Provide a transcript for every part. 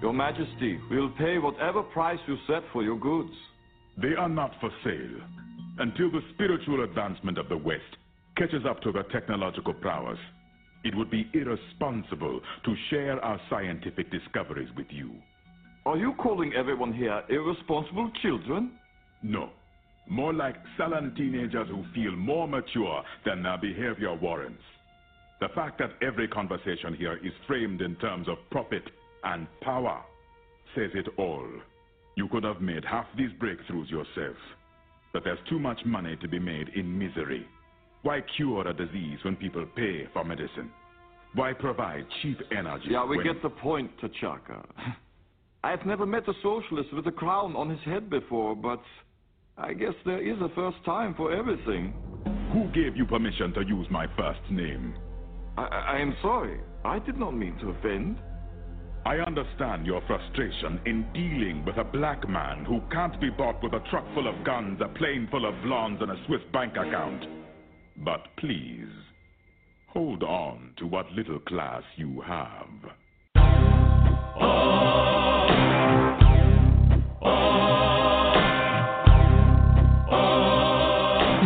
Your Majesty, we'll pay whatever price you set for your goods. They are not for sale until the spiritual advancement of the West catches up to their technological prowess. It would be irresponsible to share our scientific discoveries with you. Are you calling everyone here irresponsible children? No. More like sullen teenagers who feel more mature than their behavior warrants. The fact that every conversation here is framed in terms of profit and power says it all. You could have made half these breakthroughs yourself, but there's too much money to be made in misery. Why cure a disease when people pay for medicine? Why provide cheap energy? Yeah, we get the point, T'Chaka. I've never met a socialist with a crown on his head before, but I guess there is a first time for everything. Who gave you permission to use my first name? I am sorry. I did not mean to offend. I understand your frustration in dealing with a black man who can't be bought with a truck full of guns, a plane full of blondes, and a Swiss bank account. But please, hold on to what little class you have.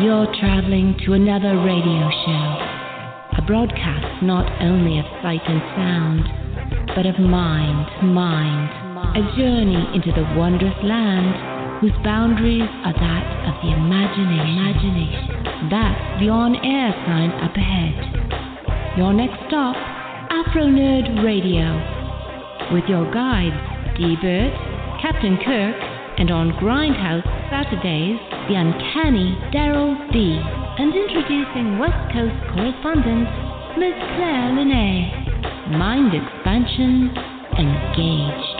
You're traveling to another radio show, a broadcast not only of sight and sound, but of mind, a journey into the wondrous land whose boundaries are that of the imagination. That's the on-air sign up ahead. Your next stop, Afronerd Radio. With your guides, D-Bird, Captain Kirk, and on Grindhouse Saturdays, the uncanny Daryl D. And introducing West Coast correspondent, Ms. Claire Linnae. Mind expansion, engaged.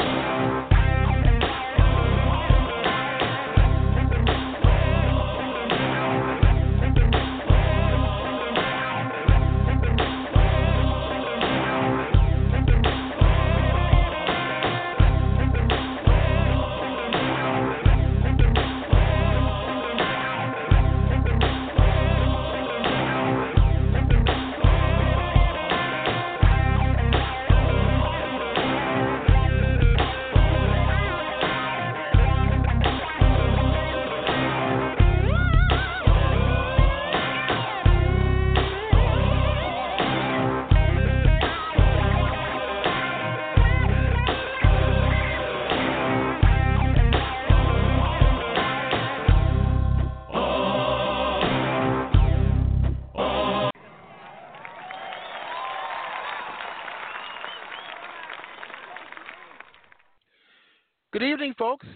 Good evening, folks.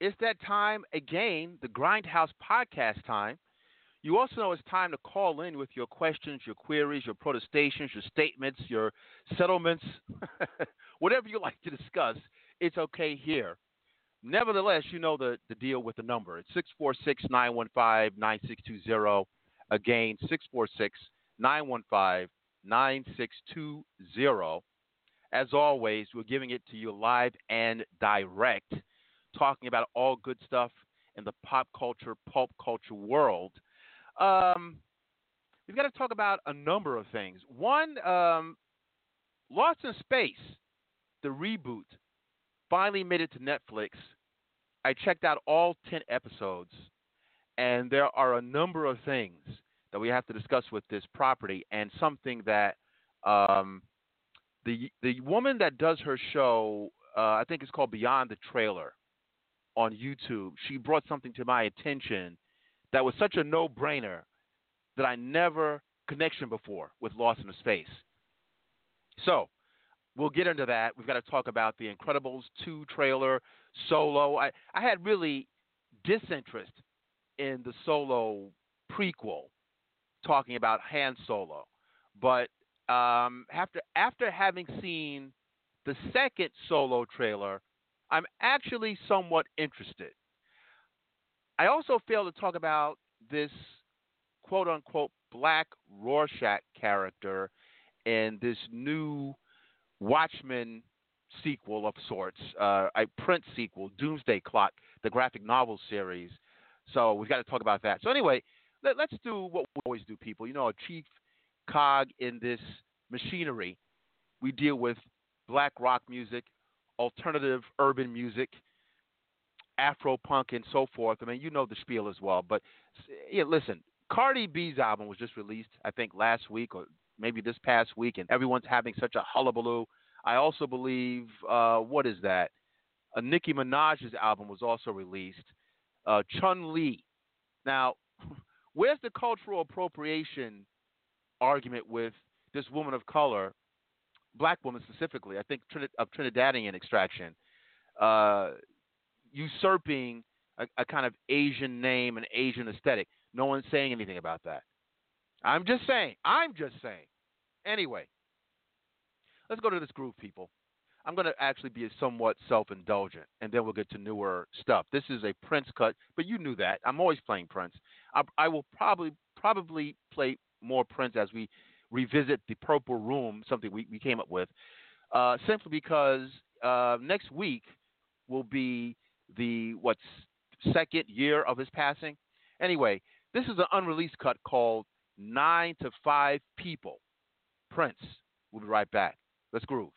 It's that time again, the Grindhouse podcast time. You also know it's time to call in with your questions, your queries, your protestations, your statements, your settlements, whatever you like to discuss, it's okay here. Nevertheless, you know the deal with the number. It's 646-915-9620. Again, 646-915-9620. As always, we're giving it to you live and direct, talking about all good stuff in the pop culture, pulp culture world. We've got to talk about a number of things. One, Lost in Space, the reboot, finally made it to Netflix. I checked out all 10 episodes, and there are a number of things that we have to discuss with this property, and something that The woman that does her show, I think it's called Beyond the Trailer on YouTube, she brought something to my attention that was such a no-brainer that I never connected before with Lost in Space. So we'll get into that. We've got to talk about the Incredibles 2 trailer, Solo. I had really disinterest in the Solo prequel, talking about Han Solo, but after having seen the second Solo trailer, I'm actually somewhat interested. I also failed to talk about this quote-unquote black Rorschach character in this new Watchmen sequel of sorts, a print sequel, Doomsday Clock, the graphic novel series. So we've got to talk about that. So anyway, let's do what we always do, people. You know, a chief cog in this machinery. We deal with black rock music, alternative urban music, Afro punk, and so forth. I mean, you know the spiel as well. But yeah, listen, Cardi B's album was just released, I think, last week or maybe this past week, and everyone's having such a hullabaloo. I also believe, what is that? Nicki Minaj's album was also released. Chun-Li. Now, where's the cultural appropriation argument with this woman of color, black woman specifically, I think of Trinidadian extraction, usurping a kind of Asian name and Asian aesthetic? No one's saying anything about that. I'm just saying. Anyway, let's go to this groove, people. I'm going to actually be somewhat self-indulgent, and then we'll get to newer stuff. This is a Prince cut, but you knew that. I'm always playing Prince. I will probably play more Prince as we revisit the Purple Room, something we came up with, simply because next week will be the, second year of his passing. Anyway, this is an unreleased cut called 9 to 5 People. Prince. We'll be right back. Let's groove.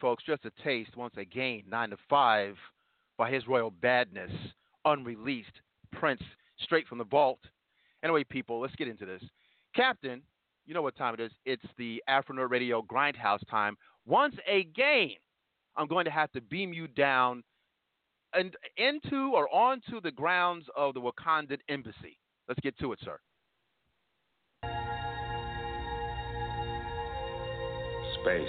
Folks, just a taste once again, 9 to 5 by His Royal Badness, unreleased Prince, straight from the vault. Anyway, people, let's get into this. Captain, you know what time it is. It's the Afronerd Radio Grindhouse time. Once again, I'm going to have to beam you down and into or onto the grounds of the Wakandan embassy. Let's get to it, sir. Space.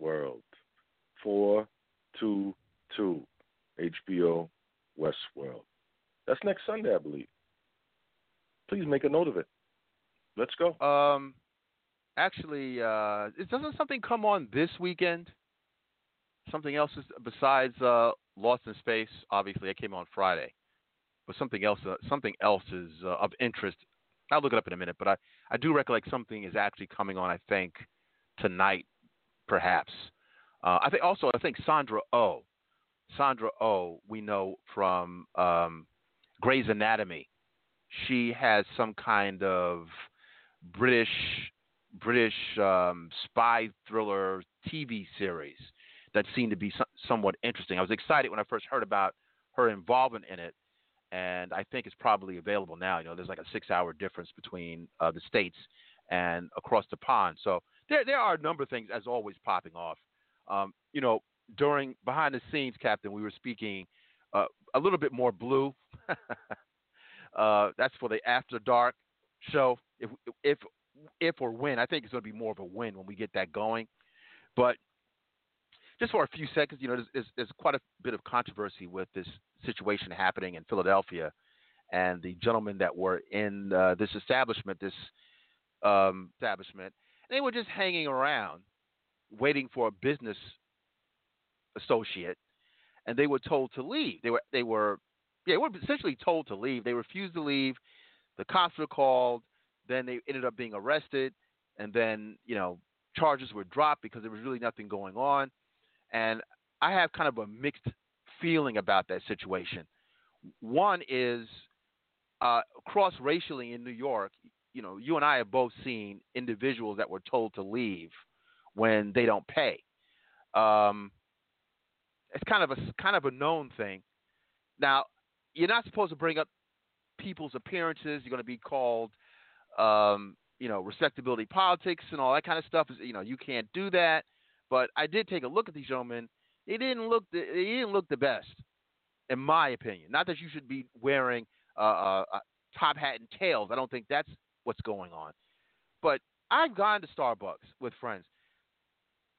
Westworld. 4-2-2. HBO Westworld. That's next Sunday, I believe. Please make a note of it. Let's go. Actually, doesn't something come on this weekend? Something else besides Lost in Space? Obviously, it came on Friday. But something else is of interest. I'll look it up in a minute, but I do recollect something is actually coming on, I think, tonight. Perhaps. I think Sandra Oh, we know from Grey's Anatomy. She has some kind of British spy thriller TV series that seemed to be somewhat interesting. I was excited when I first heard about her involvement in it, and I think it's probably available now. You know, there's like a 6-hour difference between the States and across the pond, so. There are a number of things, as always, popping off. You know, during behind the scenes, Captain, we were speaking a little bit more blue. That's for the After Dark show. If or when, I think it's going to be more of a when we get that going. But just for a few seconds, you know, there's quite a bit of controversy with this situation happening in Philadelphia, and the gentlemen that were in this establishment, They were just hanging around, waiting for a business associate, and they were told to leave. They were essentially told to leave. They refused to leave. The cops were called. Then they ended up being arrested, and then charges were dropped because there was really nothing going on. And I have kind of a mixed feeling about that situation. One is cross-racially in New York. You know, you and I have both seen individuals that were told to leave when they don't pay. It's kind of a known thing. Now, you're not supposed to bring up people's appearances. You're going to be called, respectability politics and all that kind of stuff. You know, you can't do that. But I did take a look at these gentlemen. They didn't look the best, in my opinion. Not that you should be wearing a top hat and tails. I don't think that's what's going on. But I've gone to Starbucks with friends.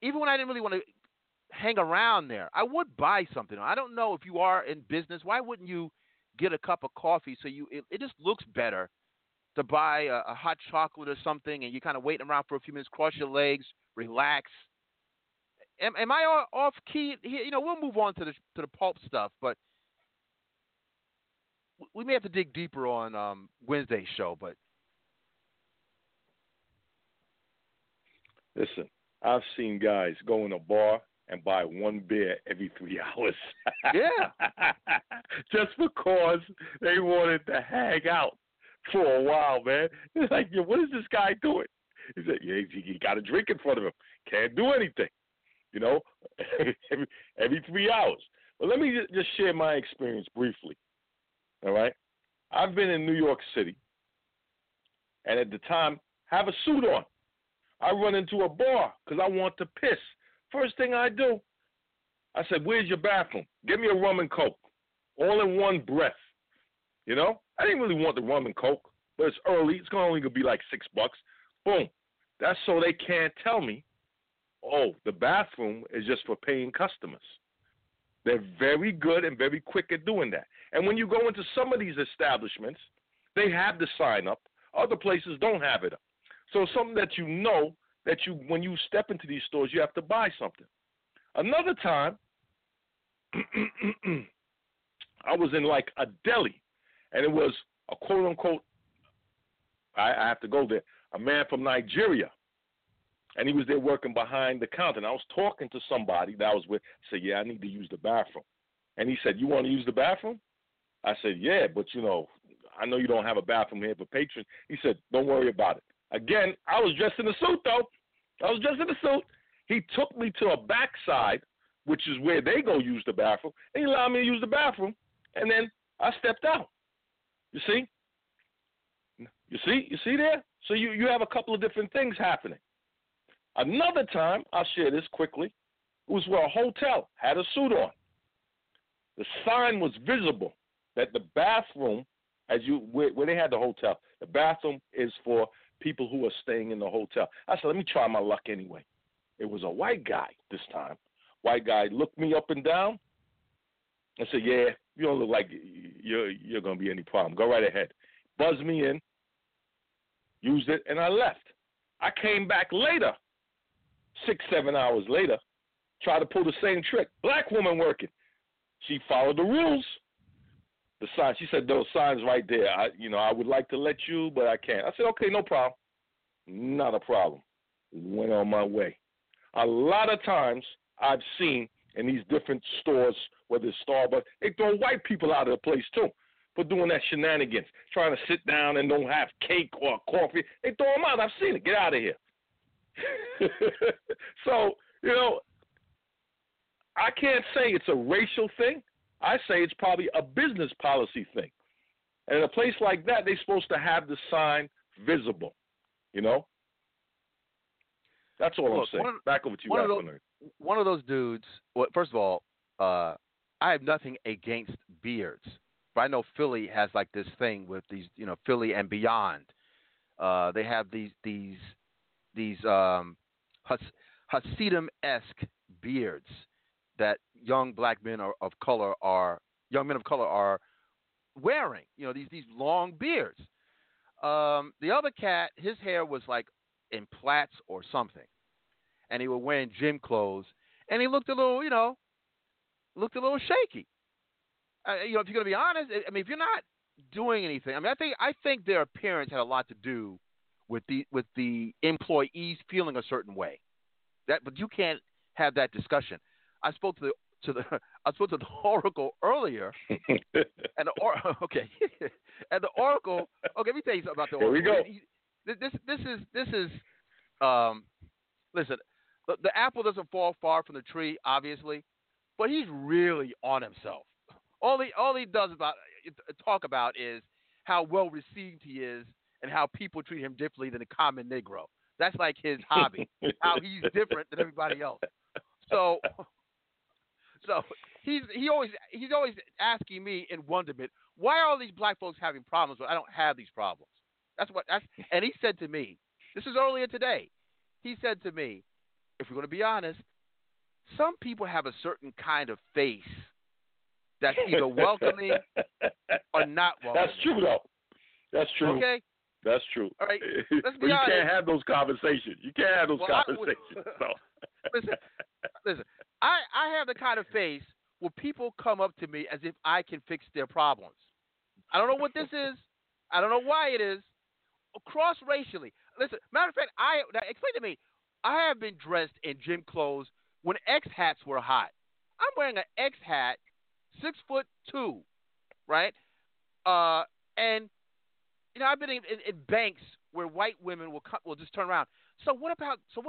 Even when I didn't really want to hang around there, I would buy something. I don't know if you are in business, why wouldn't you get a cup of coffee? So it just looks better to buy a hot chocolate or something, and you kind of waiting around for a few minutes, cross your legs, relax. Am I off key here? You know, we'll move on to the pulp stuff, but we may have to dig deeper on Wednesday's show, but. Listen, I've seen guys go in a bar and buy one beer every 3 hours. Yeah. Just because they wanted to hang out for a while, man. It's like, what is this guy doing? He said, yeah, he got a drink in front of him. Can't do anything, every 3 hours. But let me just share my experience briefly, all right? I've been in New York City, and at the time, have a suit on. I run into a bar because I want to piss. First thing I do, I said, where's your bathroom? Give me a rum and coke. All in one breath. I didn't really want the rum and coke, but it's early. It's going to only be like $6. Boom. That's so they can't tell me, oh, the bathroom is just for paying customers. They're very good and very quick at doing that. And when you go into some of these establishments, they have the sign up. Other places don't have it up. So something that when you step into these stores, you have to buy something. Another time, I was in like a deli, and it was a quote-unquote, I have to go there, a man from Nigeria, and he was there working behind the counter. And I was talking to somebody that I was with. I said, yeah, I need to use the bathroom. And he said, you want to use the bathroom? I said, yeah, but, I know you don't have a bathroom here for patrons. He said, don't worry about it. Again, I was dressed in a suit, though. He took me to a backside, which is where they go use the bathroom, and he allowed me to use the bathroom, and then I stepped out. You see? You see there? So you have a couple of different things happening. Another time, I'll share this quickly, it was where a hotel had a suit on. The sign was visible that the bathroom, where they had the hotel, the bathroom is for people who are staying in the hotel. I said, let me try my luck anyway. It was a white guy this time. White guy looked me up and down. I said, yeah, you don't look like you're going to be any problem. Go right ahead. Buzzed me in, used it, and I left. I came back later, 6-7 hours later, tried to pull the same trick. Black woman working. She followed the rules. The sign. She said, those signs right there. I would like to let you, but I can't. I said, okay, no problem. Not a problem. Went on my way. A lot of times I've seen in these different stores, whether it's Starbucks, they throw white people out of the place too for doing that shenanigans, trying to sit down and don't have cake or coffee. They throw them out. I've seen it. Get out of here. So, I can't say it's a racial thing. I say it's probably a business policy thing. And in a place like that, they're supposed to have the sign visible, That's all I'm saying. Back over to you, Afronerd. One of those dudes, well, first of all, I have nothing against beards. But I know Philly has like this thing with these, Philly and beyond. They have these Hasidim-esque beards that young men of color are wearing, these long beards. The other cat, his hair was like in plaits or something, and he was wearing gym clothes, and he looked a little shaky. If you're going to be honest, I mean, if you're not doing anything, I mean, I think their appearance had a lot to do with the employees feeling a certain way. But you can't have that discussion. I spoke to the Oracle earlier, and the Oracle, let me tell you something about the Oracle. Here we go. This is listen, the apple doesn't fall far from the tree, obviously, but he's really on himself. All he does talk about is how well received he is and how people treat him differently than the common Negro. That's like his hobby, how he's different than everybody else. So he's always asking me in wonderment, why are all these black folks having problems when I don't have these problems? And he said to me, this is earlier today, he said to me, if we're going to be honest, some people have a certain kind of face that's either welcoming or not welcoming. That's true, though. That's true. Okay? That's true. All right. Let's be honest. You can't have those conversations. Listen, I have the kind of face where people come up to me as if I can fix their problems. I don't know what this is. I don't know why it is. Cross racially. Listen, matter of fact, explain to me. I have been dressed in gym clothes when X hats were hot. I'm wearing an X hat, 6'2", right? And I've been in banks where white women will just turn around. So what do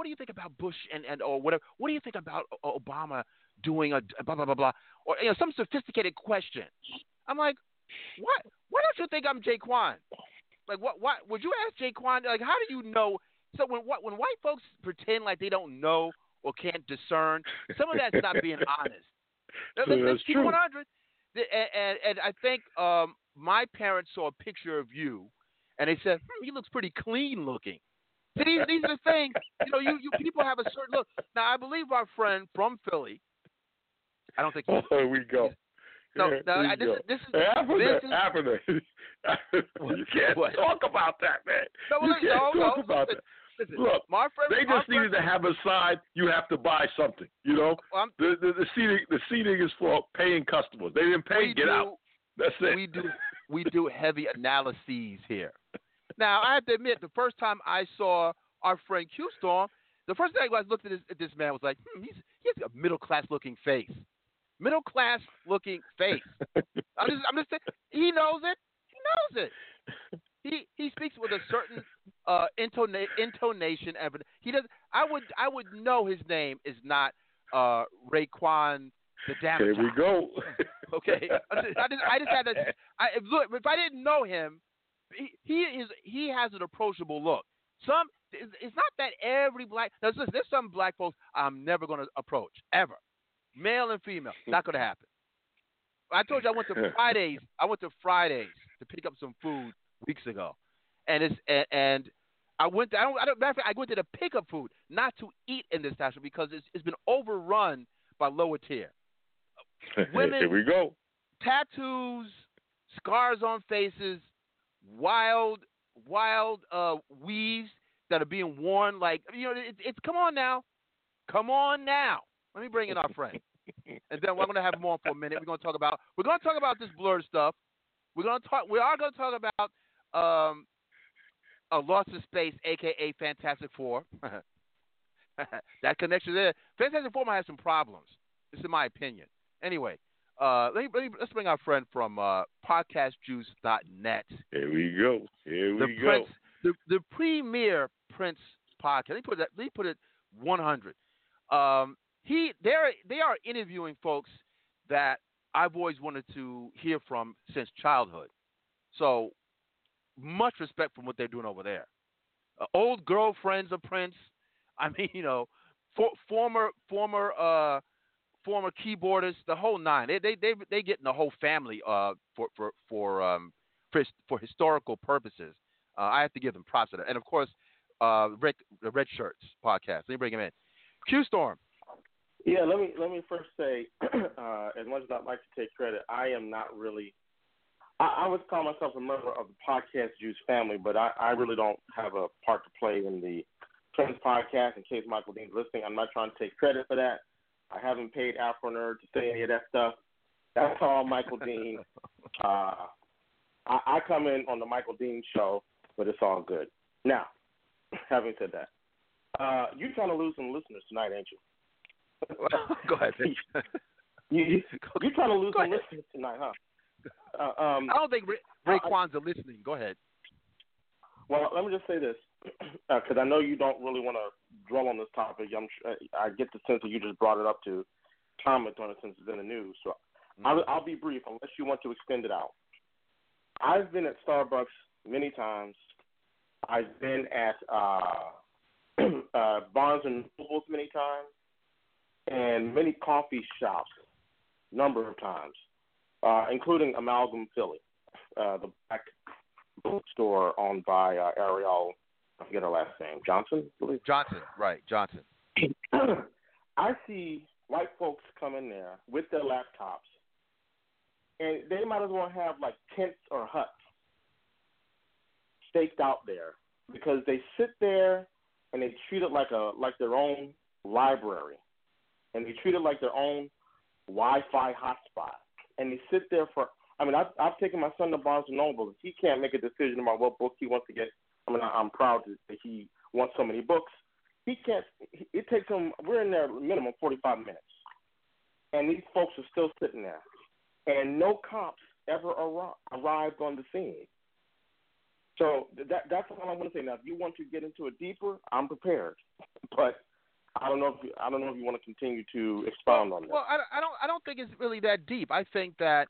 you think about Bush and or whatever? What do you think about Obama doing a blah blah blah blah or some sophisticated question? I'm like, what? Why don't you think I'm Jaquan? Like, what? Why would you ask Jaquan? Like, how do you know? So when white folks pretend like they don't know or can't discern, some of that's not being honest. Let's keep 100. And I think my parents saw a picture of you, and they said, he looks pretty clean looking. So these are things, you people have a certain look. Now, I believe our friend from Philly, I don't think he's... Oh, we go. You can't talk about that, man. Listen, look, my friend needed to have a sign, you have to buy something, The seating is for paying customers. They didn't pay, get out. That's it. We do heavy analyses here. Now, I have to admit, the first time I saw our friend Q Storm, the first thing I looked at this man was like, he has a middle-class looking face. Middle-class looking face. I'm just saying, he knows it. He speaks with a certain intonation. He does. I would know his name is not Raekwon the Damage. Here we go. Okay. I just had that. Look, if I didn't know him, he has an approachable look. It's not that every black. Now listen, there's some black folks I'm never going to approach ever, male and female. Not going to happen. I told you I went to Fridays to pick up some food weeks ago, and I went. I went to the pick up food, not to eat in this establishment because it's been overrun by lower tier women. Here we go. Tattoos, scars on faces, wild weaves that are being worn. Like it's come on now. Let me bring in our friend. And then we're going to have more for a minute. We're going to talk about this blurred stuff. We are going to talk about Lost in Space, aka Fantastic Four. That connection there. Fantastic Four might have some problems. This is my opinion. Anyway, let's bring our friend from podcastjuice.net. Here we go. The premier Prince podcast. Let me put it 100. They are interviewing folks that I've always wanted to hear from since childhood. So much respect for what they're doing over there. Old girlfriends of Prince. I mean, former keyboardists, the whole nine. They getting the whole family for historical purposes. I have to give them props for that. And of course, the Red Shirts podcast. Let me bring him in. Q Storm. Yeah, let me first say, as much as I'd like to take credit, I am not really – I would call myself a member of the Podcast Juice family, but I really don't have a part to play in the Prince podcast. In case Michael Dean's listening, I'm not trying to take credit for that. I haven't paid Afronerd to say any of that stuff. That's all Michael Dean. I come in on the Michael Dean show, but it's all good. Now, having said that, you're trying to lose some listeners tonight, ain't you? Go ahead. You're trying to lose some listeners tonight, huh? I don't think Raekwon's are listening. Go ahead. Well, let me just say this, because I know you don't really want to dwell on this topic. I get the sense that you just brought it up to comment on it since it's in the news. So I'll be brief unless you want to extend it out. I've been at Starbucks many times. I've been at Barnes and Nobles many times. And many coffee shops, number of times, including Amalgam Philly, the black bookstore owned by Ariel, I forget her last name, Johnson, I believe. Johnson, right, Johnson. I see white folks come in there with their laptops, and they might as well have like tents or huts staked out there because they sit there and they treat it like their own library. And they treat it like their own Wi-Fi hotspot. And they sit there for – I mean, I've taken my son to Barnes & Noble. He can't make a decision about what book he wants to get. I mean, I'm proud that he wants so many books. He can't – it takes him – we're in there minimum 45 minutes. And these folks are still sitting there. And no cops ever arrived on the scene. So that's all I want to say. Now, if you want to get into it deeper, I'm prepared. But – I don't know if you want to continue to expound on that. Well, I don't think it's really that deep. I think that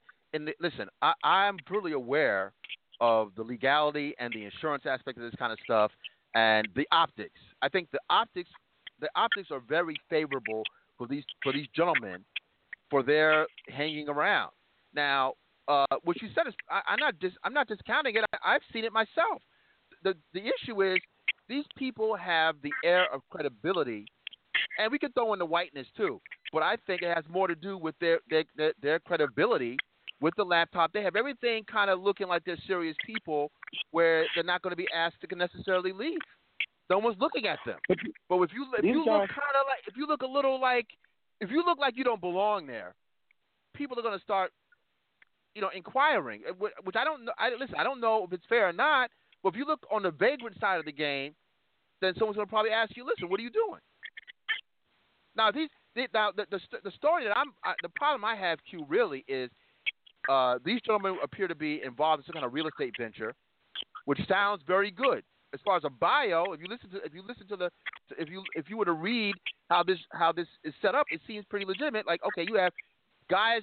I'm brutally aware of the legality and the insurance aspect of this kind of stuff and the optics. I think the optics are very favorable for these gentlemen for their hanging around. Now, what you said is I'm not discounting it. I've seen it myself. The issue is these people have the air of credibility. And we could throw in the whiteness too, but I think it has more to do with their credibility with the laptop. They have everything kind of looking like they're serious people, where they're not going to be asked to necessarily leave. Someone's looking at them. But if you look like you don't belong there, people are going to start, inquiring. Which I don't know. I don't know if it's fair or not. But if you look on the vagrant side of the game, then someone's going to probably ask you, "Listen, what are you doing?" Now, the story that the problem I have, Q, really is these gentlemen appear to be involved in some kind of real estate venture, which sounds very good. as far as a bio, if you were to read how this is set up, it seems pretty legitimate. Like, okay, you have guys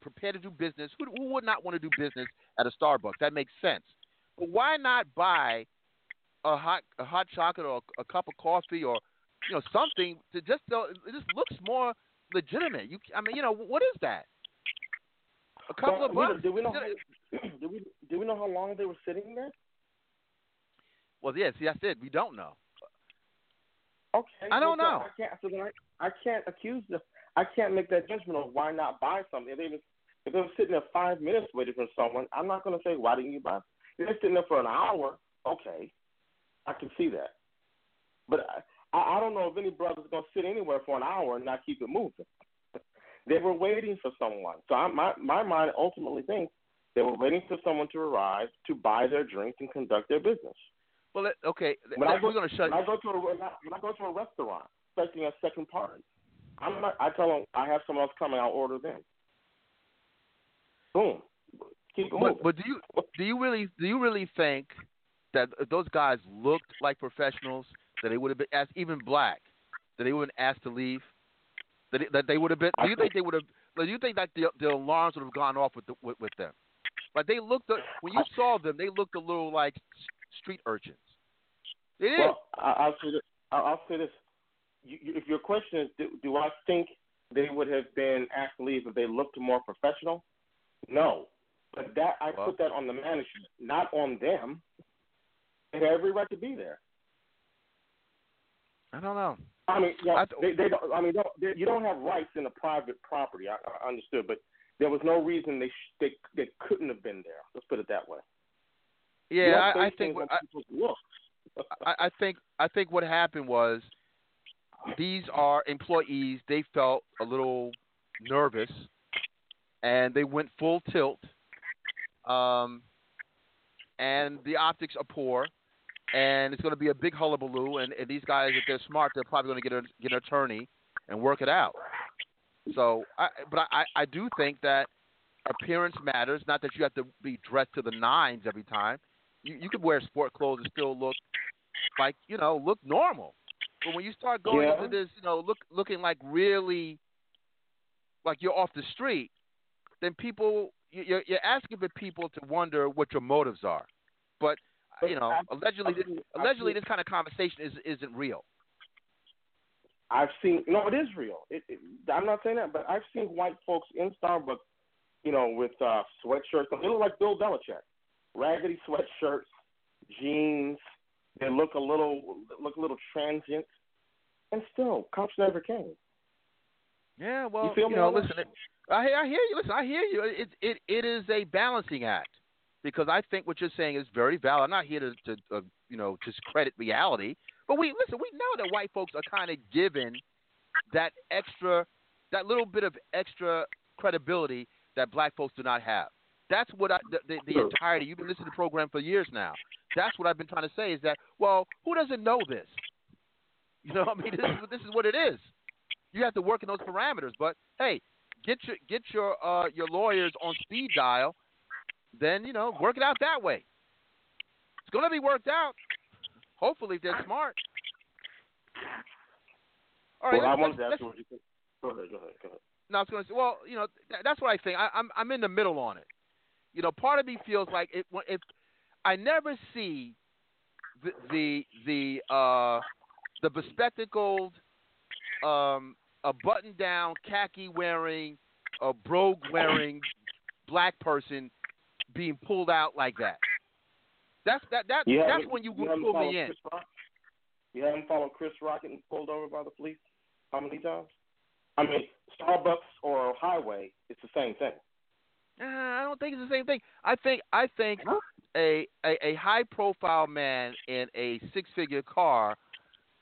prepared to do business. Who would not want to do business at a Starbucks? That makes sense. But why not buy a hot chocolate or a cup of coffee or something to just looks more legitimate. What is that? A couple of bucks. Do we know how long they were sitting there? Well, yes, that's it. We don't know. Okay. I don't know. I can't accuse them. I can't make that judgment of why not buy something. If they were sitting there 5 minutes waiting for someone, I'm not going to say, why didn't you buy? If they're sitting there for an hour, okay, I can see that. But I don't know if any brother's going to sit anywhere for an hour and not keep it moving. They were waiting for someone. So my mind ultimately thinks they were waiting for someone to arrive to buy their drinks and conduct their business. Well, okay. When I go to a restaurant expecting a second party, I tell them I have someone else coming. I'll order them. Boom. Keep it moving. But do you really think that if those guys looked like professionals, that they would have been asked, even black, that they wouldn't asked to leave? That they would have been. Do you think they would have? Do you think that the alarms would have gone off with them? Like they looked when you saw them, they looked a little like street urchins. They did. Well, I'll say this. If your question is, do I think they would have been asked to leave if they looked more professional? No, but put that on the management, not on them. They had every right to be there. I don't know. I mean, you don't have rights in a private property. I understood, but there was no reason they couldn't have been there. Let's put it that way. Yeah, I think what happened was these are employees. They felt a little nervous, and they went full tilt. And the optics are poor. And it's going to be a big hullabaloo, and these guys, if they're smart, they're probably going to get an attorney and work it out. So, I do think that appearance matters. Not that you have to be dressed to the nines every time. You could wear sport clothes and still look like look normal. But when you start going into this, looking like really like you're off the street, then people you're asking for people to wonder what your motives are, but. Allegedly, this kind of conversation isn't real. It is real. I'm not saying that, but I've seen white folks in Starbucks, with sweatshirts. They look like Bill Belichick, raggedy sweatshirts, jeans. They look a little transient, and still cops never came. Yeah, well, listen. I hear you. Listen, I hear you. It is a balancing act. Because I think what you're saying is very valid. I'm not here to discredit reality, but we know that white folks are kind of given that little bit of extra credibility that black folks do not have. That's what the entirety. You've been listening to the program for years now. That's what I've been trying to say is that, well, who doesn't know this? This is what it is. You have to work in those parameters. But hey, get your lawyers on speed dial. Then, work it out that way. It's going to be worked out. Hopefully, if they're smart. All right. Well, I wanted to ask you what you think. Go ahead. No, I was going to say, that's what I think. I'm in the middle on it. Part of me feels like if I never see the bespectacled, a button-down, khaki-wearing, a brogue-wearing black person being pulled out like that. That's when you would pull me in. You haven't followed Chris Rock and pulled over by the police how many times? I mean, Starbucks or highway, it's the same thing. I don't think it's the same thing. I think a high profile man in a 6-figure car,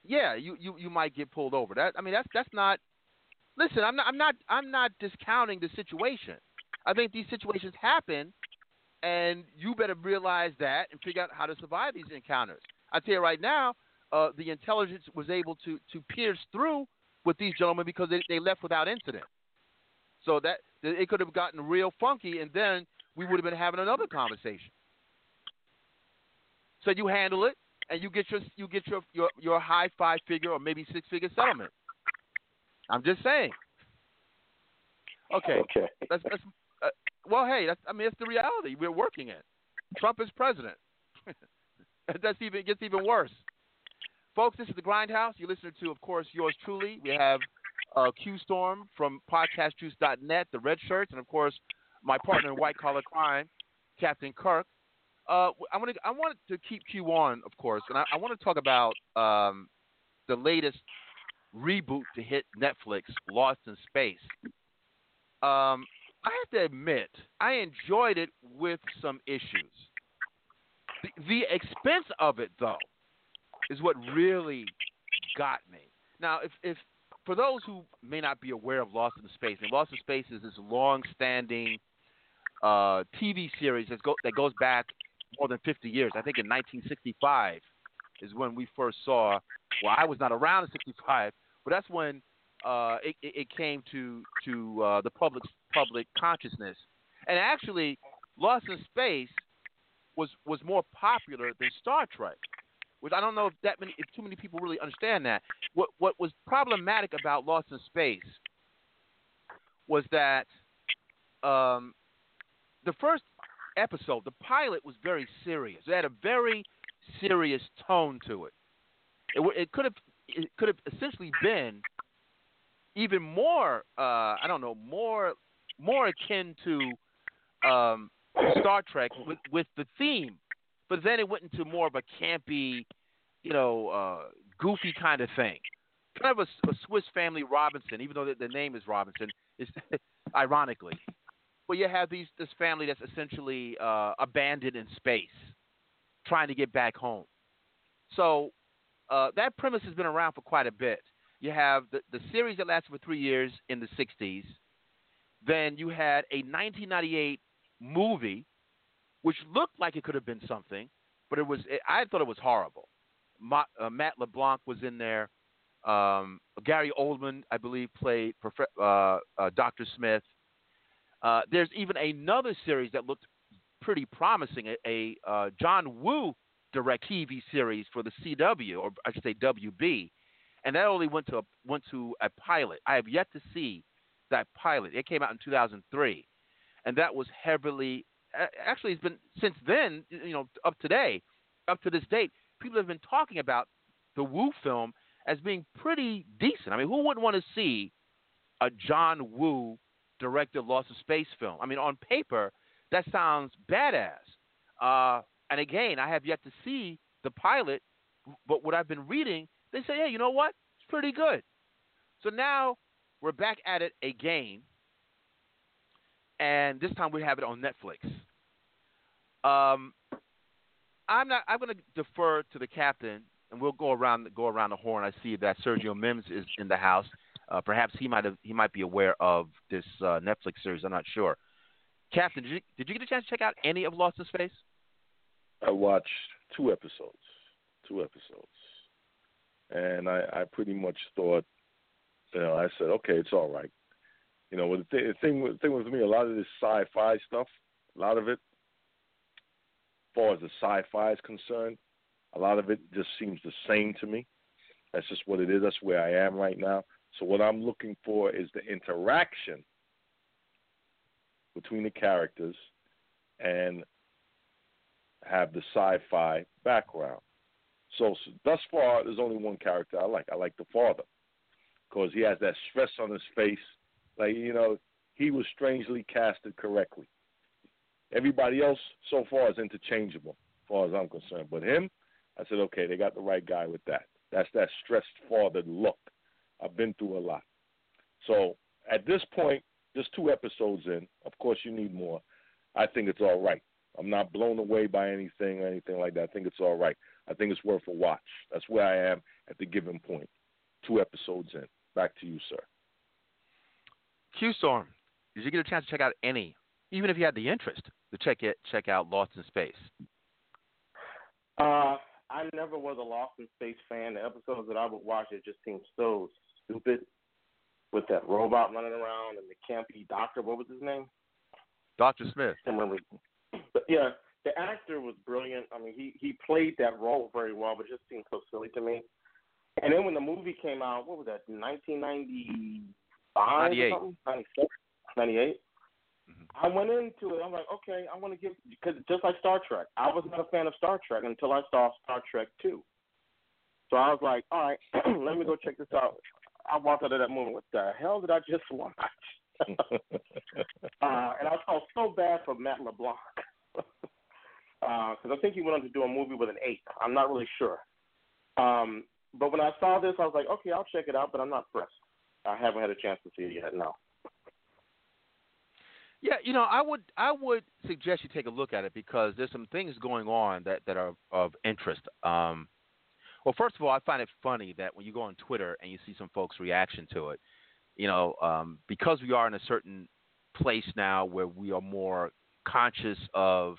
yeah, you might get pulled over. That's not. Listen, I'm not discounting the situation. I think these situations happen. And you better realize that and figure out how to survive these encounters. I tell you right now, the intelligence was able to pierce through with these gentlemen because they left without incident. So that it could have gotten real funky, and then we would have been having another conversation. So you handle it, and you get your high five figure or maybe 6-figure settlement. I'm just saying. Okay. That's the reality we're working in. Trump is president. It gets even worse. Folks, this is The Grindhouse. You're listening to, of course, yours truly. We have Q Storm from podcastjuice.net, the Red Shirts, and, of course, my partner in White Collar Crime, Captain Kirk. I wanted to keep Q on, of course, and I want to talk about the latest reboot to hit Netflix, Lost in Space. I have to admit, I enjoyed it with some issues. The expense of it, though, is what really got me. Now, if for those who may not be aware of Lost in Space, and Lost in Space is this long-standing TV series that goes back more than 50 years. I think in 1965 is when we first saw. Well, I was not around in 65, but that's when it came to the public consciousness. And actually, Lost in Space was more popular than Star Trek, which I don't know if too many people really understand that. What was problematic about Lost in Space was that the first episode, the pilot, was very serious. It had a very serious tone to it. It could have essentially been even more more akin to Star Trek with the theme, but then it went into more of a campy, goofy kind of thing, kind of a Swiss Family Robinson, even though the name is Robinson, is ironically. But you have this family that's essentially abandoned in space, trying to get back home. So that premise has been around for quite a bit. You have the series that lasted for 3 years in the 60s. Then you had a 1998 movie, which looked like it could have been something, but I thought it was horrible. Matt LeBlanc was in there. Gary Oldman, I believe, played Dr. Smith. There's even another series that looked pretty promising, a John Woo direct TV series for the CW, or I should say WB, and that only went to a pilot. I have yet to see that pilot. It came out in 2003, and that was heavily. Actually, it's been since then, up to this date, people have been talking about the Woo film as being pretty decent. I mean, who wouldn't want to see a John Woo directed Lost in Space film? I mean, on paper, that sounds badass. And again, I have yet to see the pilot, but what I've been reading, they say, hey, you know what? It's pretty good. So now we're back at it again. And this time we have it on Netflix. I'm going to defer to the captain, and we'll go around the horn. I see that Sergio Mims is in the house. Perhaps he might be aware of this Netflix series. I'm not sure. Captain, did you get a chance to check out any of Lost in Space? I watched two episodes, and I pretty much thought, I said, okay, it's all right. The thing with me, a lot of this sci-fi stuff, a lot of it, as far as the sci-fi is concerned, a lot of it just seems the same to me. That's just what it is. That's where I am right now. So what I'm looking for is the interaction between the characters and have the sci-fi background. So thus far, there's only one character I like. I like the father because he has that stress on his face. He was strangely casted correctly. Everybody else so far is interchangeable, as far as I'm concerned. But him, I said, okay, they got the right guy with that. That's that stressed father look. I've been through a lot. So at this point, just 2 episodes in. Of course, you need more. I think it's all right. I'm not blown away by anything or anything like that. I think it's all right. I think it's worth a watch. That's where I am at the given point. 2 episodes in. Back to you, sir. Q Storm, did you get a chance to check out any, even if you had the interest to check out Lost in Space? I never was a Lost in Space fan. The episodes that I would watch, it just seemed so stupid with that robot running around and the campy doctor. What was his name? Dr. Smith. But yeah, The actor was brilliant. I mean, he played that role very well, but it just seemed so silly to me. And then when the movie came out, what was that, 1995 or something? 96, 98? Mm-hmm. I went into it. I'm like, okay, I want to give – because just like Star Trek, I was not a fan of Star Trek until I saw Star Trek 2. So I was like, all right, let me go check this out. I walked out of that movie. What the hell did I just watch? And I felt so bad for Matt LeBlanc. Because I think he went on to do a movie with an 8. I'm not really sure. But when I saw this, I was like, okay, I'll check it out, but I'm not pressed. I haven't had a chance to see it yet, no. Yeah, you know, I would suggest you take a look at it because there's some things going on that are of interest. Well, first of all, I find it funny that when you go on Twitter and you see some folks' reaction to it, you know, because we are in a certain place now where we are more conscious of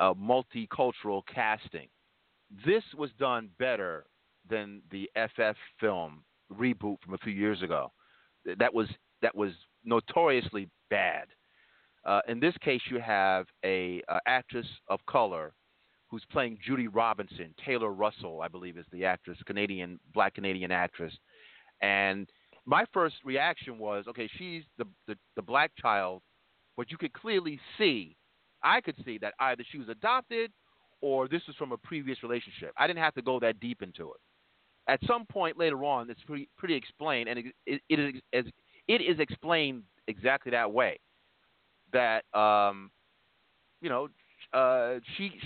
multicultural casting, this was done better than the FF film reboot from a few years ago. That was notoriously bad. In this case, you have a actress of color who's playing Judy Robinson, Taylor Russell, I believe is the actress, Black Canadian actress. And my first reaction was, okay, she's the black child, but you could clearly see, I could see that either she was adopted or this was from a previous relationship. I didn't have to go that deep into it. At some point later on, it's pretty explained, and it is explained exactly that way, that you know,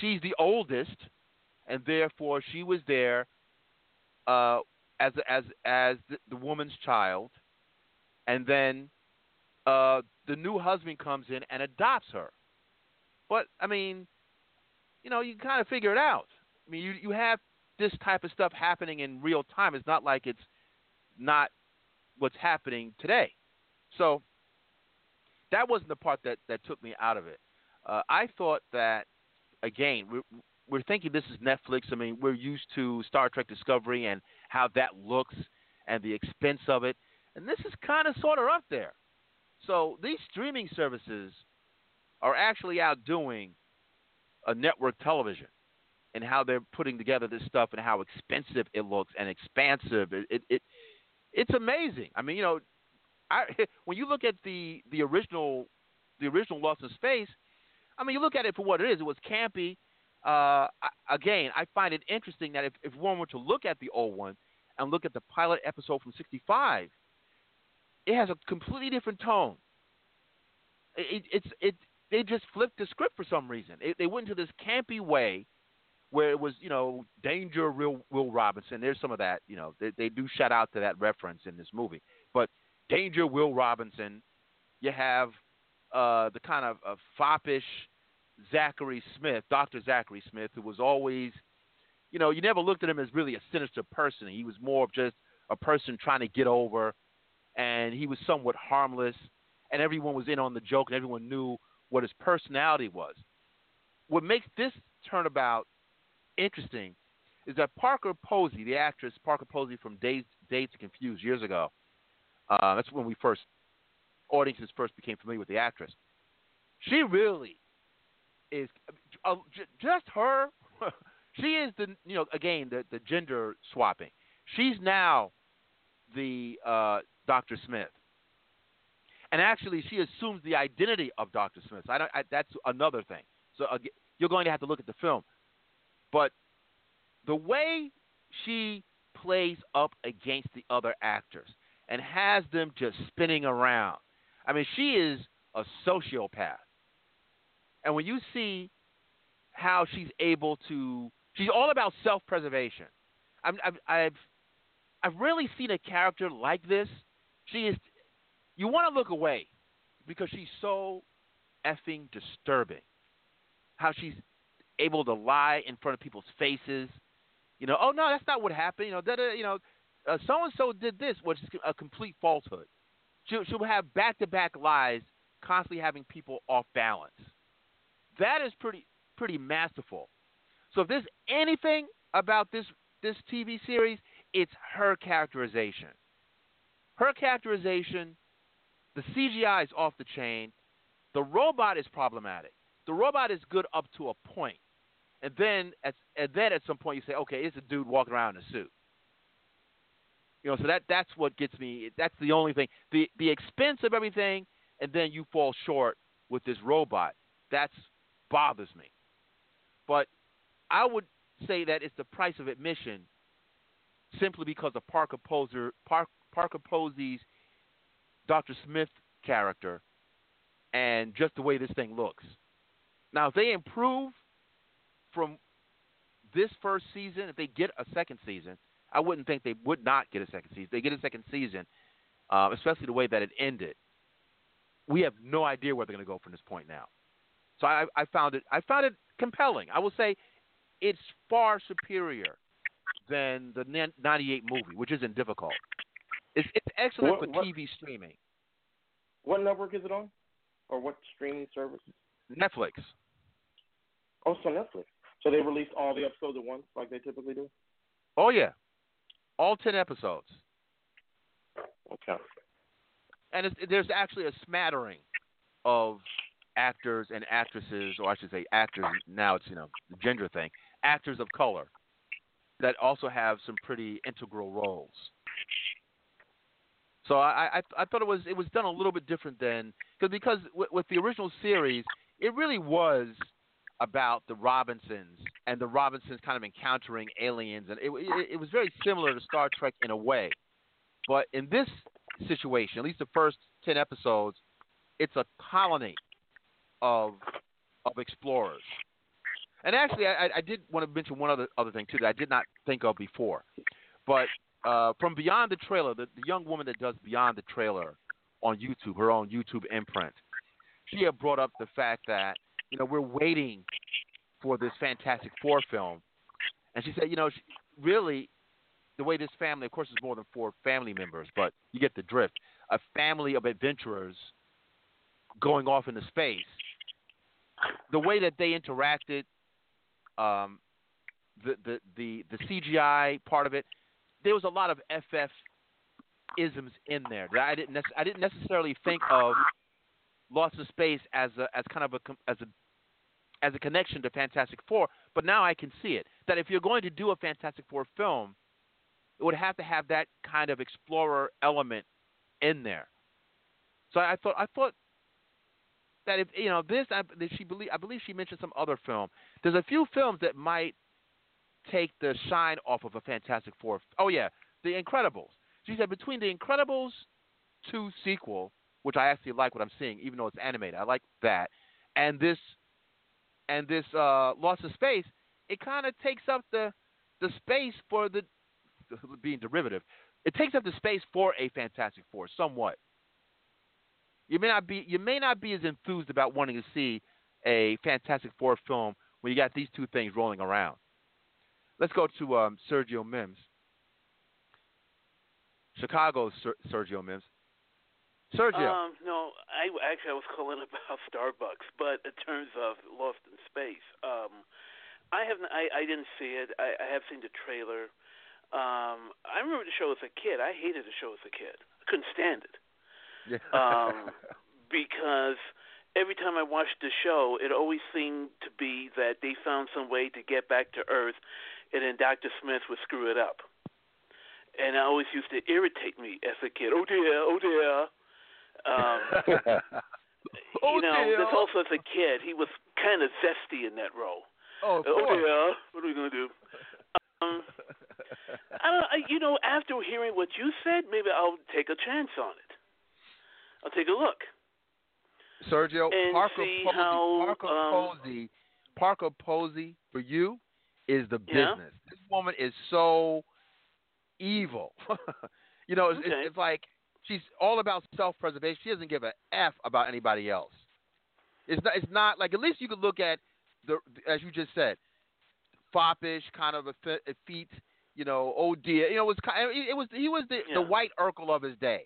she's the oldest, and therefore she was there as the woman's child, and then the new husband comes in and adopts her. But I mean, you know, you can kind of figure it out. I mean, you have this type of stuff happening in real time. It's not like it's not what's happening today. So that wasn't the part that took me out of it. I thought that, again, we're thinking this is Netflix. I mean, we're used to Star Trek Discovery and how that looks and the expense of it. And this is kind of sort of up there. So these streaming services are actually outdoing a network television and how they're putting together this stuff and how expensive it looks and expansive. It's amazing. I mean, you know, when you look at the original Lost in Space, I mean, you look at it for what it is. It was campy. Again, I find it interesting that if one were to look at the old one and look at the pilot episode from 1965, it has a completely different tone. They just flipped the script for some reason. They went into this campy way where it was, you know, danger, Will Robinson. There's some of that, you know. They do shout out to that reference in this movie. But danger, Will Robinson. You have the kind of foppish Zachary Smith, Dr. Zachary Smith, who was always, you know, you never looked at him as really a sinister person. He was more of just a person trying to get over, and he was somewhat harmless, and everyone was in on the joke, and everyone knew what his personality was. What makes this turnabout interesting is that Parker Posey, the actress Parker Posey from Dazed and Confused years ago, that's when audiences first became familiar with the actress. She really is just her. She is the, you know, again, the gender swapping. She's now the Dr. Smith. And actually, she assumes the identity of Dr. Smith. That's another thing. So you're going to have to look at the film. But the way she plays up against the other actors and has them just spinning around. I mean, she is a sociopath. And when you see how she's able to – she's all about self-preservation. I've rarely seen a character like this. She is – you want to look away because she's so effing disturbing. How she's able to lie in front of people's faces. You know, oh, no, that's not what happened. You know, so-and-so did this, which is a complete falsehood. She'll have back-to-back lies, constantly having people off balance. That is pretty masterful. So if there's anything about this TV series, it's her characterization. Her characterization – the CGI is off the chain. The robot is problematic. the robot is good up to a point. And then at some point you say, okay, it's a dude walking around in a suit. You know, so that's what gets me. That's the only thing. The expense of everything, and then you fall short with this robot. That bothers me. But I would say that it's the price of admission simply because of Parker Posey's Dr. Smith character and just the way this thing looks. Now, if they improve from this first season, if they get a second season, I wouldn't think they would not get a second season. They get a second season, especially the way that it ended. We have no idea where they're going to go from this point now. So I found it compelling. I will say it's far superior than the 98 movie, which isn't difficult. It's excellent for TV streaming. What network is it on? Or what streaming service? Netflix. Oh, so Netflix. So they released all the episodes at once like they typically do? Oh, yeah. All 10 episodes. Okay. And there's actually a smattering of actors and actresses, or I should say actors, now it's, the gender thing, actors of color that also have some pretty integral roles. So I thought it was done a little bit different than because with the original series, it really was about the Robinsons and the Robinsons kind of encountering aliens, and it was very similar to Star Trek in a way. But in this situation, at least the first 10 episodes, it's a colony of explorers. And actually, I did want to mention one other thing too that I did not think of before, but. From Beyond the Trailer, the young woman that does Beyond the Trailer on YouTube, her own YouTube imprint, she had brought up the fact that, we're waiting for this Fantastic Four film. And she said, really, the way this family, of course, it's more than four family members, but you get the drift, a family of adventurers going off into space. The way that they interacted, the CGI part of it, there was a lot of FF-isms in there that I didn't necessarily think of Lost in Space as a connection to Fantastic Four, but now I can see it. That if you're going to do a Fantastic Four film, it would have to have that kind of explorer element in there. So I thought that if this, I believe she mentioned some other film. There's a few films that might take the shine off of a Fantastic Four. Oh, yeah, The Incredibles. She said between The Incredibles 2 sequel, which I actually like what I'm seeing, even though it's animated. I like that. And this Lost in Space, it kind of takes up the space for the – being derivative. It takes up the space for a Fantastic Four somewhat. You may not be as enthused about wanting to see a Fantastic Four film when you got these two things rolling around. Let's go to Sergio Mims. Chicago's Sergio Mims. Sergio. No, I was calling about Starbucks, but in terms of Lost in Space, I didn't see it. I have seen the trailer. I remember the show as a kid. I hated the show as a kid. I couldn't stand it. Yeah. Because every time I watched the show, it always seemed to be that they found some way to get back to Earth, and then Dr. Smith would screw it up. And it always used to irritate me as a kid. Oh, dear. That's also as a kid, he was kind of zesty in that role. Oh, dear. What are we going to do? After hearing what you said, maybe I'll take a chance on it. I'll take a look. Sergio, and Parker Posey for you is the business. This woman is so evil. It's like she's all about self-preservation. She doesn't give a F about anybody else. It's not like, at least you could look at the, as you just said, foppish kind of effete. Oh dear. He was the white Urkel of his day.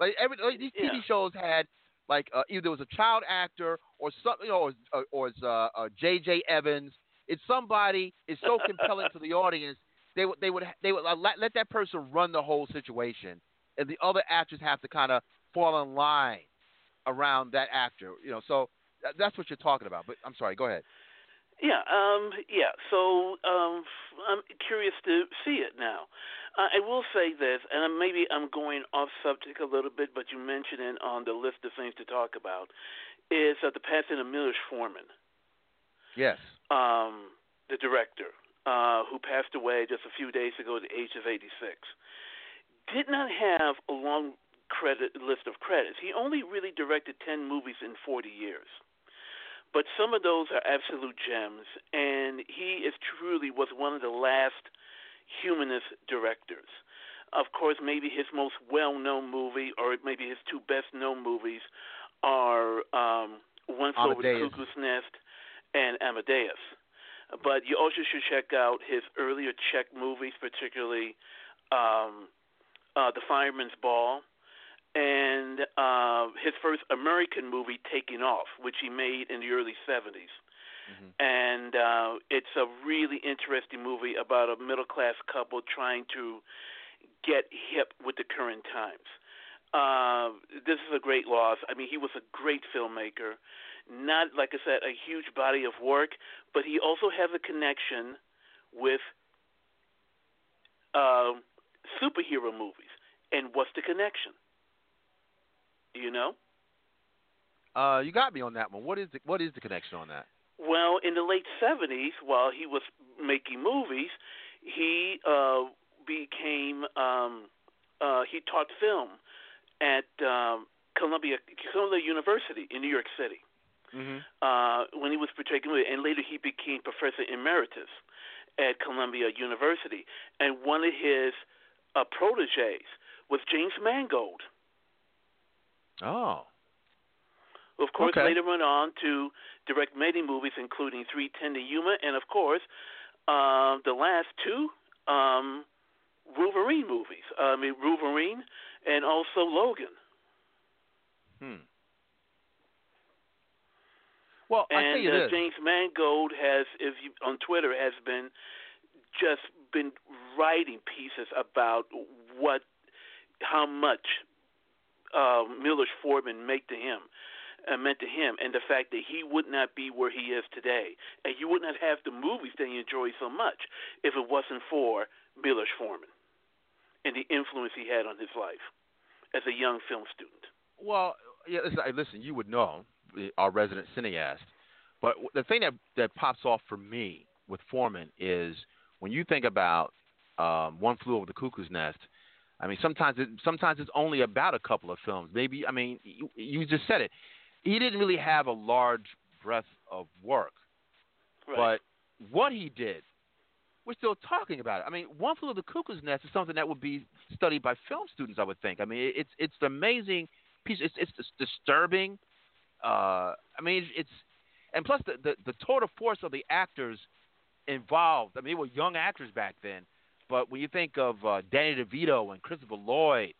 These TV shows had. Like either it was a child actor or something, or it's J.J. Evans. It's somebody. It's so compelling to the audience. They would let that person run the whole situation, and the other actors have to kind of fall in line around that actor. So That's what you're talking about. But I'm sorry. Go ahead. Yeah. So I'm curious to see it now. I will say this, and maybe I'm going off subject a little bit, but you mentioned it on the list of things to talk about, is the passing of Milos Forman. Yes. The director, who passed away just a few days ago at the age of 86, did not have a long list of credits. He only really directed 10 movies in 40 years. But some of those are absolute gems, and he is truly was one of the last humanist directors. Of course, maybe his most well-known movie, or maybe his two best-known movies, are One Flew Over the Cuckoo's Nest and Amadeus. But you also should check out his earlier Czech movies, particularly The Fireman's Ball, and his first American movie, Taking Off, which he made in the early 70s. Mm-hmm. And it's a really interesting movie about a middle-class couple trying to get hip with the current times. This is a great loss. I mean, he was a great filmmaker. Not, like I said, a huge body of work, but he also has a connection with superhero movies. And what's the connection? Do you know? You got me on that one. What is the connection on that? Well, in the late 70s, while he was making movies, he he taught film at Columbia University in New York City. Mm-hmm. When he was taking movies, and later he became professor emeritus at Columbia University. And one of his proteges was James Mangold. Oh. Of course, okay. Later went on to direct many movies, including 3:10 to Yuma, and of course, the last two Wolverine movies. I mean, Wolverine and also Logan. Hmm. Well, I tell you this. James Mangold on Twitter, has been writing pieces about how much Milos Forman meant to him, and the fact that he would not be where he is today, and you would not have the movies that you enjoy so much if it wasn't for Milos Forman and the influence he had on his life as a young film student. Well, yeah, listen, you would know, our resident cineast, but the thing that pops off for me with Forman is when you think about One Flew Over the Cuckoo's Nest. I mean, sometimes it's only about a couple of films. Maybe, I mean, you just said it. He didn't really have a large breadth of work. Right. But what he did, we're still talking about it. I mean, One Flew Over the Cuckoo's Nest is something that would be studied by film students, I would think. I mean, it's an amazing piece. It's disturbing. I mean, and plus the total force of the actors involved. I mean, they were young actors back then. But when you think of Danny DeVito and Christopher Lloyd,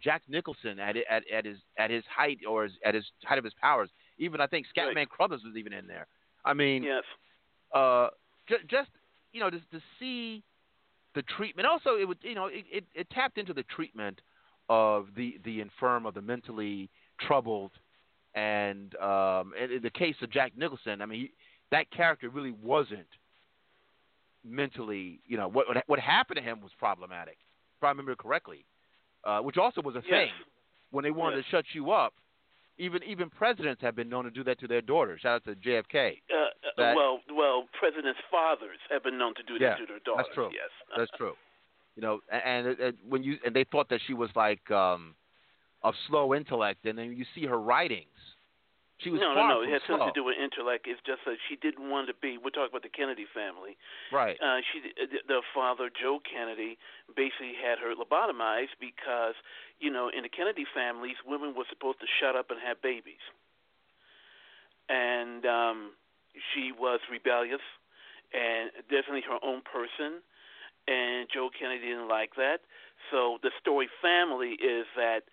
Jack Nicholson at his height, or at his height of his powers, even I think Scatman Crothers was even in there. I mean, yes. Just you know, just to see the treatment. Also, it would, you know, it tapped into the treatment of the infirm, of the mentally troubled, and in the case of Jack Nicholson, I mean, that character really wasn't mentally, you know, what happened to him was problematic, if I remember correctly, which also was a thing when they wanted to shut you up. Even presidents have been known to do that to their daughters. Shout out to JFK. Well, presidents' fathers have been known to do that to their daughters. That's true. Yes, that's true. You know, and when you and they thought that she was like of slow intellect, and then you see her writings. No. It had something to do with intellect. It's just that she didn't want to be. We're talking about the Kennedy family, right? The father, Joe Kennedy, basically had her lobotomized because, you know, in the Kennedy families, women were supposed to shut up and have babies, and she was rebellious and definitely her own person, and Joe Kennedy didn't like that. So the story family is that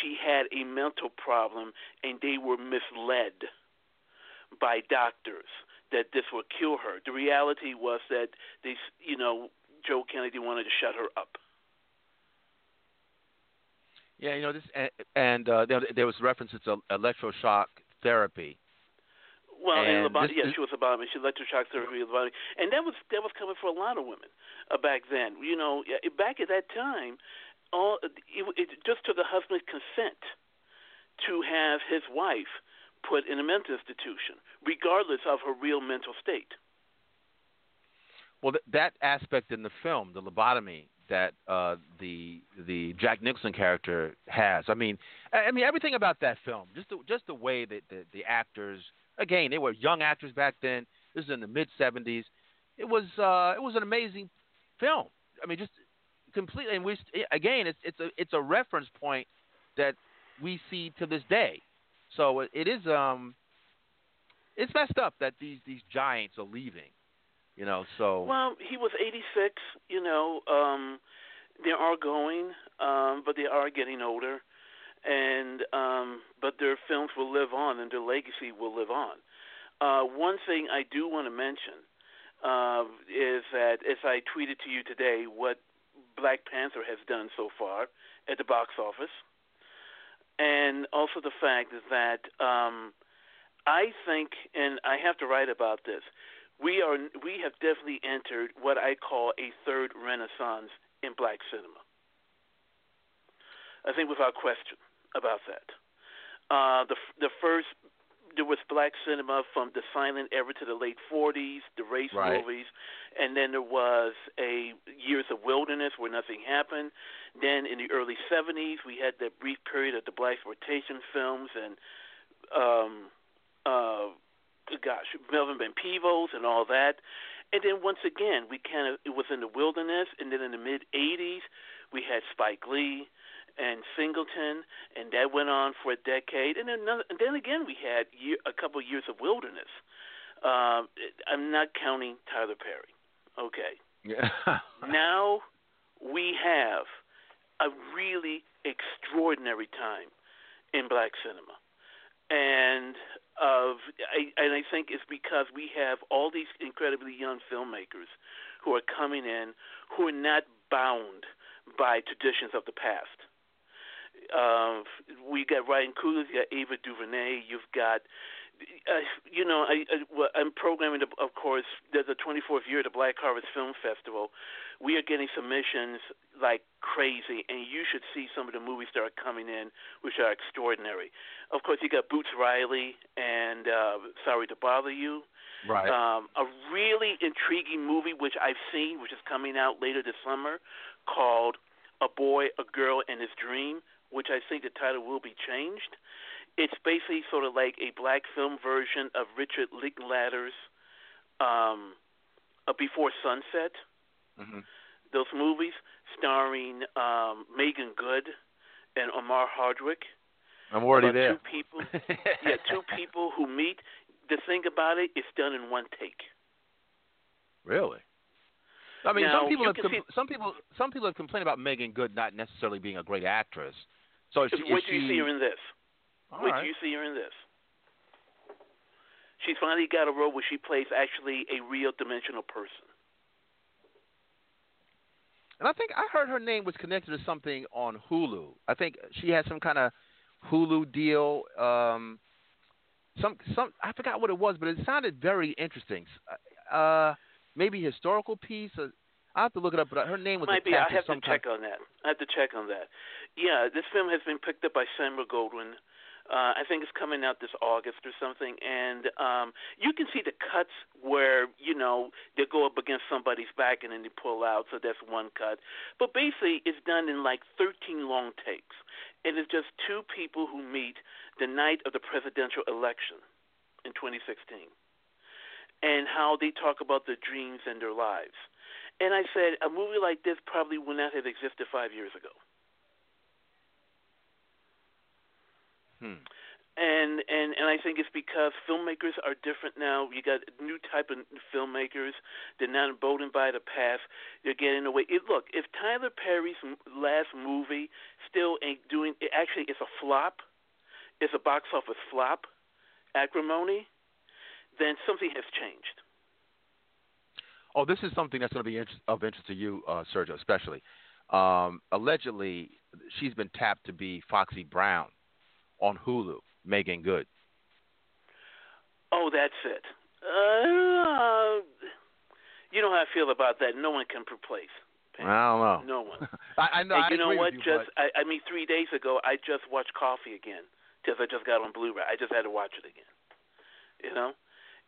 she had a mental problem, and they were misled by doctors that this would cure her. The reality was that they, you know, Joe Kennedy wanted to shut her up. Yeah, you know this, and there was references to electroshock therapy. Well, and she was about it. She electroshock therapy was about it, and that was coming for a lot of women back then. You know, back at that time, it just took a husband's consent to have his wife put in a mental institution, regardless of her real mental state. Well, that aspect in the film, the lobotomy that the Jack Nicholson character has. I mean everything about that film, just the way that the actors. Again, they were young actors back then. This is in the mid-70s. It was an amazing film. I mean, just completely. And it's a reference point that we see to this day. So it's messed up that these giants are leaving. You know, so well, he was 86. You know, they are going, but they are getting older. And but their films will live on, and their legacy will live on. One thing I do want to mention is that, as I tweeted to you today, what Black Panther has done so far at the box office, and also the fact is that I think, and I have to write about this, we have definitely entered what I call a third renaissance in black cinema. I think without question about that. The first, there was black cinema from the silent era to the late 40s, the race movies, and then there was a years of wilderness where nothing happened. Then in the early 70s, we had that brief period of the blaxploitation films and, Melvin Van Peebles and all that. And then once again, it was in the wilderness, and then in the mid-80s, we had Spike Lee and Singleton, and that went on for a decade. And then again, we had a couple of years of wilderness. I'm not counting Tyler Perry. Okay. Yeah. Now we have a really extraordinary time in black cinema. And I think it's because we have all these incredibly young filmmakers who are coming in who are not bound by traditions of the past. We got Ryan Coogler, you got Ava DuVernay, you've got, I'm programming, of course, there's a 24th year of the Black Harvest Film Festival. We are getting submissions like crazy, and you should see some of the movies that are coming in, which are extraordinary. Of course, you got Boots Riley and Sorry to Bother You. Right. A really intriguing movie, which I've seen, which is coming out later this summer, called A Boy, A Girl, and His Dream, which I think the title will be changed. It's basically sort of like a black film version of Richard Linklater's Before Sunset, mm-hmm. Those movies starring Megan Good and Omar Hardwick. I'm already there. Two people who meet. The thing about it, it's done in one take. Really? I mean, now, some people have complained about Megan Good not necessarily being a great actress. So do you see her in this? Do you see her in this? She's finally got a role where she plays actually a real dimensional person. And I think I heard her name was connected to something on Hulu. I think she had some kind of Hulu deal. I forgot what it was, but it sounded very interesting. Maybe historical piece. I'll have to look it up, but her name was attached to some type. I have to check on that. Yeah, this film has been picked up by Sandra Goldwyn. I think it's coming out this August or something. And you can see the cuts where, they go up against somebody's back and then they pull out. So that's one cut. But basically, it's done in like 13 long takes. It is just two people who meet the night of the presidential election in 2016. And how they talk about their dreams and their lives. And I said, a movie like this probably would not have existed 5 years ago. And I think it's because filmmakers are different now. You got a new type of filmmakers. They're not emboldened by the past. They're getting away. Look, if Tyler Perry's last movie still ain't doing – actually, it's a flop. It's a box office flop, Acrimony. Then something has changed. Oh, this is something that's going to be of interest to you, Sergio, especially. Allegedly, she's been tapped to be Foxy Brown on Hulu, Megan Good. Oh, that's it. You know how I feel about that. No one can replace. I don't know. No one. I know. And you know what? I mean, 3 days ago, I just watched Coffee again because I just got on Blu-ray. I just had to watch it again. You know,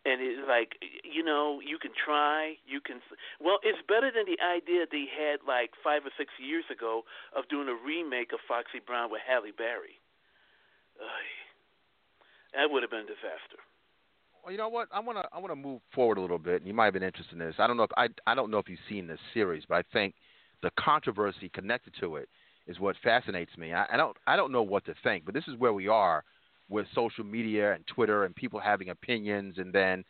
and it's like, you know, you can try. You can. Well, it's better than the idea they had like 5 or 6 years ago of doing a remake of Foxy Brown with Halle Berry. That would have been a disaster. Well, you know what? I want to move forward a little bit, and you might have been interested in this. I don't know if you've seen this series, but I think the controversy connected to it is what fascinates me. I don't know what to think, but this is where we are with social media and Twitter and people having opinions, and then,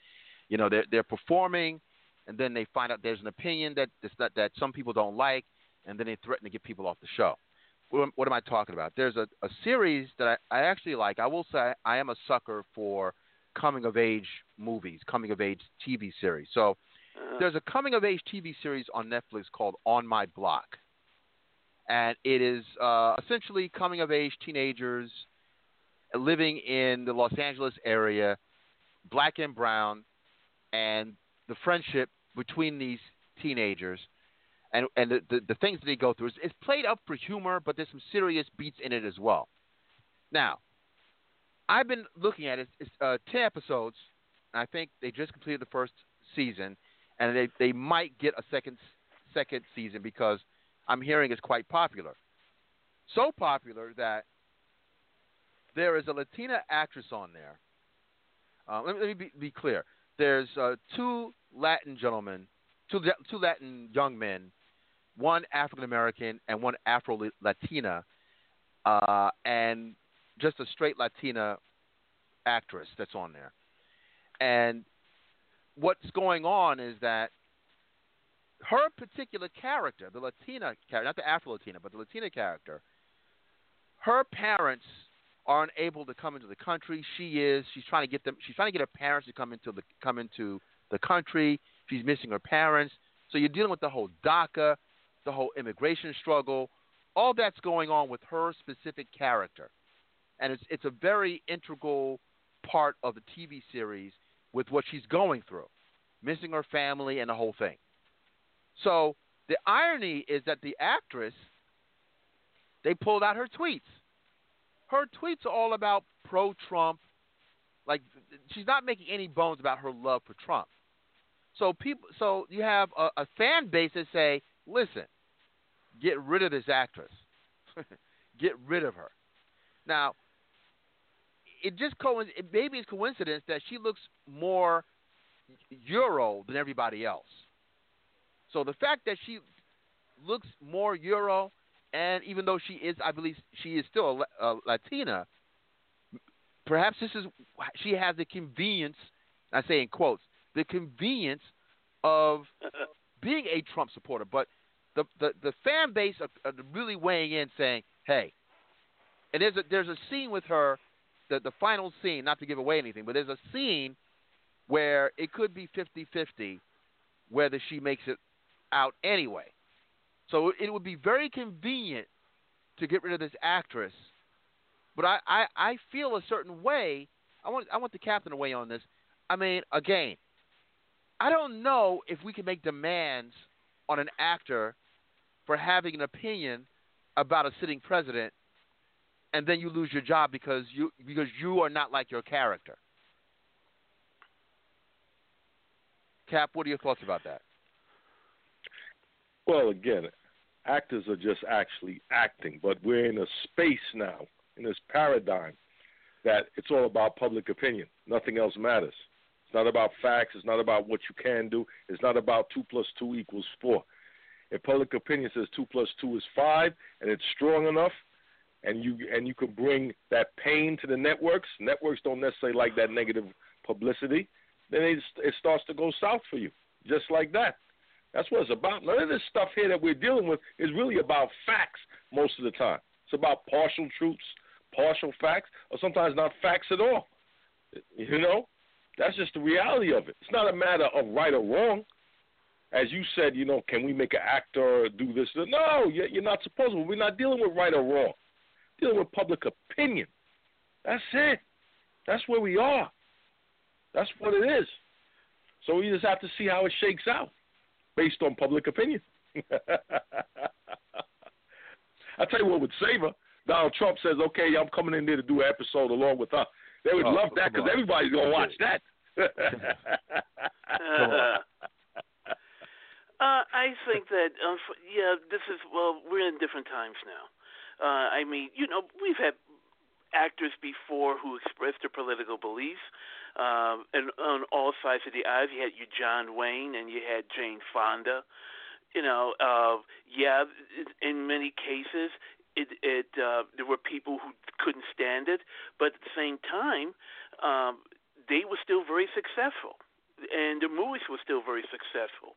you know, they're performing, and then they find out there's an opinion that some people don't like, and then they threaten to get people off the show. What am I talking about? There's a series that I actually like. I will say I am a sucker for coming-of-age movies, coming-of-age TV series. So there's a coming-of-age TV series on Netflix called On My Block. And it is essentially coming-of-age teenagers living in the Los Angeles area, black and brown, and the friendship between these teenagers and the things that they go through. It's played up for humor, but there's some serious beats in it as well. Now, I've been looking at it. It's 10 episodes. I think they just completed the first season, and they might get a second season because I'm hearing it's quite popular. So popular that there is a Latina actress on there. Let me be clear. There's two Latin young men, one African-American and one Afro-Latina, and just a straight Latina actress that's on there. And what's going on is that her particular character, the Latina character, not the Afro-Latina, but the Latina character, her parents aren't able to come into the country. She's trying to get her parents to come into the country. She's missing her parents. So you're dealing with the whole DACA, the whole immigration struggle, all that's going on with her specific character. And it's a very integral part of the TV series with what she's going through, missing her family and the whole thing. So the irony is that the actress, they pulled out her tweets. Her tweets are all about pro-Trump. Like, she's not making any bones about her love for Trump. So you have a fan base that say, listen, get rid of this actress. Get rid of her. Now, maybe it's coincidence that she looks more Euro than everybody else. So the fact that she looks more Euro, and even though I believe she is still a Latina, perhaps she has the convenience, I say in quotes, the convenience of being a Trump supporter. But the fan base are really weighing in saying, hey. And there's a scene with her, the final scene, not to give away anything, but there's a scene where it could be 50-50 whether she makes it out anyway. So it would be very convenient to get rid of this actress. But I feel a certain way. I want the captain to weigh on this. I mean, again, I don't know if we can make demands on an actor for having an opinion about a sitting president, and then you lose your job because you are not like your character. Cap, what are your thoughts about that? Well, again, actors are just actually acting, but we're in a space now, in this paradigm, that it's all about public opinion. Nothing else matters. It's not about facts. It's not about what you can do. It's not about 2 + 2 = 4. If public opinion says 2 + 2 is 5 and it's strong enough, and you can bring that pain to the networks. Networks don't necessarily like that negative publicity. Then it starts to go south for you, just like that. That's what it's about. None of this stuff here that we're dealing with is really about facts most of the time. It's about partial truths, partial facts, or sometimes not facts at all. You know, that's just the reality of it. It's not a matter of right or wrong. As you said, you know, can we make an actor do this? No, you're not supposed to. We're not dealing with right or wrong. Dealing with public opinion. That's it. That's where we are. That's what it is. So we just have to see how it shakes out based on public opinion. I tell you what would save her. Donald Trump says, okay, I'm coming in there to do an episode along with her. They would love that because everybody's going to watch that. I think that, this is, we're in different times now. I mean, we've had actors before who expressed their political beliefs, and on all sides of the aisle. You had your John Wayne and you had Jane Fonda. In many cases, there were people who couldn't stand it, but at the same time, they were still very successful, and the movies were still very successful.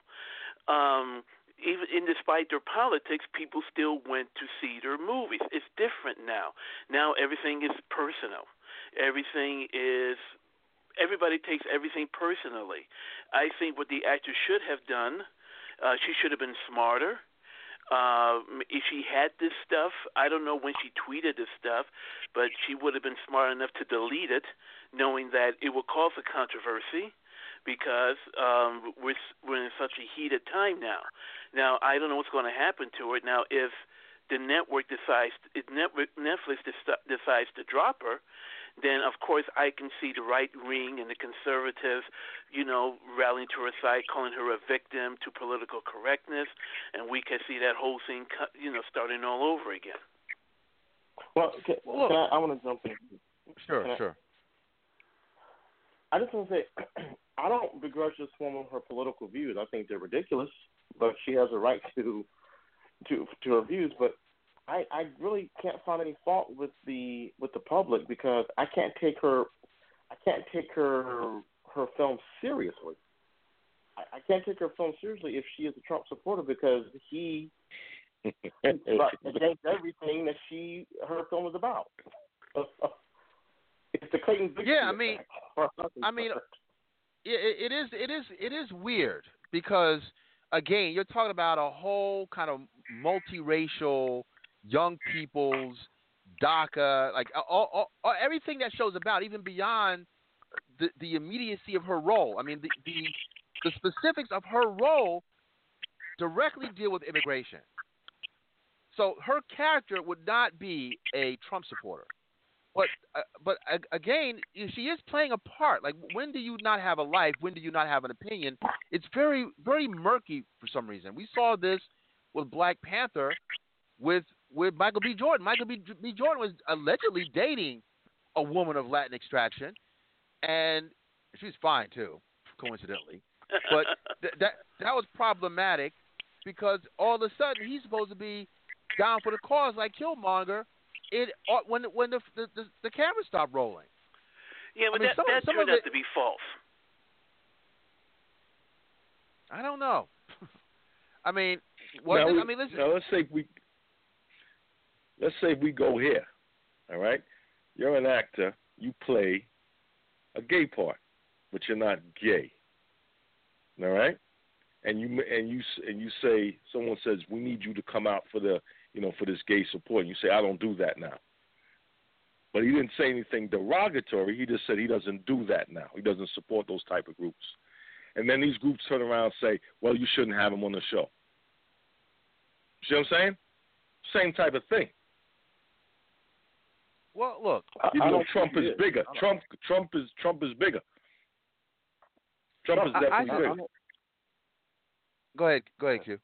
Even despite their politics, people still went to see their movies. It's different now. Now everything is personal. Everybody takes everything personally. I think what the actress should have done, she should have been smarter. If she had this stuff, I don't know when she tweeted this stuff, but she would have been smart enough to delete it, knowing that it would cause a controversy, because we're in such a heated time now. Now, I don't know what's going to happen to it. Now, if the network Netflix decides to drop her, then, of course, I can see the right wing and the conservatives, rallying to her side, calling her a victim to political correctness, and we can see that whole thing, starting all over again. Well, I want to jump in. Sure. I just want to say, I don't begrudge this woman her political views. I think they're ridiculous, but she has a right to her views. But I really can't find any fault with the public, because I can't take her film seriously. I can't take her film seriously if she is a Trump supporter, because he against everything that her film is about. It's the Clayton Dixon it is weird, because again, you're talking about a whole kind of multiracial young people's DACA, like all, everything that show's about, even beyond the immediacy of her role. I mean, the specifics of her role directly deal with immigration. So her character would not be a Trump supporter, but again, she is playing a part. Like, when do you not have a life? When do you not have an opinion? It's very, very murky for some reason. We saw this with Black Panther, with Michael B. Jordan. Michael B. Jordan was allegedly dating a woman of Latin extraction, and she's fine too, coincidentally. But that was problematic, because all of a sudden he's supposed to be down for the cause, like Killmonger. When the camera stopped rolling. Yeah, but that turned out to be false. I don't know. I mean, listen. Now let's say we go here. All right, you're an actor. You play a gay part, but you're not gay. All right, and you say, someone says, we need you to come out for the, for this gay support. And you say, I don't do that now. But he didn't say anything derogatory. He just said he doesn't do that now. He doesn't support those type of groups. And then these groups turn around and say, well, you shouldn't have him on the show. See what I'm saying? Same type of thing. Well, look, Trump is bigger. Trump is bigger. Trump is definitely bigger. Go ahead, Q.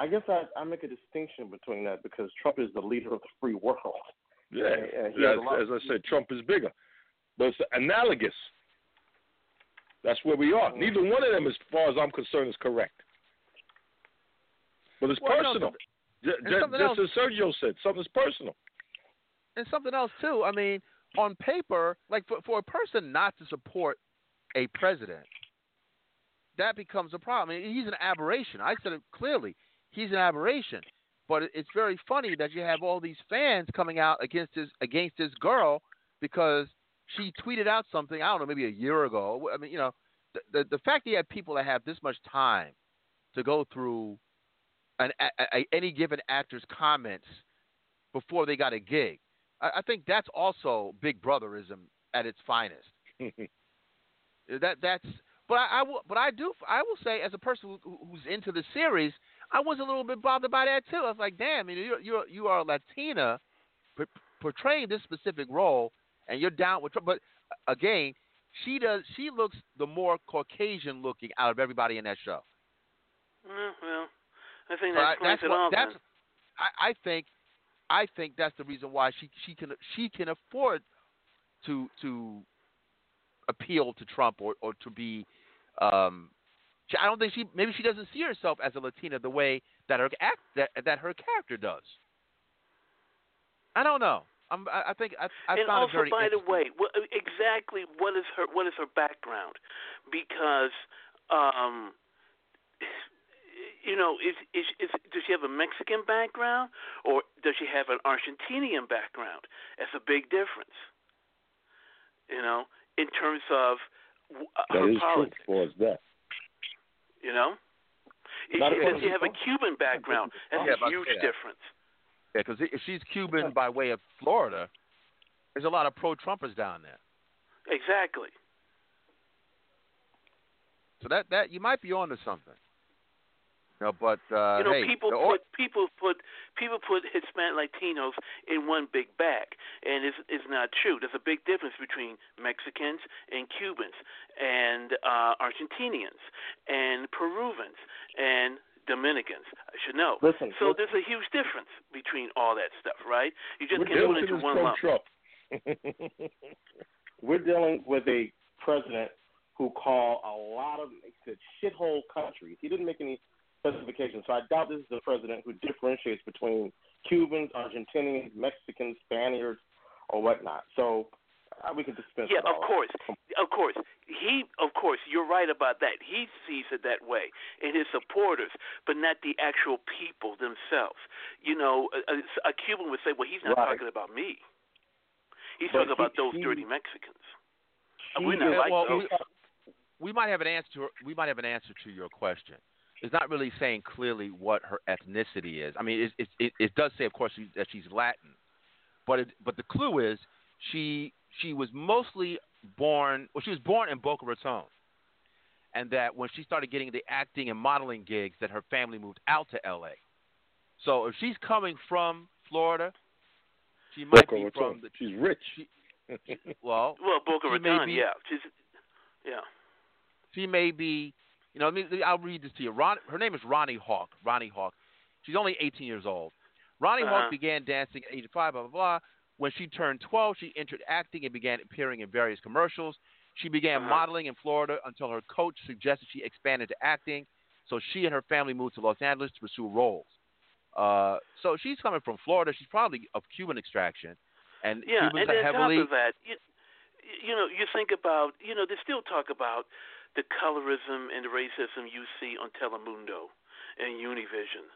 I guess I make a distinction between that, because Trump is the leader of the free world. Yeah, as I said, Trump is bigger. But it's analogous. That's where we are. Neither one of them, as far as I'm concerned, is correct. But it's personal. Just as Sergio said, something's personal. And something else, too. I mean, on paper, like for a person not to support a president, that becomes a problem. I mean, he's an aberration. I said it clearly. He's an aberration. But it's very funny that you have all these fans coming out against this girl because she tweeted out something, I don't know, maybe a year ago. I mean, the fact that you have people that have this much time to go through any given actor's comments before they got a gig, I think that's also Big Brotherism at its finest. But I will say, as a person who's into the series, I was a little bit bothered by that too. I was like, damn, you are a Latina portraying this specific role, and you're down with. But again, she does. She looks the more Caucasian looking out of everybody in that show. Well, I think that's it. I think that's the reason why she can afford to appeal to Trump or to be. I don't think she doesn't see herself as a Latina the way that her character does. I don't know. Exactly what is her background? Because does she have a Mexican background or does she have an Argentinian background? That's a big difference. In terms of her politics. True, as that. Does she have a Cuban background? That's a huge difference. Yeah, because if she's Cuban by way of Florida, there's a lot of pro-Trumpers down there. Exactly. So that you might be onto something. No, but people put Hispanic Latinos in one big bag, and it's not true. There's a big difference between Mexicans and Cubans and Argentinians and Peruvians and Dominicans. I should know. Listen, there's a huge difference between all that stuff, right? You just can't put it into one lump. We're dealing with a president who called a lot of shithole countries. He didn't make any specifications. So I doubt this is a president who differentiates between Cubans, Argentinians, Mexicans, Spaniards, or whatnot. So we can dispense. Yeah, of course. You're right about that. He sees it that way, and his supporters, but not the actual people themselves. A Cuban would say, "Well, he's not talking about me. He's talking about those dirty Mexicans." We're not like those. We might have an answer. We might have an answer to your question. It's not really saying clearly what her ethnicity is. I mean, it does say, of course, that she's Latin, but the clue is she was mostly born. Well, she was born in Boca Raton, and that when she started getting the acting and modeling gigs, that her family moved out to L.A. So if she's coming from Florida, she might be from. She's rich. Boca Raton. She may be. I'll read this to you. Her name is Ronnie Hawk. She's only 18 years old. Ronnie Hawk began dancing at age 5, blah, blah, blah. When she turned 12, she entered acting and began appearing in various commercials. She began modeling in Florida until her coach suggested she expanded to acting. So she and her family moved to Los Angeles to pursue roles. So she's coming from Florida. She's probably of Cuban extraction. And yeah, Cubans and on top of that, you think about, they still talk about the colorism and the racism you see on Telemundo and Univision.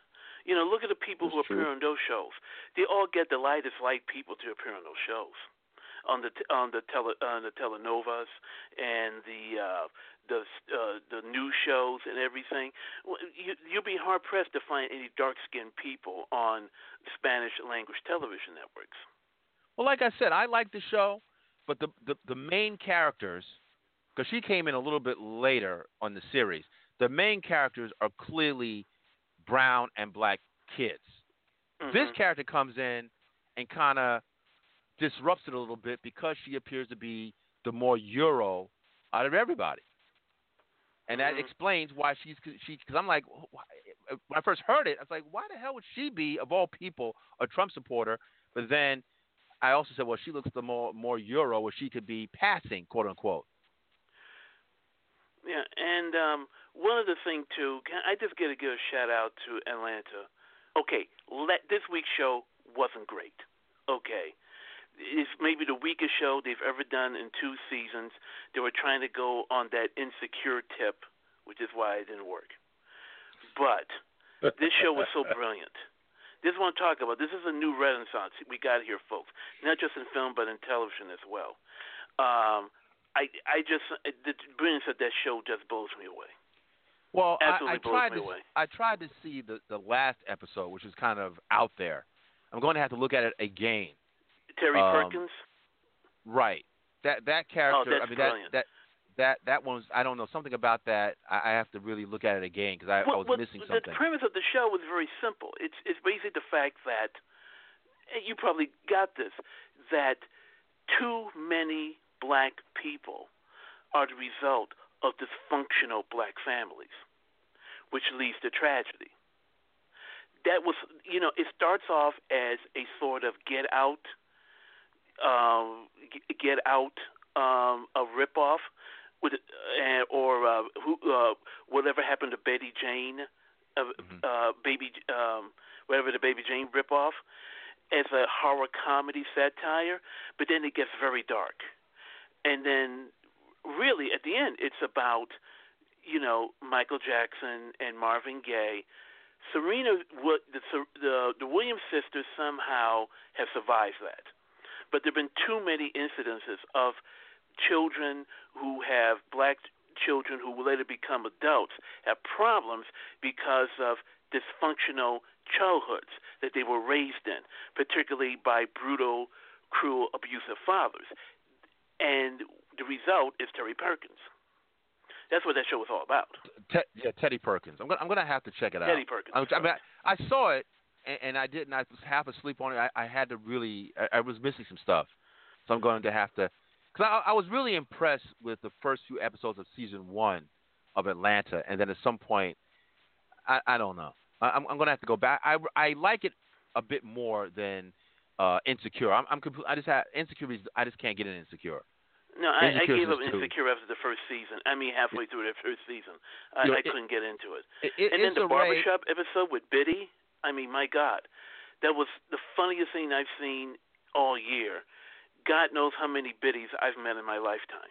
Look at the people who appear on those shows. They all get the lightest light people to appear on those shows, on the telenovas and the news shows and everything. You'll be hard pressed to find any dark skinned people on Spanish language television networks. Well, like I said, I like the show, but the main characters. Because she came in a little bit later on the series. The main characters are clearly brown and black kids. Mm-hmm. This character comes in and kind of disrupts it a little bit because she appears to be the more Euro out of everybody. And that explains why because I'm like, when I first heard it, I was like, why the hell would she be, of all people, a Trump supporter? But then I also said, well, she looks the more Euro where she could be passing, quote unquote. Yeah, and one other thing, too, I just got to give a shout-out to Atlanta. Okay, this week's show wasn't great. Okay. It's maybe the weakest show they've ever done in 2 seasons. They were trying to go on that insecure tip, which is why it didn't work. But this show was so brilliant. This is what I'm talking about. This is a new renaissance we got here, folks, not just in film but in television as well. The brilliance of that show just blows me away. Well, I tried to see the last episode, which is kind of out there. I'm going to have to look at it again. Terry Perkins? Right. That character. Oh, that's brilliant. That one was, I don't know, something about that. I have to really look at it again because I was missing something. The premise of the show was very simple. It's basically the fact that, and you probably got this, that too many black people are the result of dysfunctional black families, which leads to tragedy. That was, you know, it starts off as a sort of Get Out, a ripoff, whatever happened to Betty Jane, whatever the Baby Jane ripoff, as a horror comedy satire. But then it gets very dark, and then really at the end it's about, you know, Michael Jackson and Marvin Gaye. The Williams sisters somehow have survived that, but there have been too many incidences of children who have black children who will later become adults have problems because of dysfunctional childhoods that they were raised in, particularly by brutal, cruel, abusive fathers. And the result is Terry Perkins. That's what that show was all about. Teddy Perkins. I'm gonna have to check it out. Teddy Perkins. I saw it, and I didn't. I was half asleep on it. I had to really. I was missing some stuff, so I'm going to have to. Because I was really impressed with the first few episodes of season one of Atlanta, and then at some point, I don't know. I'm gonna have to go back. I like it a bit more than Insecure. I just can't get into Insecure. No, I gave up Insecure after the first season. I mean, halfway through the first season, I couldn't get into it. And then the barbershop episode with Biddy, I mean, my God, that was the funniest thing I've seen all year. God knows how many Biddies I've met in my lifetime.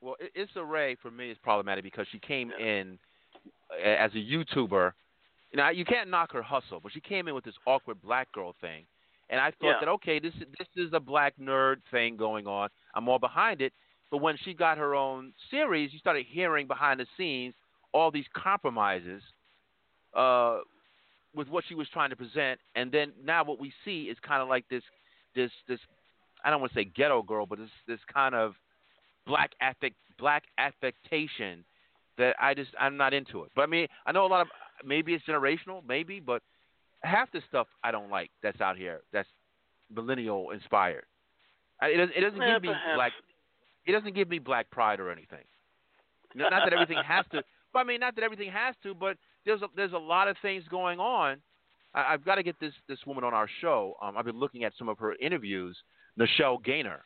Well, Issa Rae for me is problematic because she came in as a YouTuber. Now you can't knock her hustle, but she came in with this awkward black girl thing. And I thought that, okay, this is a black nerd thing going on. I'm all behind it. But when she got her own series, you started hearing behind the scenes all these compromises with what she was trying to present. And then now what we see is kind of like this I don't want to say ghetto girl, but this kind of black affectation that I'm not into it. But I mean, I know a lot of maybe it's generational, maybe, but half the stuff I don't like that's out here that's millennial inspired. It doesn't give me black pride or anything. Not that everything has to. But I mean, not that everything has to. But there's a lot of things going on. I've got to get this woman on our show. I've been looking at some of her interviews. Nichelle Gaynor.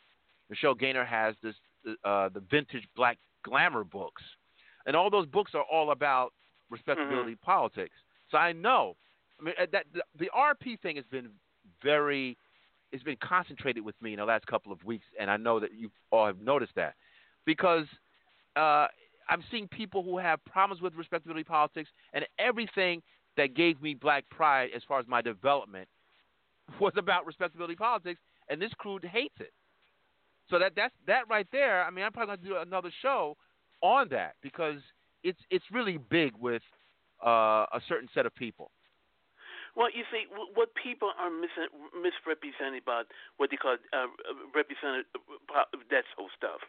Nichelle Gaynor has this the vintage black glamour books, and all those books are all about respectability politics. So I know. I mean, that the RP thing has been it's been concentrated with me in the last couple of weeks, and I know that you all have noticed that because I'm seeing people who have problems with respectability politics, and everything that gave me black pride as far as my development was about respectability politics, and this crew hates it. So that's right there. I mean, I'm probably going to do another show on that because it's really big with a certain set of people. Well, you see, what people are misrepresenting about what they call represented that whole stuff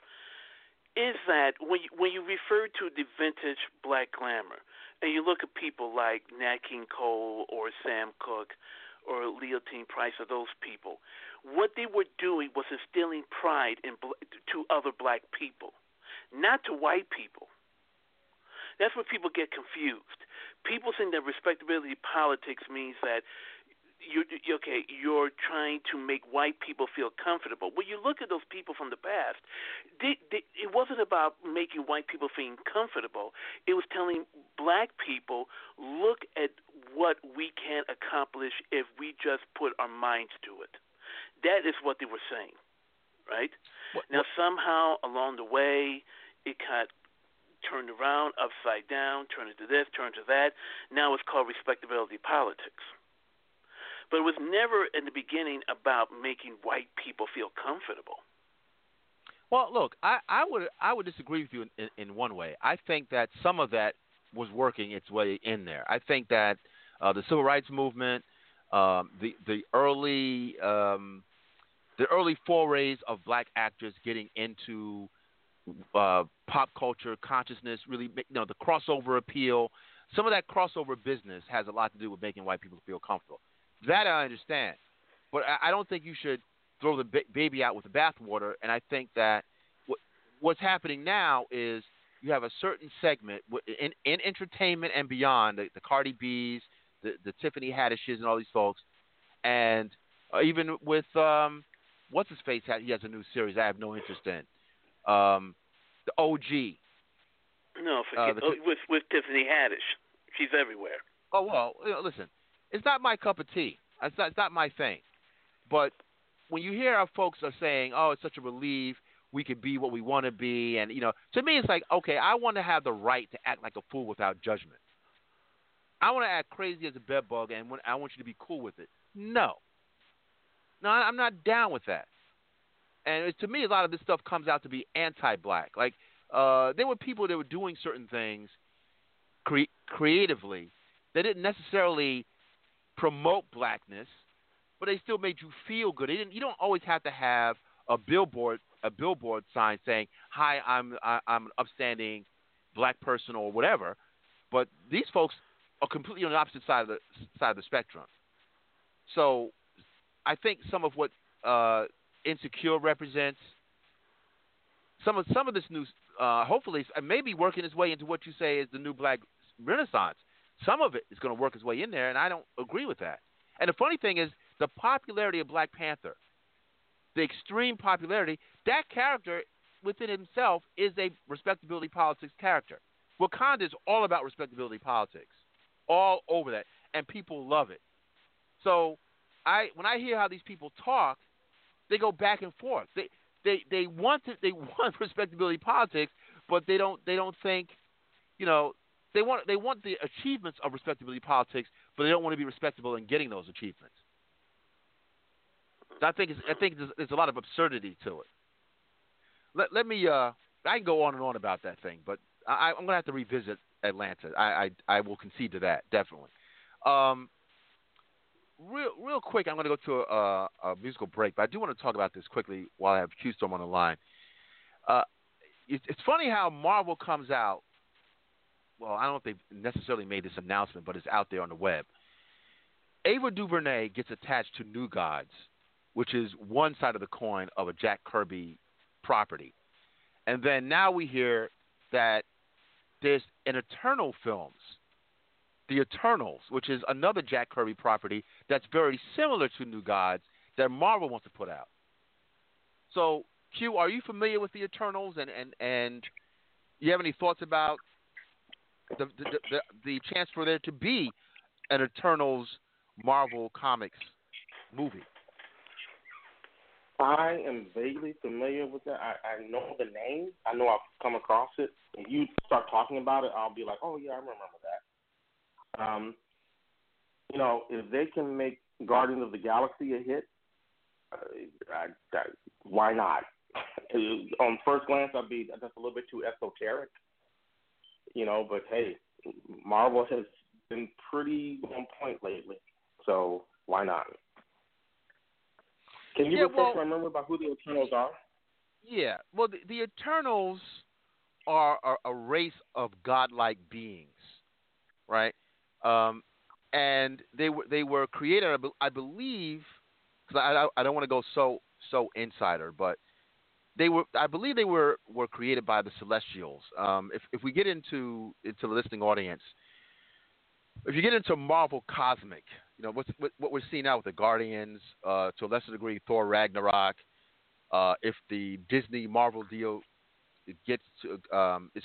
is that when you refer to the vintage black glamour and you look at people like Nat King Cole or Sam Cooke or Leontine Price or those people, what they were doing was instilling pride to other black people, not to white people. That's where people get confused. People think that respectability politics means that you're trying to make white people feel comfortable. When you look at those people from the past, it wasn't about making white people feel comfortable. It was telling black people, look at what we can accomplish if we just put our minds to it. That is what they were saying, right? Now, somehow along the way, it got turned around, upside down, turn it to this, turn to that. Now it's called respectability politics. But it was never in the beginning about making white people feel comfortable. Well, look, I would disagree with you in one way. I think that some of that was working its way in there. I think that the civil rights movement, the early the early forays of black actors getting into pop culture consciousness, really, the crossover appeal. Some of that crossover business has a lot to do with making white people feel comfortable. That I understand. But I don't think you should throw the baby out with the bathwater. And I think that what's happening now is you have a certain segment in entertainment and beyond, the Cardi B's, the Tiffany Haddish's and all these folks. And even with what's-his-face, he has a new series I have no interest in. The OG. No, forget with Tiffany Haddish. She's everywhere. Oh, well, listen, it's not my cup of tea. It's not my thing. But when you hear our folks are saying, oh, it's such a relief, we could be what we want to be, and, to me it's like, okay, I want to have the right to act like a fool without judgment. I want to act crazy as a bedbug, and I want you to be cool with it. No, I'm not down with that. And to me, a lot of this stuff comes out to be anti-black. Like, there were people that were doing certain things creatively that didn't necessarily promote blackness, but they still made you feel good. You don't always have to have a billboard sign saying, "Hi, I'm an upstanding black person" or whatever. But these folks are completely on the opposite side of the spectrum. So I think some of what Insecure represents, some of this new, hopefully, maybe working its way into what you say is the new black renaissance. Some of it is going to work its way in there, and I don't agree with that. And the funny thing is the popularity of Black Panther, the extreme popularity, that character within himself is a respectability politics character. Wakanda is all about respectability politics, all over that, and people love it. So when I hear how these people talk, they go back and forth. They want respectability politics, but they don't think, they want the achievements of respectability politics, but they don't want to be respectable in getting those achievements. So I think there's a lot of absurdity to it. Let me I can go on and on about that thing, but I'm going to have to revisit Atlanta. I will concede to that, definitely. Real quick, I'm going to go to a musical break, but I do want to talk about this quickly while I have Q Storm on the line. It's funny how Marvel comes out. Well, I don't know if they've necessarily made this announcement, but it's out there on the web. Ava DuVernay gets attached to New Gods, which is one side of the coin of a Jack Kirby property. And then now we hear that there's an Eternal Films, The Eternals, which is another Jack Kirby property that's very similar to New Gods that Marvel wants to put out. So, Q, are you familiar with The Eternals? And you have any thoughts about the chance for there to be an Eternals Marvel Comics movie? I am vaguely familiar with that. I know the name. I know I've come across it. If you start talking about it, I'll be like, oh, yeah, I remember that. If they can make Guardians of the Galaxy a hit, why not? On first glance, I'd be just a little bit too esoteric, but hey, Marvel has been pretty on point lately, so why not? Can you remember about who the Eternals are? Yeah, well, the Eternals are a race of godlike beings, right? And they were created, I believe, because I don't want to go so insider, but I believe they were created by the Celestials. If we get into the listening audience, if you get into Marvel Cosmic, what we're seeing now with the Guardians, to a lesser degree Thor Ragnarok, if the Disney Marvel deal is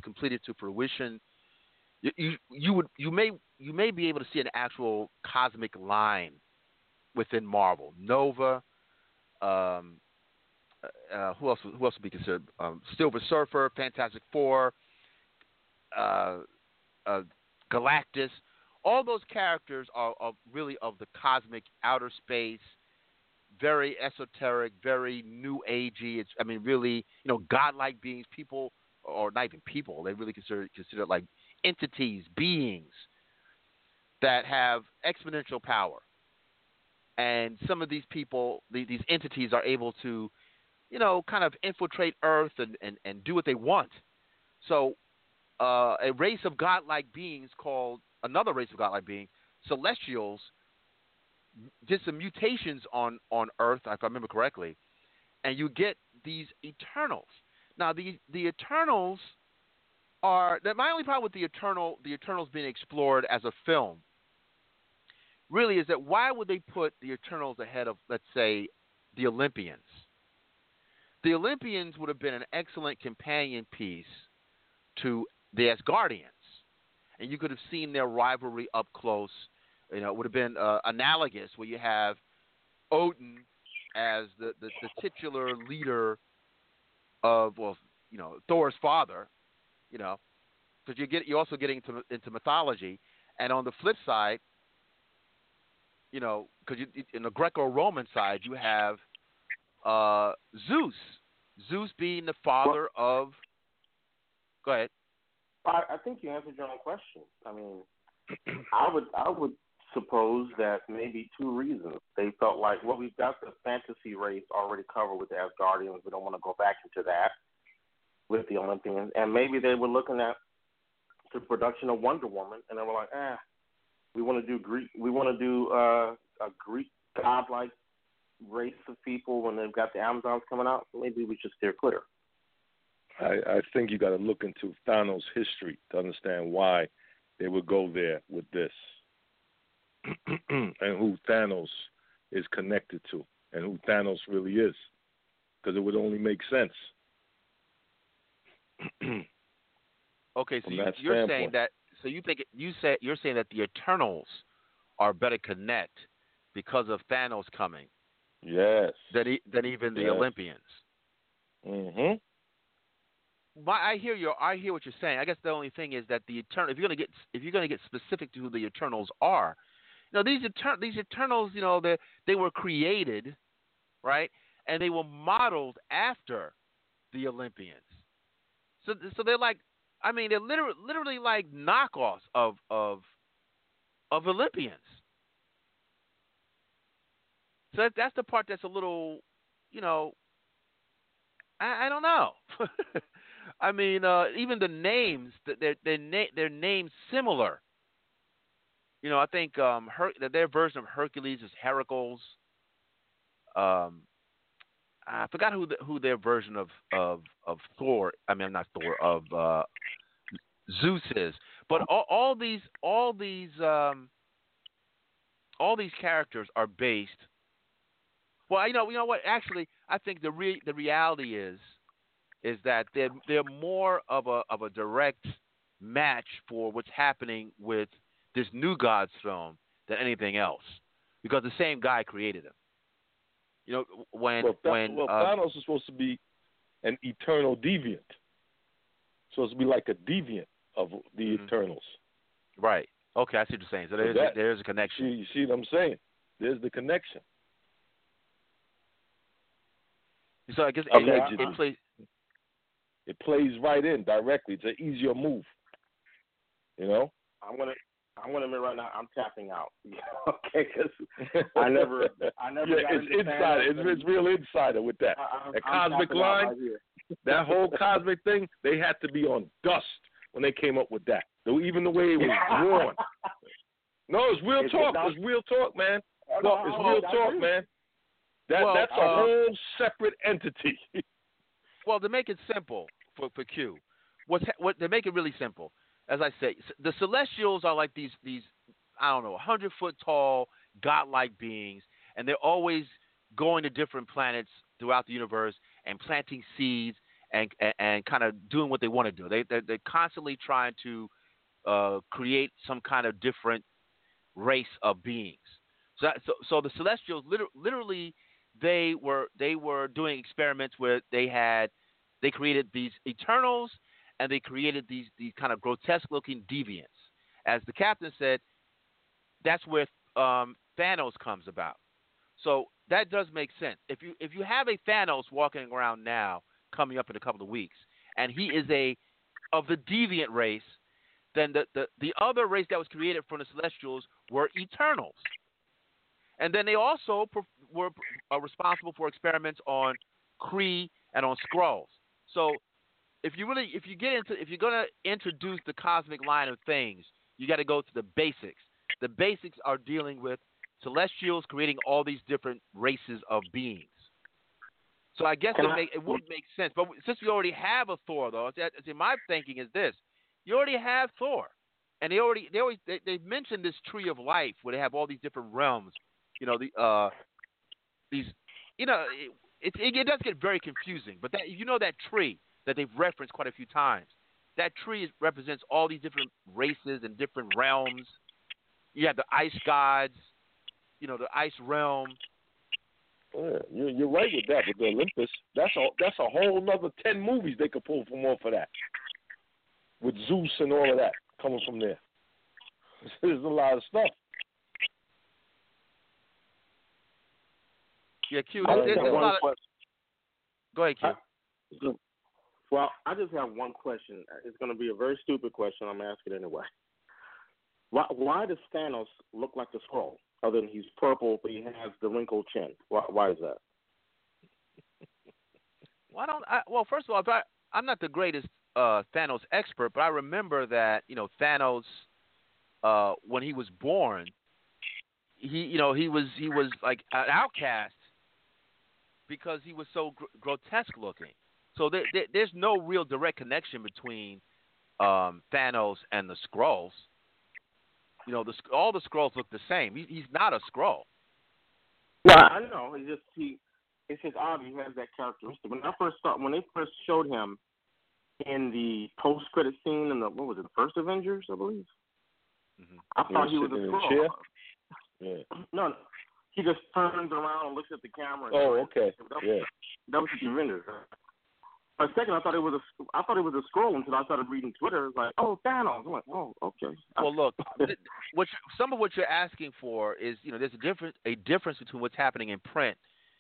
completed to fruition, you may be able to see an actual cosmic line within Marvel. Nova, who else would be considered? Silver Surfer, Fantastic Four, Galactus. All those characters are really of the cosmic outer space, very esoteric, very new agey. Really, godlike beings, people, or not even people. They really considered like entities, beings that have exponential power. And some of these people, these entities are able to, you know, kind of infiltrate Earth and do what they want. So a race of godlike beings called another race of godlike beings, Celestials, did some mutations on Earth, if I remember correctly, and you get these Eternals. Now, the Eternals are – my only problem with the Eternals being explored as a film really is that why would they put the Eternals ahead of, let's say, the Olympians? The Olympians would have been an excellent companion piece to the Asgardians, and you could have seen their rivalry up close. You know, it would have been analogous where you have Odin as the titular leader of, well, you know, Thor's father, you know, because you're also getting into mythology. And on the flip side, you know, because in the Greco-Roman side, you have Zeus being the father of. Go ahead. I think you answered your own question. I mean, I would suppose that maybe two reasons. They felt like, well, we've got the fantasy race already covered with the Asgardians. We don't want to go back into that with the Olympians. And maybe they were looking at the production of Wonder Woman, and they were like, we want to do a Greek godlike race of people when they've got the Amazons coming out. Maybe we should steer clear. I think you got to look into Thanos' history to understand why they would go there with this, and who Thanos is connected to, and who Thanos really is, because it would only make sense. Okay, so you're saying that. So you think you're saying that the Eternals are better connect because of Thanos coming. Yes. Than even the Olympians. Mm-hmm. I hear what you're saying. I guess the only thing is that the Eternal. If you're gonna get specific to who the Eternals are, you know, these Eternals, you know, they were created, right, and they were modeled after the Olympians. So they're like, I mean, they're literally like knockoffs of Olympians. So that's the part that's a little, you know, I don't know. I mean, even the names, their names similar. You know, I think their version of Hercules is Heracles. I forgot who their version of Thor. I mean, not Thor, of Zeus is. But all these characters are based. Well, you know what? Actually, I think the reality is that they're more of a direct match for what's happening with this New Gods film than anything else, because the same guy created them. You know, when Thanos is supposed to be an eternal deviant, so it's supposed to be like a deviant of the Eternals. Right. Okay, I see what you're saying. So there's a connection. You see what I'm saying? There's the connection. So I guess it plays right in directly. It's an easier move. You know, I'm gonna admit right now I'm tapping out. Okay, because I never. Yeah, it's insider. It's real insider with that. That cosmic line, right, that whole cosmic thing. They had to be on dust when they came up with that. Though even the way it was drawn. No, it's real talk. It's real talk, man. No, it's real talk, man. That's a whole separate entity. Well, to make it simple for Q, to make it really simple, as I say, the Celestials are like these I don't know, 100-foot-tall godlike beings, and they're always going to different planets throughout the universe and planting seeds and kind of doing what they want to do. They're constantly trying to create some kind of different race of beings. So the Celestials literally. They were doing experiments where they created these Eternals, and they created these kind of grotesque looking deviants. As the captain said, that's where Thanos comes about. So that does make sense. If you have a Thanos walking around now, coming up in a couple of weeks, and he is of the deviant race, then the other race that was created from the Celestials were Eternals. And then they also were responsible for experiments on Kree and on Skrulls. So if you're going to introduce the cosmic line of things, you got to go to the basics. The basics are dealing with Celestials creating all these different races of beings. So I guess it would make sense. But since we already have a Thor, though, see, my thinking is this: you already have Thor, and they mentioned this tree of life where they have all these different realms. You know, it does get very confusing. But that tree that they've referenced quite a few times, that tree represents all these different races and different realms. You have the ice gods, the ice realm. Yeah, you're right with that. With the Olympus, that's a whole nother 10 movies they could pull from off of that. With Zeus and all of that coming from there, there's a lot of stuff. Yeah, Q. Go ahead, Q. Well, I just have one question. It's going to be a very stupid question. I'm going to ask it anyway. Why does Thanos look like the Skrull? Other than he's purple, but he has the wrinkled chin. Why is that? Well, first of all, I'm not the greatest Thanos expert, but I remember that Thanos, when he was born, he was like an outcast because he was so grotesque looking. So there's no real direct connection between Thanos and the Skrulls. All the Skrulls look the same. He's not a Skrull. Yeah, I know. It's just odd he has that characteristic. When they first showed him in the post-credit scene in the first Avengers, I believe. Mm-hmm. I thought he was a Skrull. Yeah. No, he just turns around and looks at the camera. Oh, okay. That was the Avengers. For a second, I thought it was a Skrull until I started reading Twitter. It was like, oh, Thanos. I'm like, oh, okay. Well, look, some of what you're asking for is, there's a difference between what's happening in print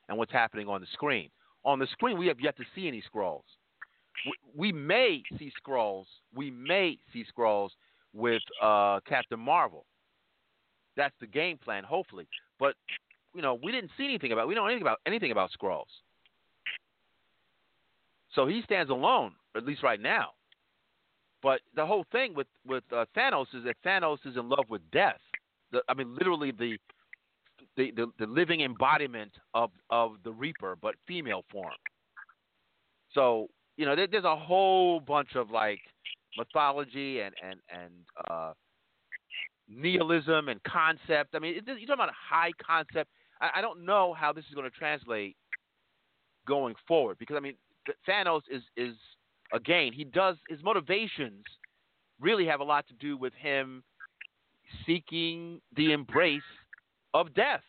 and what's happening on the screen. On the screen, we have yet to see any Skrulls. We may see Skrulls with Captain Marvel. That's the game plan, hopefully. But we didn't see anything about. We don't know anything about Skrulls. So he stands alone, at least right now. But the whole thing with Thanos is that Thanos is in love with death. Literally the living embodiment of the Reaper, but female form. So there's a whole bunch of mythology and nihilism and concept. You're talking about a high concept. I don't know how this is going to translate going forward because Thanos is again, his motivations really have a lot to do with him seeking the embrace of death.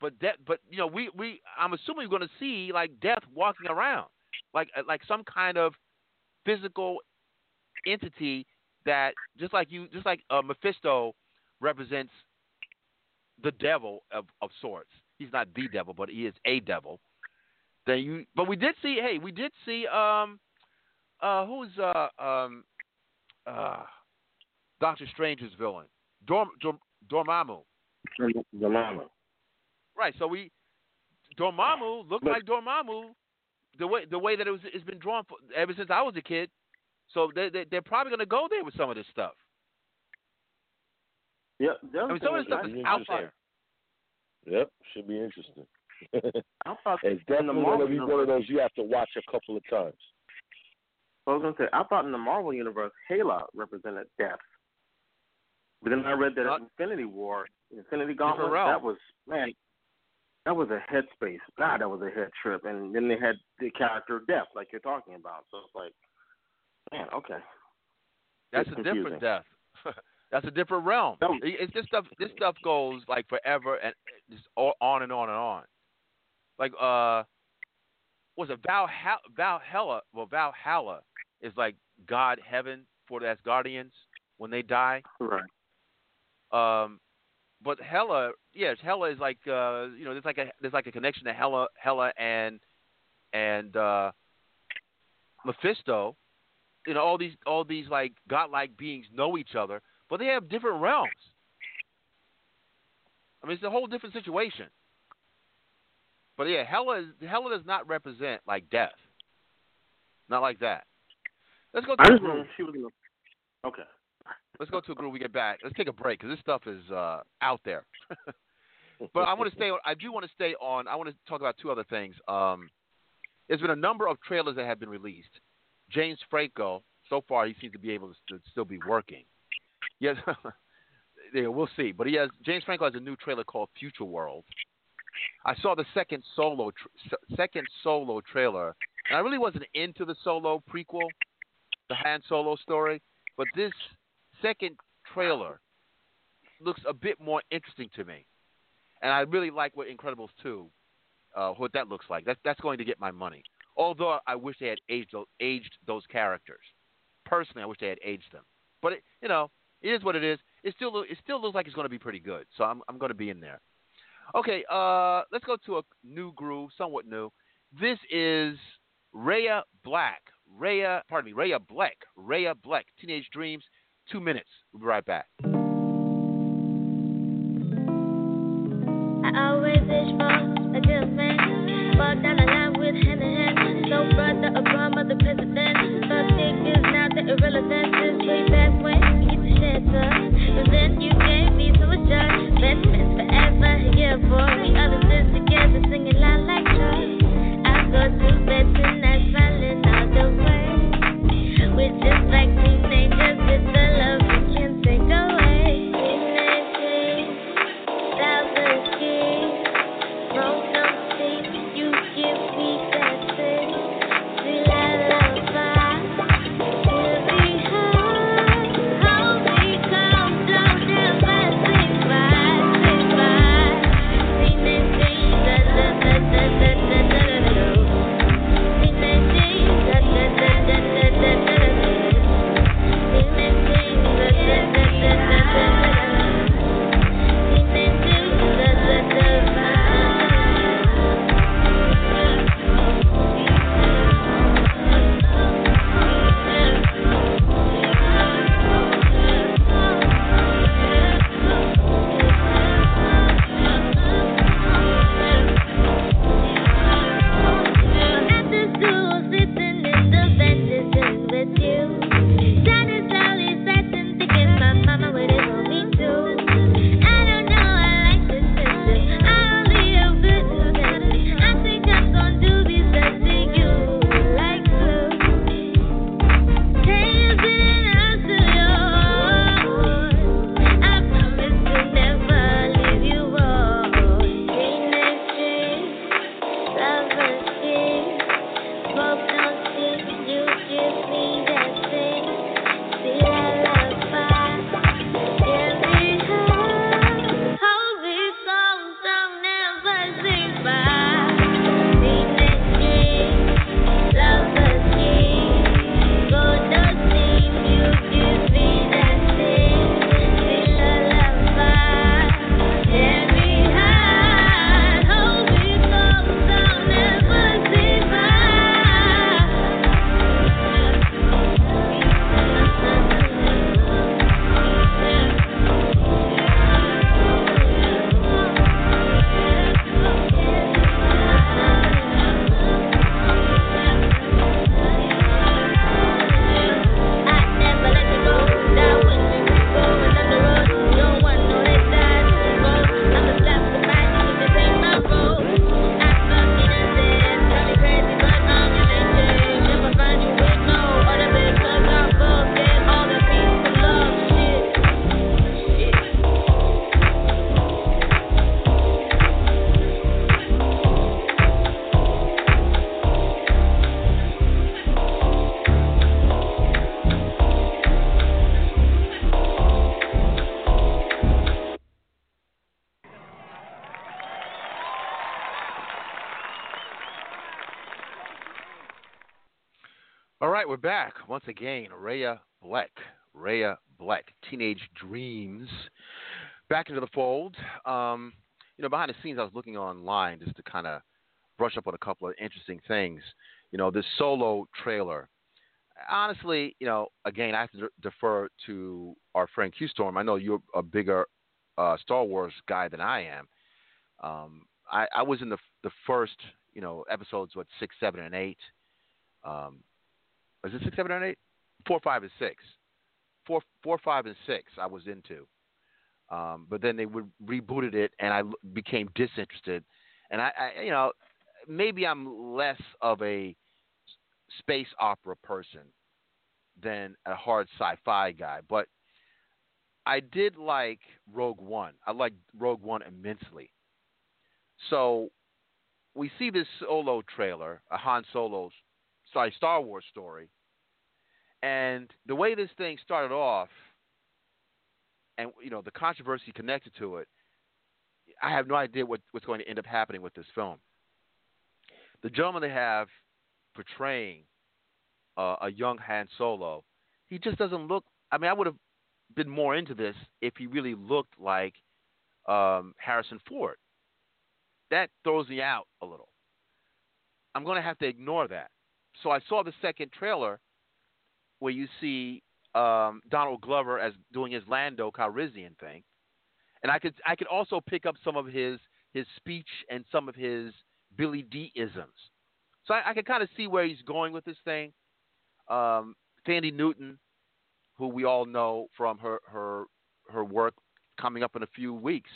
But I'm assuming we're going to see death walking around, like some kind of physical entity that just like Mephisto represents the devil of sorts. He's not the devil, but he is a devil. We did see Doctor Strange's villain, Dormammu. Right. So Dormammu looked like Dormammu the way that it's been drawn for, ever since I was a kid. So they're probably going to go there with some of this stuff. Yeah. Some of this stuff is out there. Yep. Should be interesting. It's definitely going to be one of those you have to watch a couple of times. I was going to say, I thought in the Marvel universe, Hela represented death. But then I read that Infinity War, Infinity Gauntlet, that was a headspace. God, that was a head trip. And then they had the character death, like you're talking about. So it's like, man, okay. That's a different death. That's a different realm. It's just stuff. This stuff goes forever and just on and on and on. Valhalla? Well, Valhalla is God heaven for the Asgardians when they die. Right. But Hela, yes, Hela is there's a connection to Hela and Mephisto. All these godlike beings know each other, but they have different realms. I mean, it's a whole different situation. But yeah, Hela does not represent like death. Not like that. Let's go to a group. Okay. Let's go to a group. We get back. Let's take a break because this stuff is out there. But I want to talk about two other things. There's been a number of trailers that have been released. James Franco, so far, he seems to be able to still be working. Yes, yeah, we'll see. But James Franco has a new trailer called Future World. I saw the second Solo trailer, and I really wasn't into the Solo prequel, the Han Solo story. But this second trailer looks a bit more interesting to me. And I really like what Incredibles 2, what that looks like. That's going to get my money. Although I wish they had aged those characters. Personally, I wish they had aged them. But it is what it is. It still looks like it's going to be pretty good. So I'm going to be in there. Okay, let's go to a new groove, somewhat new. This is Raya Bleck, Teenage Dreams, 2 minutes. We'll be right back. I always wish for a good man. Walk down the line with hand in hand. No brother or grandmother president. The thing is now the irrelevant. This way back when you used to shelter. And then you gave me to a job. Best friends forever, yeah, for we other friends together singing loud like joy. I go to bed tonight smiling all the way. We're just like teenagers with the love we can't take away. Teenage thousand keys, roll some teeth, you give me that thing. We light up fire, we'll be high. How we come down till I say bye. Teenage dreams, da da da da da da da da. Teenage dreams, da da da da da da da. Teenage dreams, da da da da da da da. Teenage dreams, da da da At the school, sitting in the benches just with you. Dad is slowly stretching, thinking my mama would have told me too. I don't know, I like this system. I only have good intentions. I think I'm gonna do this best to you, like glue. Tails in out to yours. I promise to never leave you all. Teenage dreams, lover's kiss. Smoke no tea, you give me that thing. See that love fire, give me hope. Holy songs don't never sing by. Teenage dreams, lover's kiss. Smoke no tea, you give me that thing. See that love fire, give me high. Holy songs don't never sing by. All right, we're back. Once again, Raya Bleck, Teenage Dreams. Back into the fold. Behind the scenes, I was looking online just to kind of brush up on a couple of interesting things. This Solo trailer. Honestly, again, I have to defer to our friend Q Storm. I know you're a bigger Star Wars guy than I am. I was in the first, you know, episodes, what, 6, 7, and 8. Is it 6, 7, and 8? 4, 5, and 6. 4, 5, and 6 I was into. But then they rebooted it, and I became disinterested. And I you know, maybe I'm less of a space opera person than a hard sci-fi guy, but I did like Rogue One. I liked Rogue One immensely. So we see this Solo trailer, a Han Solo, sorry, Star Wars story, and the way this thing started off, and you know the controversy connected to it, I have no idea what's going to end up happening with this film. The gentleman they have portraying a young Han Solo, he just doesn't look. I mean, I would have been more into this if he really looked like Harrison Ford. That throws me out a little. I'm going to have to ignore that. So I saw the second trailer where you see Donald Glover as doing his Lando Calrissian thing, and I could also pick up some of his speech and some of his Billy D-isms. So I can kind of see where he's going with this thing. Thandie Newton, who we all know from her work coming up in a few weeks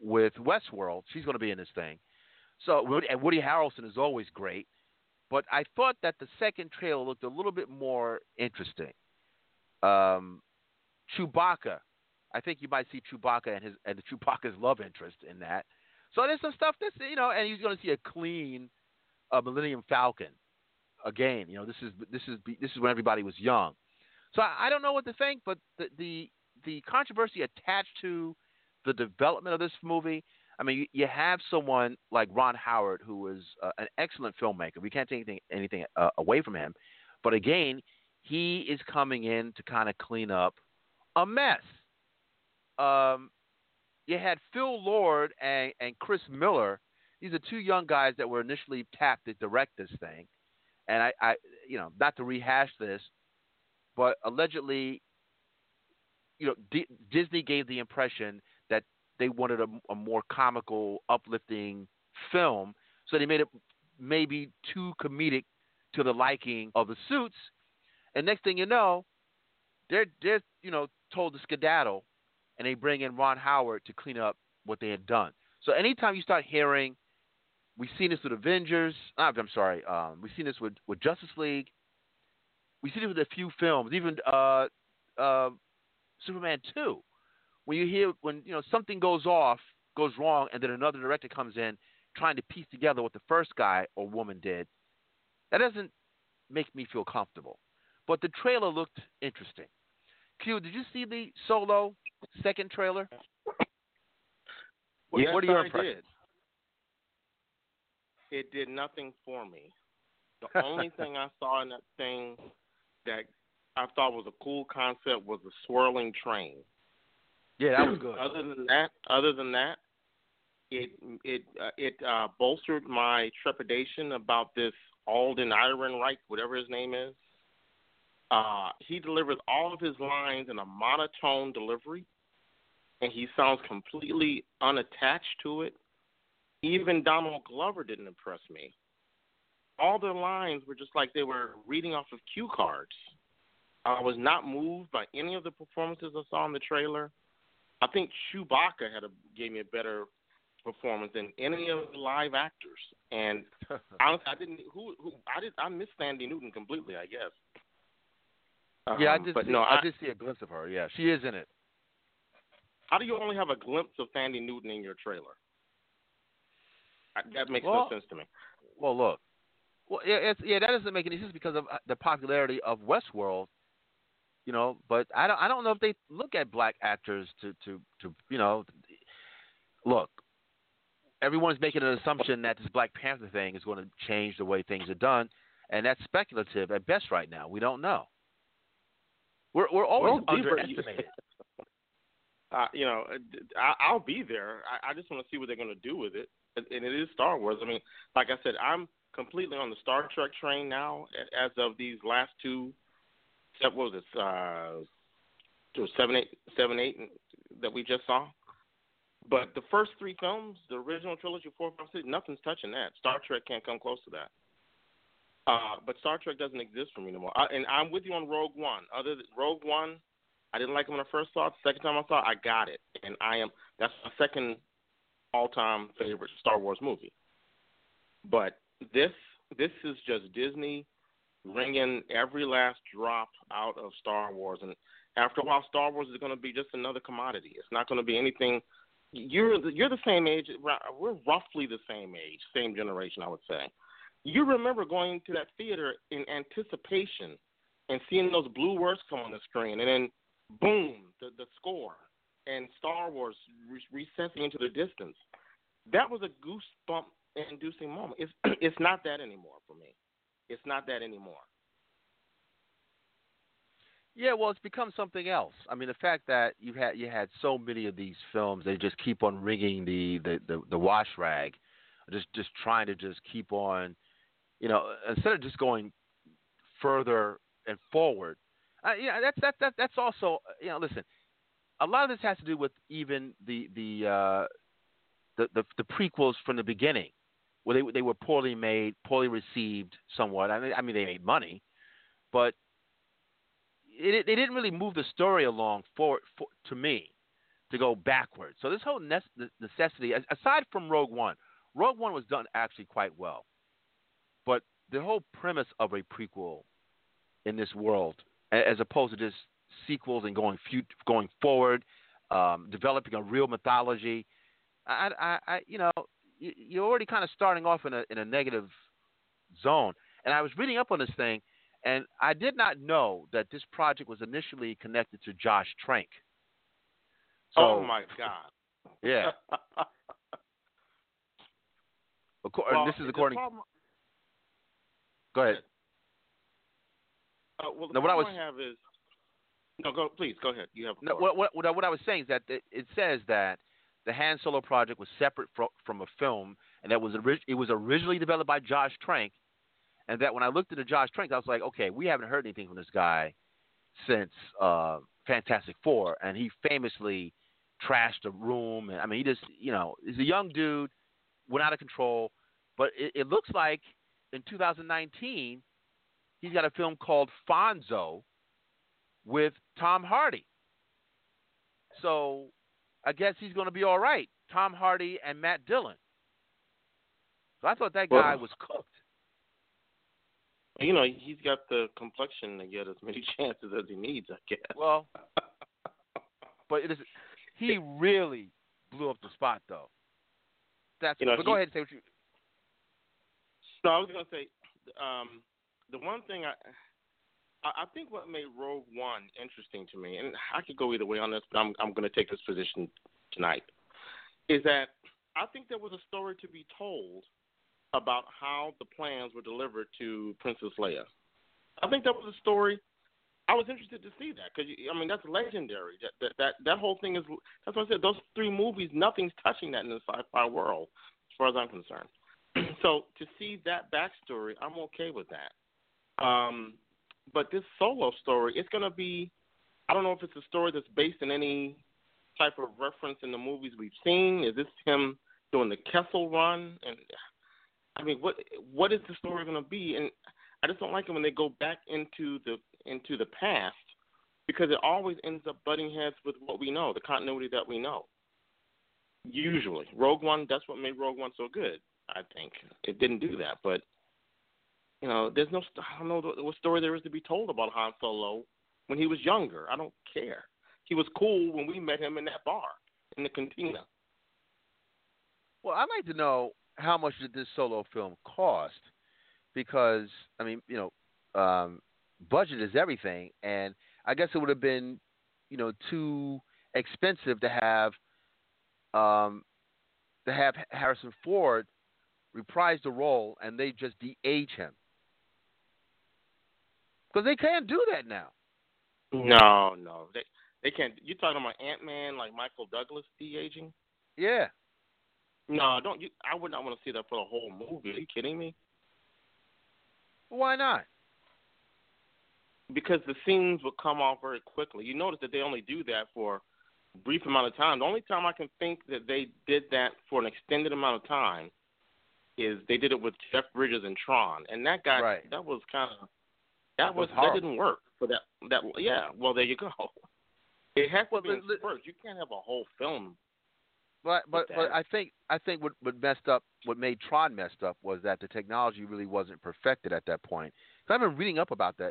with Westworld, she's going to be in this thing. So Woody Harrelson is always great, but I thought that the second trailer looked a little bit more interesting. Chewbacca, I think you might see Chewbacca and the Chewbacca's love interest in that. So there's some stuff that's, you know, and he's going to see a clean Millennium Falcon again. You know, this is when everybody was young. So I don't know what to think, but the controversy attached to the development of this movie. I mean, you have someone like Ron Howard, who is an excellent filmmaker. We can't take anything away from him, but again, he is coming in to kind of clean up a mess. You had Phil Lord and Chris Miller. These are two young guys that were initially tapped to direct this thing. And I you know, not to rehash this, but allegedly, you know, Disney gave the impression that they wanted a more comical, uplifting film. So they made it maybe too comedic to the liking of the suits. And next thing you know, they're you know, told to skedaddle, and they bring in Ron Howard to clean up what they had done. So anytime you start hearing, we've seen this with Avengers. I'm sorry, we've seen this with Justice League. We've seen it with a few films, even Superman 2. When you hear something goes wrong, and then another director comes in trying to piece together what the first guy or woman did, that doesn't make me feel comfortable. But the trailer looked interesting. Q, did you see the Solo second trailer? Yes, what are your impressions? It did nothing for me. The only thing I saw in that thing that I thought was a cool concept was the swirling train. Yeah, that was good. Other than that, it bolstered my trepidation about this Alden Ehrenreich, whatever his name is. He delivers all of his lines in a monotone delivery, and he sounds completely unattached to it. Even Donald Glover didn't impress me. All their lines were just like they were reading off of cue cards. I was not moved by any of the performances I saw in the trailer. I think Chewbacca gave me a better performance than any of the live actors. And honestly, I missed Thandie Newton completely, I guess. I did see a glimpse of her. Yeah, she is in it. How do you only have a glimpse of Thandie Newton in your trailer? That makes no sense to me. Well, look. Well, that doesn't make any sense because of the popularity of Westworld, you know. But I don't know if they look at black actors to you know. Look, everyone's making an assumption that this Black Panther thing is going to change the way things are done, and that's speculative at best right now. We don't know. We're always underestimated. You know, I'll be there. I just want to see what they're going to do with it. And it is Star Wars. I mean, like I said, I'm completely on the Star Trek train now as of these last two, what was it, 7, 8, that we just saw. But the first three films, the original trilogy, 4, 5, 6, nothing's touching that. Star Trek can't come close to that. But Star Trek doesn't exist for me anymore. And I'm with you on Rogue One. Other than Rogue One, I didn't like it when I first saw it. The second time I saw it, I got it. And that's my second all-time favorite Star Wars movie. But this is just Disney wringing every last drop out of Star Wars. And after a while, Star Wars is going to be just another commodity. It's not going to be anything. You're the same age. We're roughly the same age, same generation, I would say. You remember going to that theater in anticipation and seeing those blue words come on the screen, and then, boom, the score, and Star Wars recessing into the distance. That was a goosebump-inducing moment. It's not that anymore for me. It's not that anymore. Yeah, well, it's become something else. I mean, the fact that you had so many of these films, they just keep on wringing the wash rag, just trying to just keep on, instead of just going further and forward. That's also, listen, a lot of this has to do with even the prequels from the beginning, where they were poorly made, poorly received somewhat. I mean they made money, but they didn't really move the story along forward, to me, to go backwards. So this whole necessity, aside from Rogue One was done actually quite well, but the whole premise of a prequel in this world, as opposed to just sequels and going forward, developing a real mythology, you're already kind of starting off in a negative zone. And I was reading up on this thing, and I did not know that this project was initially connected to Josh Trank. So, oh my God! Yeah. Go ahead. Please go ahead. You have. No, what I was saying is that it says that the Han Solo project was separate from a film, and that it was originally developed by Josh Trank, and that when I looked at the Josh Trank, I was like, okay, we haven't heard anything from this guy since Fantastic Four, and he famously trashed the room. And, I mean, he just, he's a young dude, went out of control, but it looks like in 2019 he's got a film called Fonzo with Tom Hardy. So I guess he's going to be all right. Tom Hardy and Matt Dillon. So I thought that guy was cooked. He's got the complexion to get as many chances as he needs, I guess. Well, but he really blew up the spot, though. But go ahead and say what you... No, I was going to say, the one thing I think what made Rogue One interesting to me, and I could go either way on this, but I'm going to take this position tonight, is that I think there was a story to be told about how the plans were delivered to Princess Leia. I think that was a story. I was interested to see that because that's legendary. That whole thing is. That's what I said. Those three movies, nothing's touching that in the sci-fi world, as far as I'm concerned. So to see that backstory, I'm okay with that. But this Solo story, it's going to be, I don't know if it's a story that's based on any type of reference in the movies we've seen. Is this him doing the Kessel Run? And what is the story going to be? And I just don't like it when they go back into the past, because it always ends up butting heads with what we know, the continuity that we know. Usually. Rogue One, that's what made Rogue One so good, I think. It didn't do that, but there's no, I don't know what story there is to be told about Han Solo when he was younger. I don't care. He was cool when we met him in that bar, in the cantina. Well, I'd like to know how much did this Solo film cost, because, budget is everything, and I guess it would have been, too expensive to have Harrison Ford reprise the role and they just de-age him. Because they can't do that now. No. They can't. You're talking about Ant-Man, like Michael Douglas de-aging? Yeah. No, I would not want to see that for the whole movie. Are you kidding me? Why not? Because the scenes would come off very quickly. You notice that they only do that for brief amount of time. The only time I can think that they did that for an extended amount of time is they did it with Jeff Bridges and Tron, and that guy that didn't work for that. Yeah, well, there you go. It has to be in spurts. You can't have a whole film. But I think what made Tron messed up was that the technology really wasn't perfected at that point. Because I've been reading up about the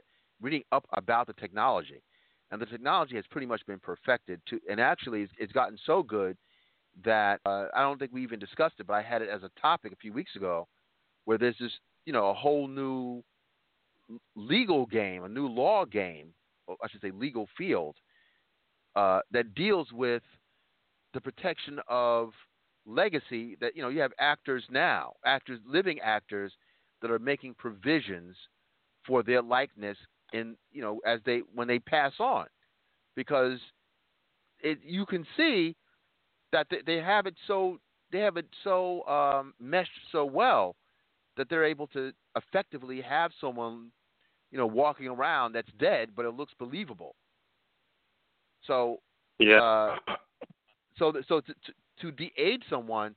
technology, and the technology has pretty much been perfected too. And actually, it's gotten so good that I don't think we even discussed it. But I had it as a topic a few weeks ago, where there's this a whole new legal game, a new law game, or I should say legal field that deals with the protection of legacy that, you have actors now, living actors that are making provisions for their likeness in, when they pass on, because you can see that they have it so meshed so well that they're able to effectively have someone, walking around that's dead, but it looks believable. So, yeah. So to de-age someone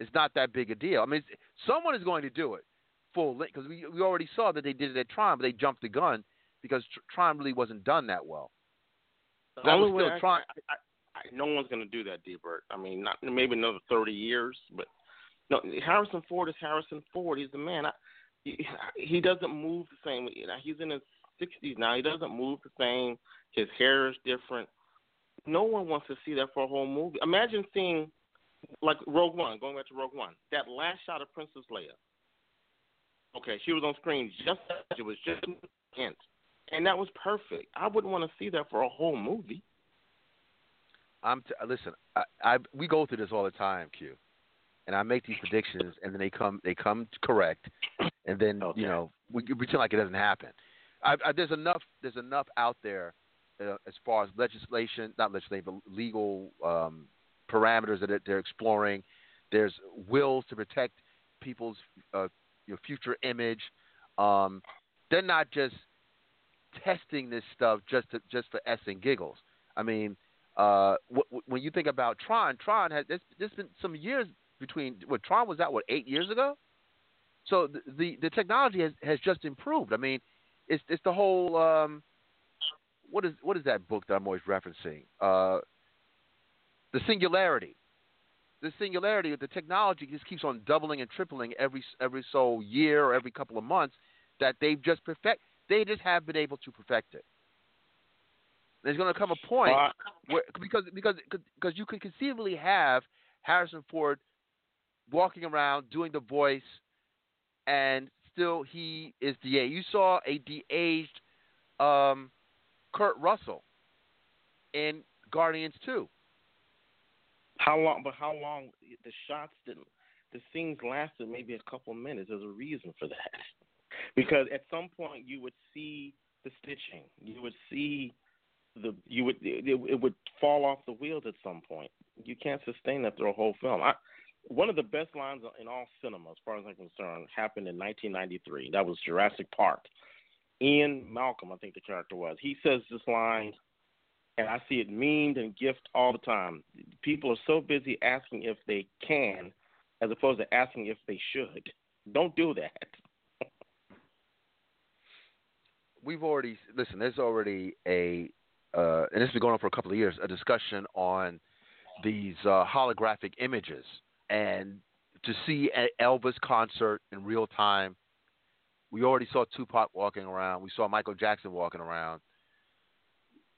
is not that big a deal. I mean, someone is going to do it full length, because we already saw that they did it at Tron, but they jumped the gun because Tron really wasn't done that well. That was still Tron. No one's going to do that, D-Bird. I mean, not maybe another 30 years, but no. Harrison Ford is Harrison Ford. He's the man. He doesn't move the same. He's in his 60s now. He doesn't move the same. His hair is different. No one wants to see that for a whole movie. Imagine seeing, like, Rogue One, going back to Rogue One, that last shot of Princess Leia. Okay, she was on screen just – it was just an hint. And that was perfect. I wouldn't want to see that for a whole movie. Listen, we go through this all the time, Q. And I make these predictions, and then they come correct. And then, we pretend like it doesn't happen. There's enough out there. As far as but legal parameters that they're exploring, there's wills to protect people's future image. They're not just testing this stuff just for s and giggles. I mean, when you think about Tron has there's been some years between Tron was out 8 years ago, so the technology has just improved. I mean, it's the whole. What is that book that I'm always referencing? The Singularity. The Singularity, the technology just keeps on doubling and tripling every so year or every couple of months, that they just have been able to perfect it. There's going to come a point where, because you could conceivably have Harrison Ford walking around doing the voice, and still he is de-aged. You saw a de-aged Kurt Russell in Guardians 2. How long the shots didn't, the scenes lasted maybe a couple minutes. There's a reason for that, because at some point you would see the stitching, it would fall off the wheels at some point. You can't sustain that through a whole film. One of the best lines in all cinema, as far as I'm concerned, happened in 1993. That was Jurassic Park. Ian Malcolm, I think the character was. He says this line, and I see it memed and gifted all the time. People are so busy asking if they can, as opposed to asking if they should. Don't do that. There's already and this has been going on for a couple of years, a discussion on these holographic images, and to see an Elvis concert in real time. We already saw Tupac walking around. We saw Michael Jackson walking around.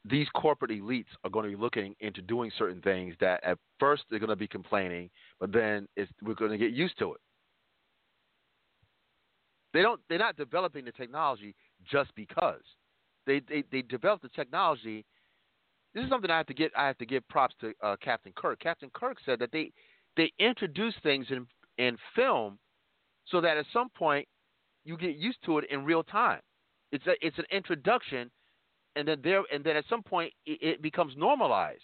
These corporate elites are going to be looking into doing certain things that at first they're going to be complaining, but then we're going to get used to it. They're not developing the technology just because. They developed the technology. This is something I have to give props to Captain Kirk. Captain Kirk said that they introduce things in film so that at some point you get used to it in real time. It's an introduction, and then at some point it becomes normalized.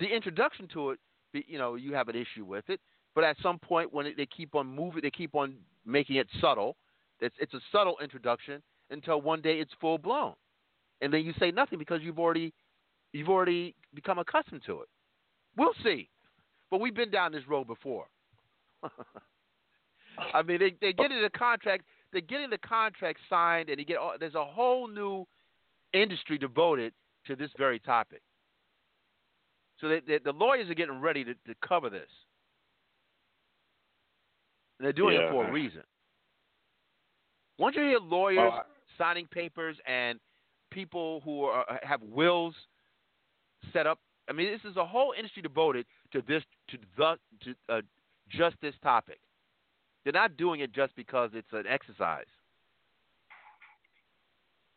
The introduction to it, you have an issue with it, but at some point when they keep on moving, they keep on making it subtle. It's a subtle introduction until one day it's full blown, and then you say nothing because you've already You've already become accustomed to it. We'll see. But we've been down this road before. I mean, they get in the contract. They're getting the contract signed, and there's a whole new industry devoted to this very topic. So the lawyers are getting ready to cover this. And they're doing it for a reason. Once you hear lawyers signing papers and people who have wills set up, I mean, this is a whole industry devoted to this, to just this topic. They're not doing it just because it's an exercise.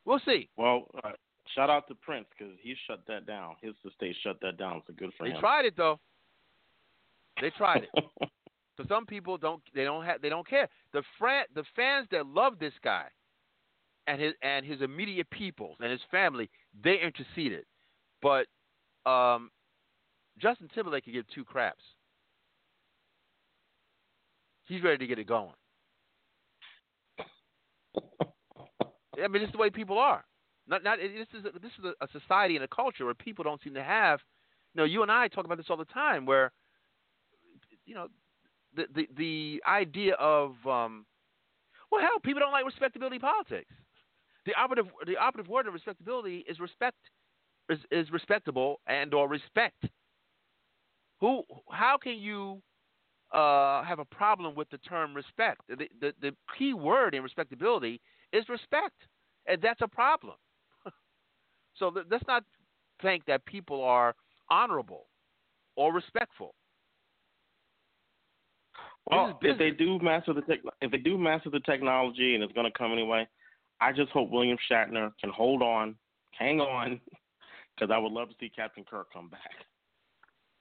We'll see. Well, shout out to Prince because he shut that down. His estate shut that down. So good for him. They tried it though. They tried it. So some people don't care. The fans that love this guy and his immediate peoples and his family, they interceded. But Justin Timberlake could give two craps. He's ready to get it going. I mean, this is the way people are. This is a society and a culture where people don't seem to have. You know, you and I talk about this all the time, where the idea of people don't like respectability politics. The operative word of respectability is respect, is respectable and or respect. How can you have a problem with the term respect? The key word in respectability is respect, and that's a problem. So let's not think that people are honorable or respectful. Well, if they do master the technology, and it's going to come anyway, I just hope William Shatner can hang on, because I would love to see Captain Kirk come back.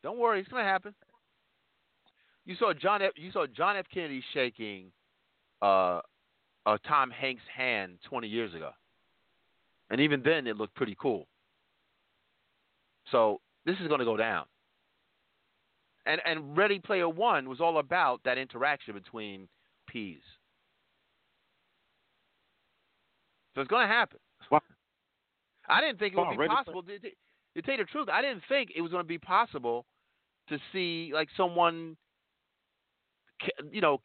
Don't worry, it's going to happen. You saw John F. Kennedy shaking Tom Hanks' hand 20 years ago. And even then, it looked pretty cool. So this is going to go down. And Ready Player One was all about that interaction between Ps. So it's going to happen. Wow. I didn't think it would be possible. To tell you the truth, I didn't think it was going to be possible to see like someone –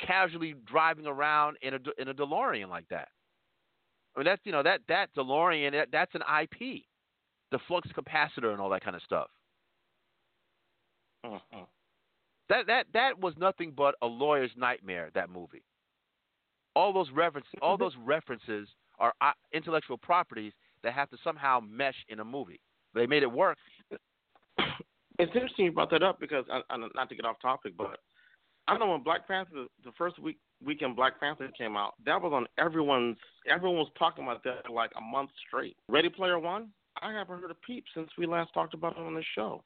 casually driving around in a DeLorean like that. I mean, that's that DeLorean, that's an IP, the flux capacitor and all that kind of stuff. Uh-huh. That was nothing but a lawyer's nightmare. That movie, all those references are intellectual properties that have to somehow mesh in a movie. They made it work. It's interesting you brought that up because, not to get off topic, but I know when Black Panther, the first weekend Black Panther came out, that was on everyone was talking about that for like a month straight. Ready Player One, I haven't heard a peep since we last talked about it on the show.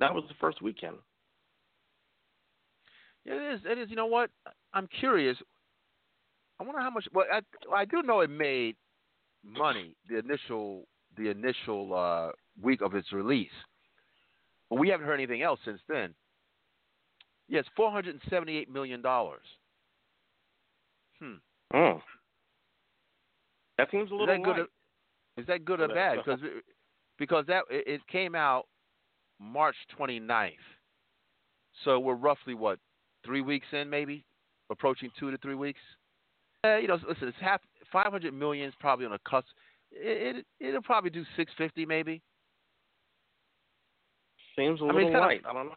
That was the first weekend. Yeah, it is. You know what? I'm curious. I wonder how much. Well, I do know it made money the initial week of its release, but we haven't heard anything else since then. Yes, $478 million. Oh. That seems a little light. Is that good or bad? Because it came out March 29th. So we're roughly, 3 weeks in maybe? Approaching 2 to 3 weeks? Listen, it's half, $500 million is probably on a cusp. It'll probably do $650 maybe. Seems a little light. I don't know.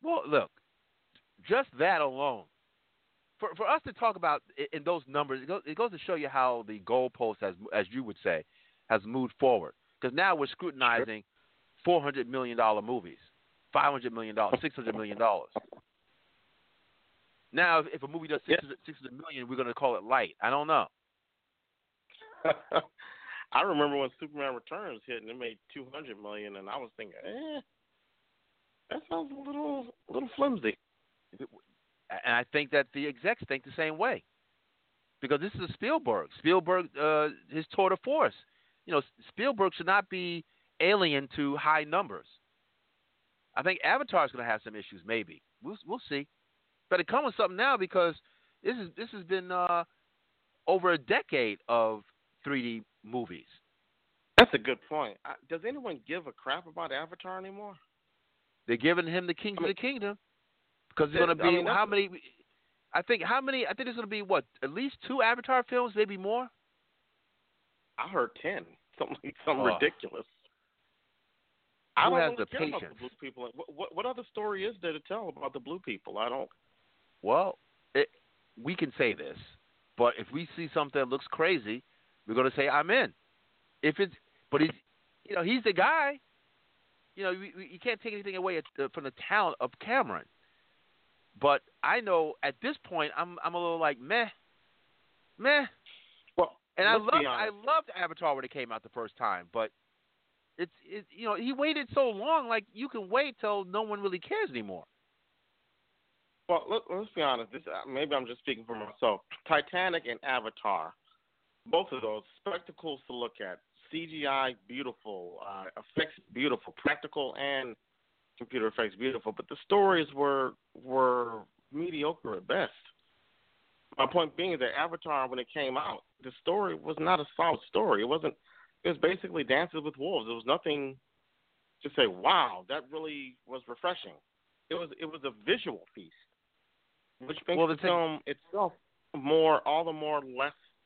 Well, look. Just that alone, for us to talk about in those numbers, it goes to show you how the goalpost, as you would say, has moved forward. Because now we're scrutinizing $400 million movies, $500 million, $600 million. Now, if a movie does $600 million, we're going to call it light. I don't know. I remember when Superman Returns hit and it made $200 million, and I was thinking, that sounds a little flimsy. And I think that the execs think the same way, because this is a Spielberg. Spielberg, his tour de force. Spielberg should not be alien to high numbers. I think Avatar's going to have some issues. Maybe we'll see. Better come with something now, because this has been over a decade of 3D movies. That's a good point. Does anyone give a crap about Avatar anymore? They're giving him the King of the Kingdom because it's going to be I think it's going to be at least 2 Avatar films, maybe more. I heard 10. Something ridiculous. I don't really care about the blue people. What other story is there to tell about the blue people? I don't. Well, we can say this, but if we see something that looks crazy, we're going to say I'm in. He's the guy. You can't take anything away from the talent of Cameron. But I know at this point I'm a little like meh. Well, and I loved Avatar when it came out the first time, but it's he waited so long. Like you can wait till no one really cares anymore. Well, let's be honest. Maybe I'm just speaking for myself. Titanic and Avatar, both of those spectacles to look at. CGI beautiful, effects beautiful, practical and computer effects beautiful, but the stories were mediocre at best. My point being is that Avatar, when it came out, the story was not a solid story. It was basically Dances with Wolves. There was nothing to say, wow, that really was refreshing. It was a visual feast, which makes the film itself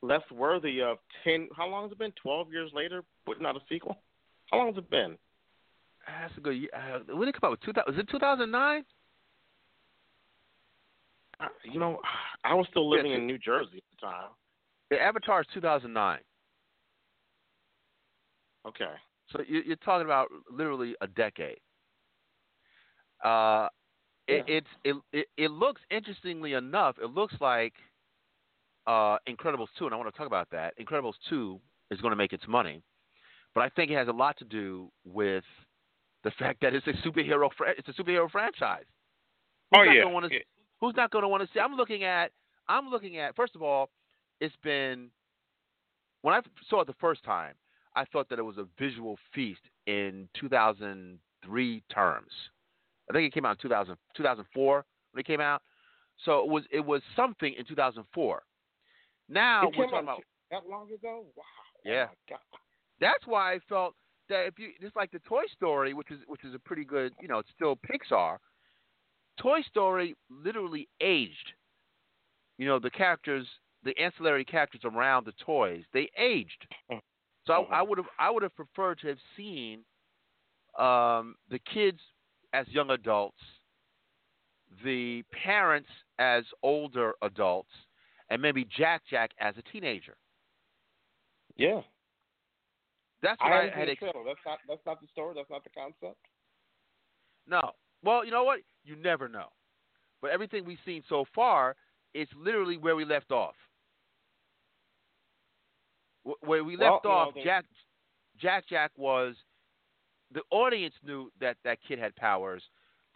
less worthy of 10. How long has it been? 12 years later, putting out a sequel. How long has it been? That's a good year. When did it come out? Was it 2009? I was still living in New Jersey at the time. The Avatar is 2009. Okay. So you're talking about literally a decade. It looks, interestingly enough, it looks like Incredibles 2, and I want to talk about that. Incredibles 2 is going to make its money, but I think it has a lot to do with the fact that it's a superhero franchise. Who's not going to want to see? I'm looking at. First of all, it's been when I saw it the first time, I thought that it was a visual feast in 2003 terms. I think it came out in 2004 when it came out. So it was something in 2004. Now we're talking about that long ago. Wow. Yeah. Oh, that's why I felt that if you just like the Toy Story, which is a pretty good, it's still Pixar. Toy Story literally aged. The characters, the ancillary characters around the toys, they aged. So I would have preferred to have seen the kids as young adults, the parents as older adults, and maybe Jack as a teenager. Yeah. That's what I had expected. That's not the story. That's not the concept. No. Well, you know what? You never know. But everything we've seen so far, it's literally where we left off. Where we left off, Jack was – the audience knew that kid had powers,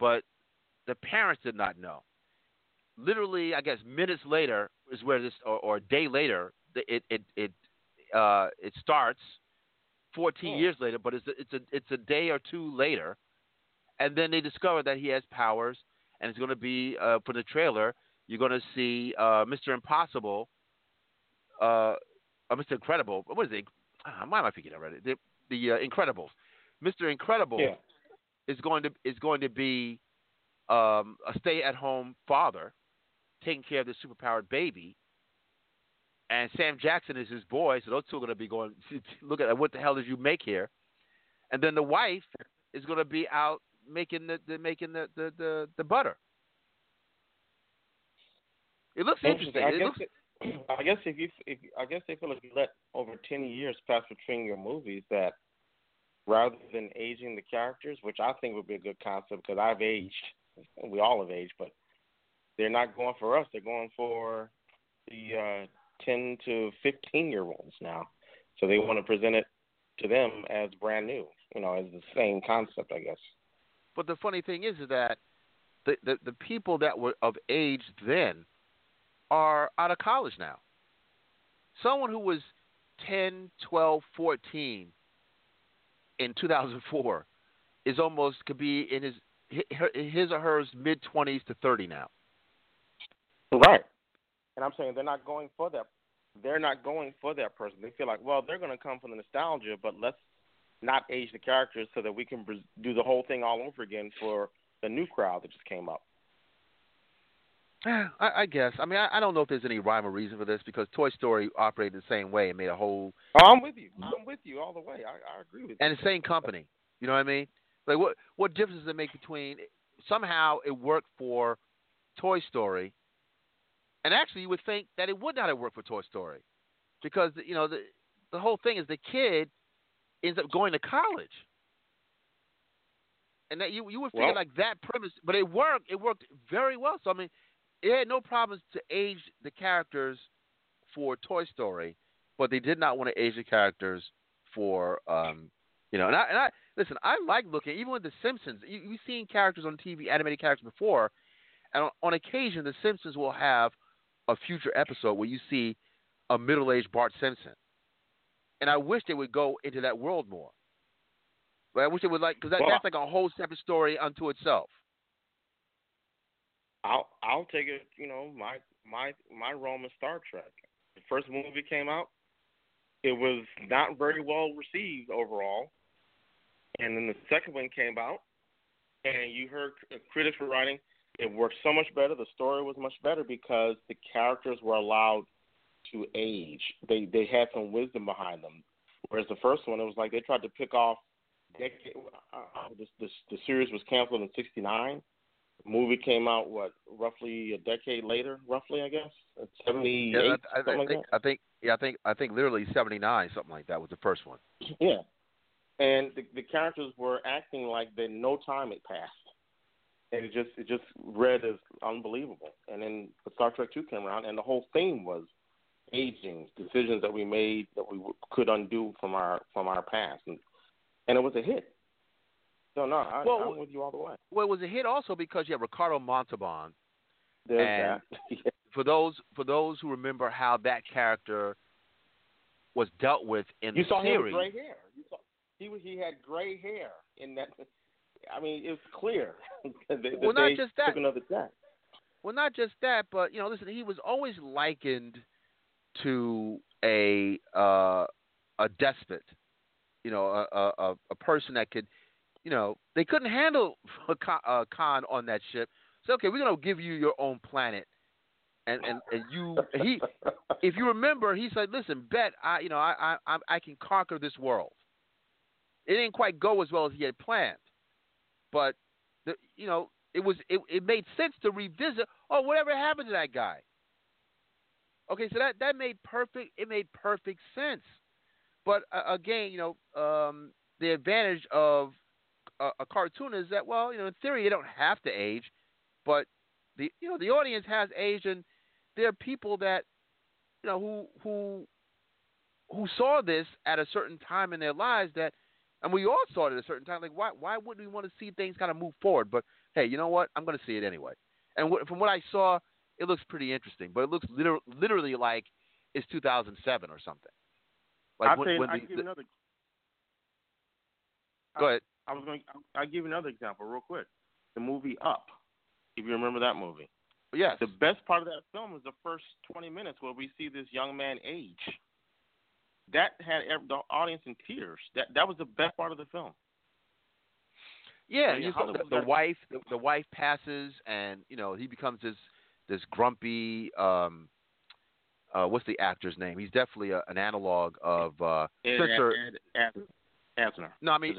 but the parents did not know. Literally, I guess, minutes later is where this – or a day later, it starts 14 years later, but it's a day or two later. And then they discover that he has powers, and it's going to be for the trailer. You're going to see Mr. Impossible, Mr. Incredible. What is it? Why am I thinking already? The Incredibles. Mr. Incredible is going to be a stay-at-home father taking care of this superpowered baby, and Sam Jackson is his boy. So those two are going to be going look at what the hell did you make here, and then the wife is going to be out making the butter. It looks interesting. I guess they feel like you let over 10 years pass between your movies, that rather than aging the characters, which I think would be a good concept because I've aged, we all have aged, but they're not going for us. They're going for the 10 to 15-year-olds now. So they want to present it to them as brand new, as the same concept, I guess. But the funny thing is that the people that were of age then are out of college now. Someone who was 10, 12, 14 in 2004 is almost could be in his or her mid-20s to 30 now. Right. And I'm saying they're not going for that. They're not going for that person. They feel like, well, they're going to come for the nostalgia, but let's not age the characters so that we can do the whole thing all over again for the new crowd that just came up. I guess. I mean, I don't know if there's any rhyme or reason for this because Toy Story operated the same way and made a whole... Oh, I'm with you. I'm with you all the way. I agree with you. And the same company. You know what I mean? Like, what difference does it make between... Somehow it worked for Toy Story, and actually you would think that it would not have worked for Toy Story because, you know, the whole thing is the kid ends up going to college. And that you would figure like that premise, but it worked. It worked very well. So, I mean... It had no problems to age the characters for Toy Story, but they did not want to age the characters for, you know. And I listen, I like looking, even with The Simpsons, you've seen characters on TV, animated characters before, and on occasion, The Simpsons will have a future episode where you see a middle-aged Bart Simpson. And I wish they would go into that world more. But I wish they would, like, because that's like a whole separate story unto itself. I'll take it, you know, my role in Star Trek. The first movie came out, it was not very well received overall. And then the second one came out, and you heard critics were writing, it worked so much better, the story was much better because the characters were allowed to age. They had some wisdom behind them. Whereas the first one, it was like they tried to pick off the series was canceled in 1969. Movie came out, roughly a decade later, I guess? 78, I think literally 79, something like that was the first one. Yeah. And the characters were acting like that no time had passed. And it just read as unbelievable. And then Star Trek 2 came around, and the whole theme was aging, decisions that we made that we could undo from our past. And it was a hit. No, I'm with you all the way. Well, it was a hit also because you have Ricardo Montalban. There's that. for those who remember how that character was dealt with in the series. You saw him with gray hair. He had gray hair in that. I mean, it was clear. Not just that. Took another step. Well, not just that, but, you know, listen, he was always likened to a despot, you know, a person that could... You know, they couldn't handle Khan on that ship. So, okay, we're going to give you your own planet. And he, if you remember, he said, listen, I can conquer this world. It didn't quite go as well as he had planned. But, it made sense to revisit, whatever happened to that guy. Okay, so that made perfect sense. But, again, the advantage of a cartoon is that, in theory, you don't have to age, but the audience has age, and there are people that, who saw this at a certain time in their lives and we all saw it at a certain time. Like, why wouldn't we want to see things kind of move forward? But hey, you know what? I'm going to see it anyway. And from what I saw, it looks pretty interesting, but it looks literally like it's 2007 or something. Like Go ahead. I'll give you another example real quick. The movie Up, if you remember that movie. Yes. The best part of that film is the first 20 minutes where we see this young man age. That had the audience in tears. That was the best part of the film. Yeah, the wife passes, and he becomes this grumpy. What's the actor's name? He's definitely an analog of Asner. No, I mean,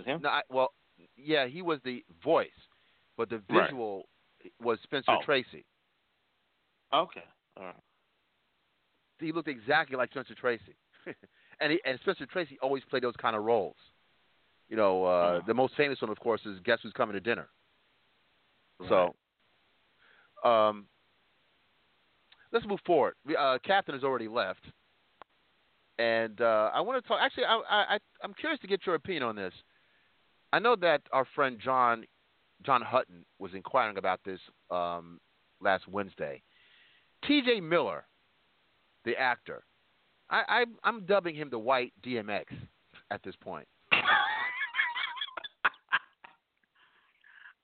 he was the voice, but the visual was Spencer Tracy. Okay, all right. He looked exactly like Spencer Tracy, and Spencer Tracy always played those kind of roles. The most famous one, of course, is Guess Who's Coming to Dinner. Right. So, let's move forward. Captain has already left. And I want to talk. Actually, I'm curious to get your opinion on this. I know that our friend John Hutton was inquiring about this last Wednesday. T.J. Miller, the actor, I'm dubbing him the White DMX at this point.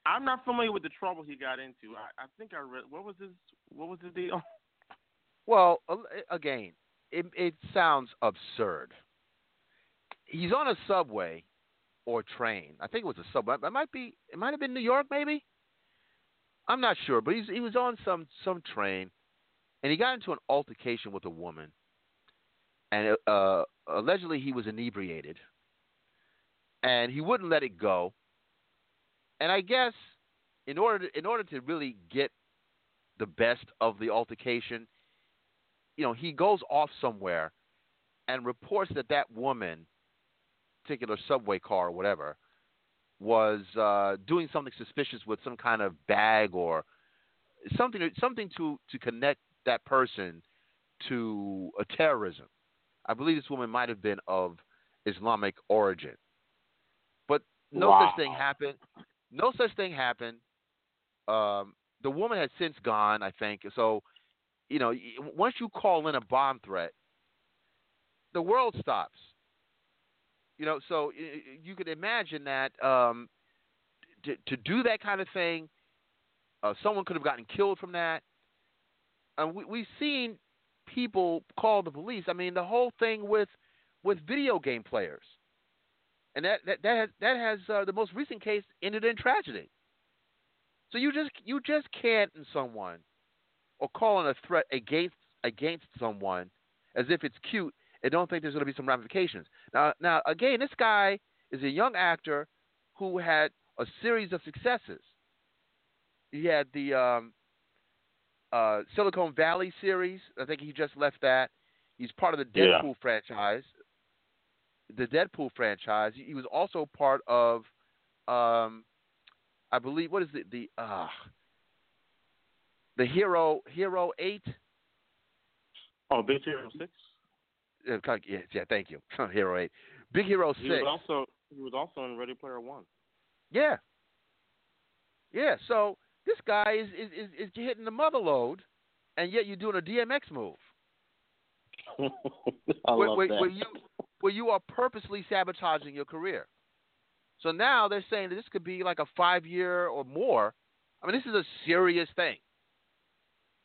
I'm not familiar with the trouble he got into. I think I read. What was his deal? Well, again. It sounds absurd. He's on a subway or train. I think it was a subway. It might have been New York, maybe. I'm not sure, but he was on some train, and he got into an altercation with a woman, and allegedly he was inebriated, and he wouldn't let it go. And I guess in order to really get the best of the altercation, you know, he goes off somewhere and reports that woman, particular subway car or whatever, was doing something suspicious with some kind of bag or something to connect that person to a terrorism. I believe this woman might have been of Islamic origin, but no such thing happened. The woman has since gone, I think. So, you know, once you call in a bomb threat, the world stops. You know, so you could imagine that to do that kind of thing, someone could have gotten killed from that. And we've seen people call the police. I mean, the whole thing with video game players, and that has the most recent case ended in tragedy. So you just can't in someone or call in a threat against someone as if it's cute. I don't think there's going to be some ramifications. Now, again, this guy is a young actor who had a series of successes. He had the Silicon Valley series. I think he just left that. He's part of the Deadpool franchise. He was also part of, I believe, what is it? The Hero 8. Oh, Big Hero 6. Yeah, thank you. Hero 8. Big Hero 6. He was also in Ready Player One. Yeah. Yeah, so this guy is hitting the mother load, and yet you're doing a DMX move. I love that. Where you are purposely sabotaging your career. So now they're saying that this could be like a 5-year or more. I mean, this is a serious thing.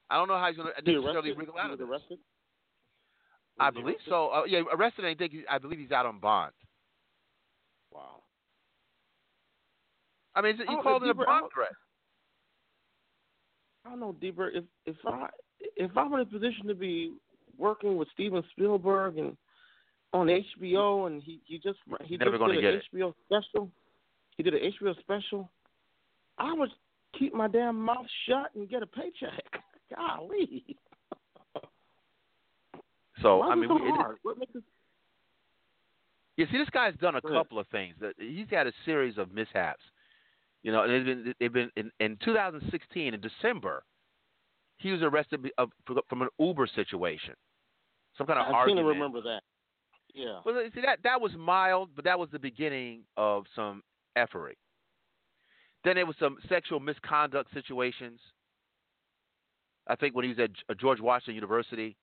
I don't know how he's going to necessarily wriggle out of this. I believe so. Arrested. I believe he's out on bond. Wow. I mean, you called it a bond threat. I don't know, D-Bird. If I'm in a position to be working with Steven Spielberg and on HBO, and he did an HBO special, I would keep my damn mouth shut and get a paycheck. Golly. So why you see, this guy's done a couple of things. He's had a series of mishaps, you know. And they've been in 2016 in December, he was arrested from an Uber situation, some kind of argument. I remember that. Yeah. Well, see, that was mild, but that was the beginning of some effery. Then there was some sexual misconduct situations. I think when he was at George Washington University.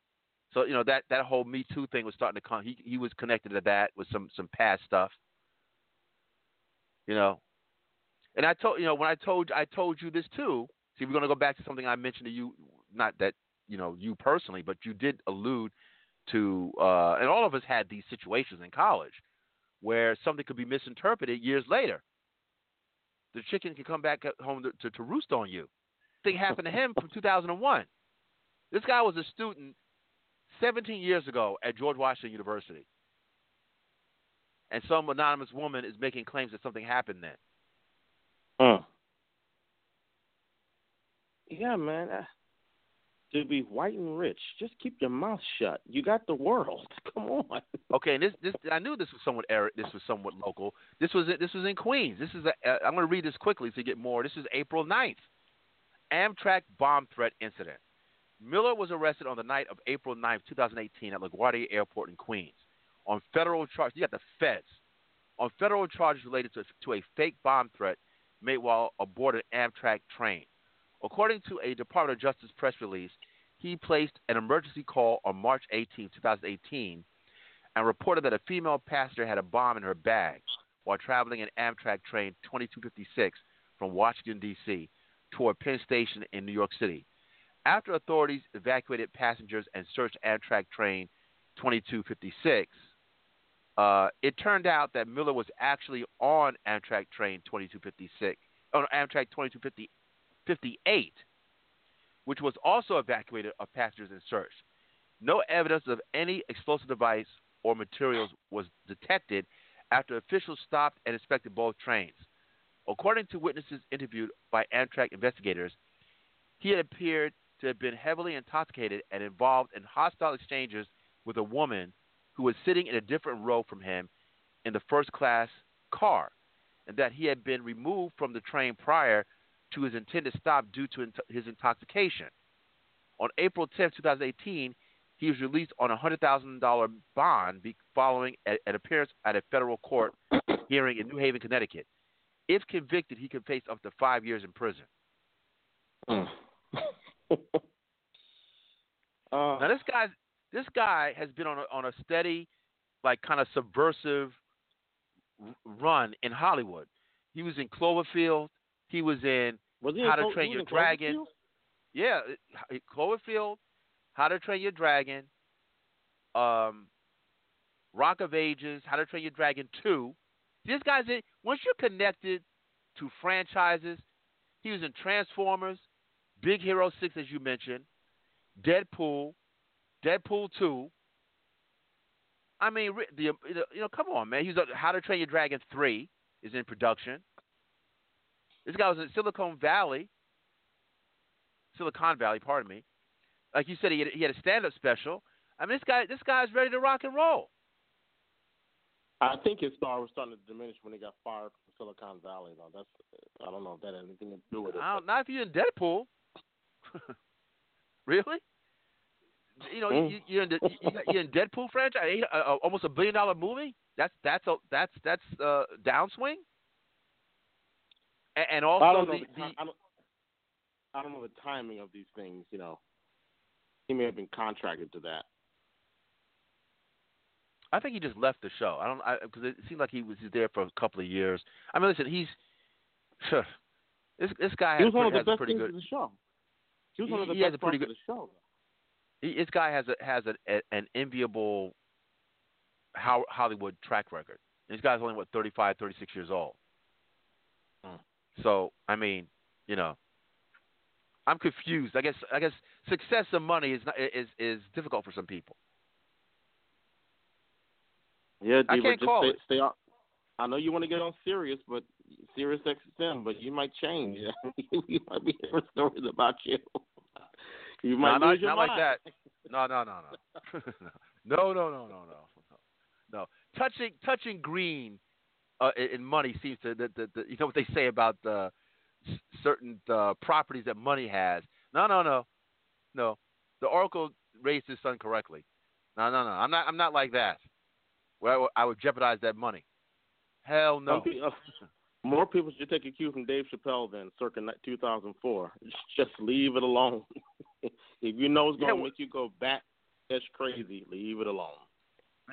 So, you know, that whole Me Too thing was starting to come. He was connected to that with some past stuff, you know. And I told you this too. See, we're going to go back to something I mentioned to you, not that, you know, you personally, but you did allude to, and all of us had these situations in college where something could be misinterpreted years later. The chicken can come back home to roost on you. Thing happened to him from 2001. This guy was a student 17 years ago at George Washington University, and some anonymous woman is making claims that something happened then. Yeah, man. To be white and rich, just keep your mouth shut. You got the world. Come on. Okay, and this I knew this was somewhat Eric. This was somewhat local. This was in Queens. This is I'm going to read this quickly so you get more. This is April 9th. Amtrak bomb threat incident. Miller was arrested on the night of April 9th, 2018 at LaGuardia Airport in Queens on federal charges. You got the feds. On federal charges related to a fake bomb threat made while aboard an Amtrak train. According to a Department of Justice press release, he placed an emergency call on March 18, 2018 and reported that a female passenger had a bomb in her bag while traveling an Amtrak train 2256 from Washington, D.C. toward Penn Station in New York City. After authorities evacuated passengers and searched Amtrak train 2256, It turned out that Miller was actually on Amtrak train 2256, on Amtrak 2258, which was also evacuated of passengers in search. No evidence of any explosive device or materials was detected after officials stopped and inspected both trains. According to witnesses interviewed by Amtrak investigators, he had appeared to have been heavily intoxicated and involved in hostile exchanges with a woman who was sitting in a different row from him in the first-class car, and that he had been removed from the train prior to his intended stop due to his intoxication. On April 10, 2018, he was released on a $100,000 bond following an appearance at a federal court hearing in New Haven, Connecticut. If convicted, he could face up to 5 years in prison. Now, this guy has been on a steady, like, kind of subversive run in Hollywood. He was in Cloverfield. He was in How to Train Your Dragon. Yeah, Cloverfield, How to Train Your Dragon, Rock of Ages, How to Train Your Dragon 2. This guy's in, once you're connected to franchises, he was in Transformers, Big Hero 6, as you mentioned, Deadpool, Deadpool 2. I mean, come on, man. He's How to Train Your Dragon 3 is in production. This guy was in Silicon Valley, pardon me. Like you said, he had a stand-up special. I mean, this guy's ready to rock and roll. I think his star was starting to diminish when he got fired from Silicon Valley, though. I don't know if that had anything to do with it. Not if you're in Deadpool. Really? You know, you're in Deadpool franchise, almost $1 billion movie. That's downswing. And also, I don't know the timing of these things. You know, he may have been contracted to that. I think he just left the show. Because it seemed like he was there for a couple of years. I mean, listen, this guy has a pretty good show. He was one of the best parts of the show. This guy has an enviable Hollywood track record. And this guy's only, 35, 36 years old. So, I mean, you know, I'm confused. I guess success and money is difficult for some people. Yeah, I can't call it. Stay off. I know you want to get on Sirius, but Sirius XM, but you might change. You might be hearing stories about you. You might lose your mind. Not like that. No. No. Touching green in money seems to the you know what they say about certain properties that money has. No. The Oracle raised his son correctly. No. I'm not like that. Where I would jeopardize that money. Hell no. More people should take a cue from Dave Chappelle than circa 2004. Just leave it alone. If you know it's going to make you go back, that's crazy. Leave it alone.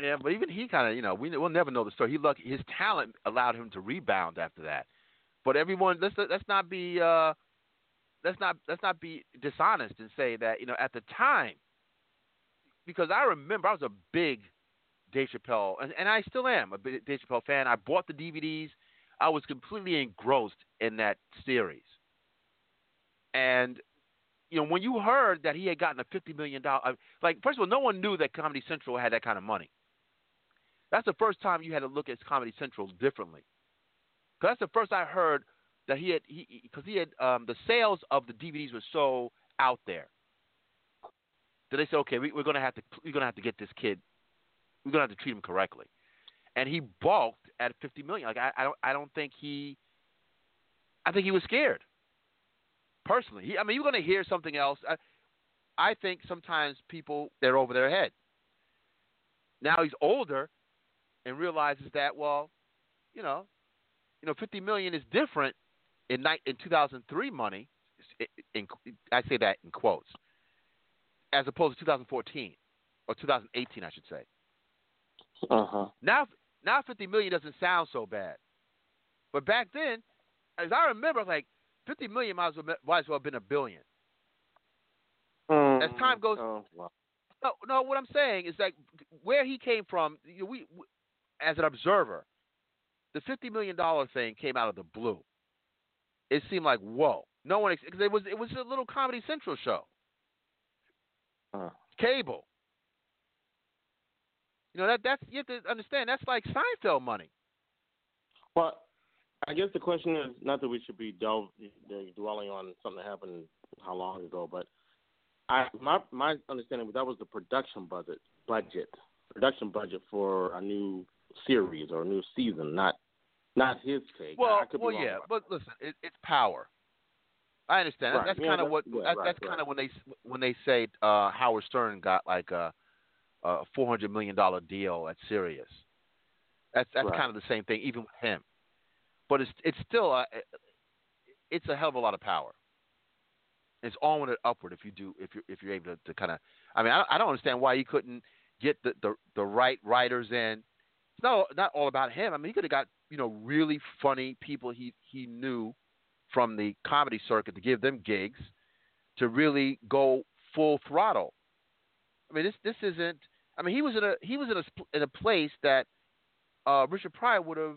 Yeah, but even he kind of, you know, we'll never know the story. His talent allowed him to rebound after that. But everyone, let's not be dishonest and say that, you know, at the time, because I remember I was a big Dave Chappelle, and I still am a big Dave Chappelle fan. I bought the DVDs. I was completely engrossed in that series. And, you know, when you heard that he had gotten a $50 million, like, first of all, no one knew that Comedy Central had that kind of money. That's the first time you had to look at Comedy Central differently. Because that's the first I heard that he had the sales of the DVDs were so out there. So they said, okay, we're gonna have to get this kid. We're gonna have to treat him correctly. And he balked at $50 million. Like I think he was scared. Personally, you're gonna hear something else. I think sometimes people, they're over their head. Now he's older, and realizes that, well, you know, $50 million is different in 2003 money. I say that in quotes, as opposed to 2014 or 2018, I should say. Uh-huh. Now $50 million doesn't sound so bad, but back then, as I remember, like $50 million might as well have been $1 billion. As time goes, no. What I'm saying is, like, where he came from, as an observer, the $50 million thing came out of the blue. It seemed like, whoa. No one, because it was a little Comedy Central show. Cable. You know, that's you have to understand, that's like Seinfeld money. Well, I guess the question is not that we should be dwelling on something that happened how long ago, but my understanding was that was the production budget for a new series or a new season, not his take. But listen, it's power. I understand. Right. That's kind of when they say Howard Stern got like a $400 million deal at Sirius. That's right. Kind of the same thing, even with him. But it's still it's a hell of a lot of power. It's onward and upward if you're able to kind of. I mean, I don't understand why you couldn't get the right writers in. It's not all about him. I mean, he could have got really funny people he knew from the comedy circuit to give them gigs to really go full throttle. I mean, this isn't. I mean, he was in a place that Richard Pryor would have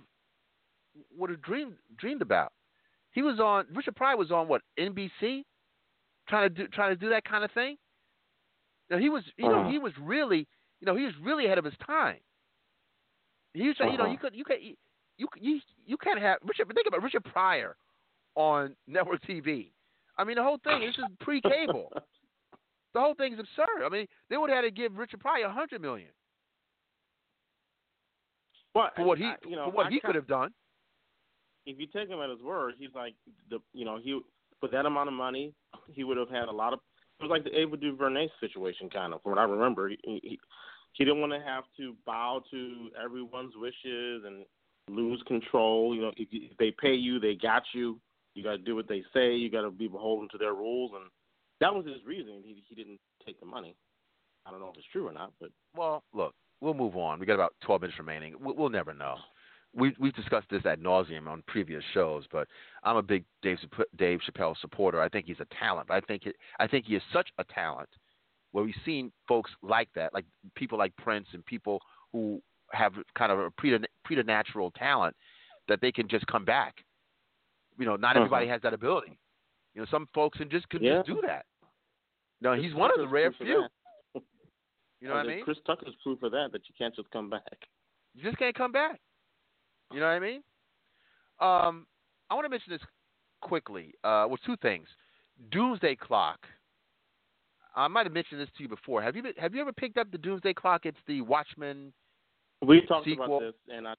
dreamed about. Richard Pryor was on what, NBC, trying to do that kind of thing. Now, he was really ahead of his time. He was you can't have Richard. Think about Richard Pryor on network TV. I mean, the whole thing, this is pre-cable. The whole thing's absurd. I mean, they would have had to give Richard Pryor $100 million. Well, for what he could have done. If you take him at his word, he's like he for that amount of money, he would have had a lot of. It was like the Ava DuVernay situation, kind of, from what I remember. He didn't want to have to bow to everyone's wishes and lose control. If they pay you, they got you. You got to do what they say. You got to be beholden to their rules, and that was his reason. He didn't take the money. I don't know if it's true or not, but well, look, we'll move on. We got about 12 minutes remaining. We'll never know. We've discussed this ad nauseum on previous shows, but I'm a big Dave Chappelle supporter. I think he's a talent. I think he is such a talent. Where we've seen folks like that, like people like Prince and people who have kind of a preternatural talent that they can just come back. Not everybody has that ability. Some folks can just do that. No, he's one of the rare few. You know what I mean? Chris Tucker's proof of that you can't just come back. You just can't come back. You know what I mean? I want to mention this quickly. Two things. Doomsday Clock. I might have mentioned this to you before. Have you ever picked up the Doomsday Clock? It's the Watchmen. We talked about this, and I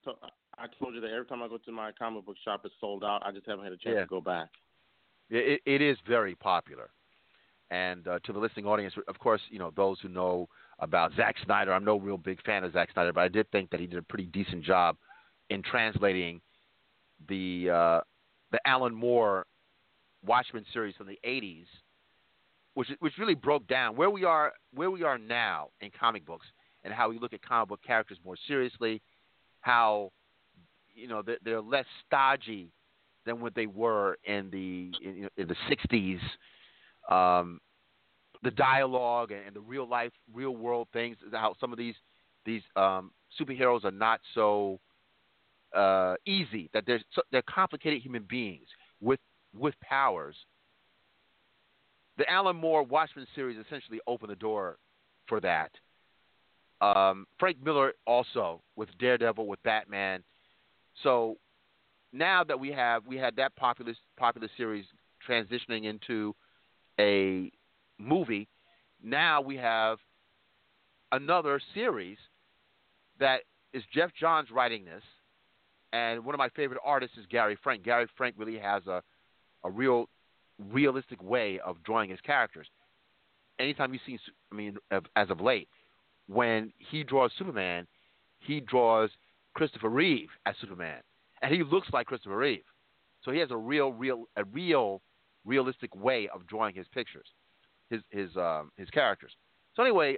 told you that every time I go to my comic book shop, it's sold out. I just haven't had a chance to go back. It is very popular. And to the listening audience, of course, those who know about Zack Snyder, I'm no real big fan of Zack Snyder, but I did think that he did a pretty decent job in translating the Alan Moore Watchmen series from the 80s, which really broke down where we are now in comic books and how we look at comic book characters more seriously, how they're less stodgy than what they were in the 60s. The dialogue and the real world things, how some of these superheroes are not so easy, that they're complicated human beings with powers. The Alan Moore Watchmen series essentially opened the door for that. Frank Miller also with Daredevil, with Batman. So now that we had that popular series transitioning into a movie, now we have another series that is Jeff Johns writing this, and one of my favorite artists is Gary Frank. Gary Frank really has a real realistic way of drawing his characters. Anytime you've seen, as of late, when he draws Superman, he draws Christopher Reeve as Superman, and he looks like Christopher Reeve. So he has a real realistic way of drawing his pictures, his characters. So anyway,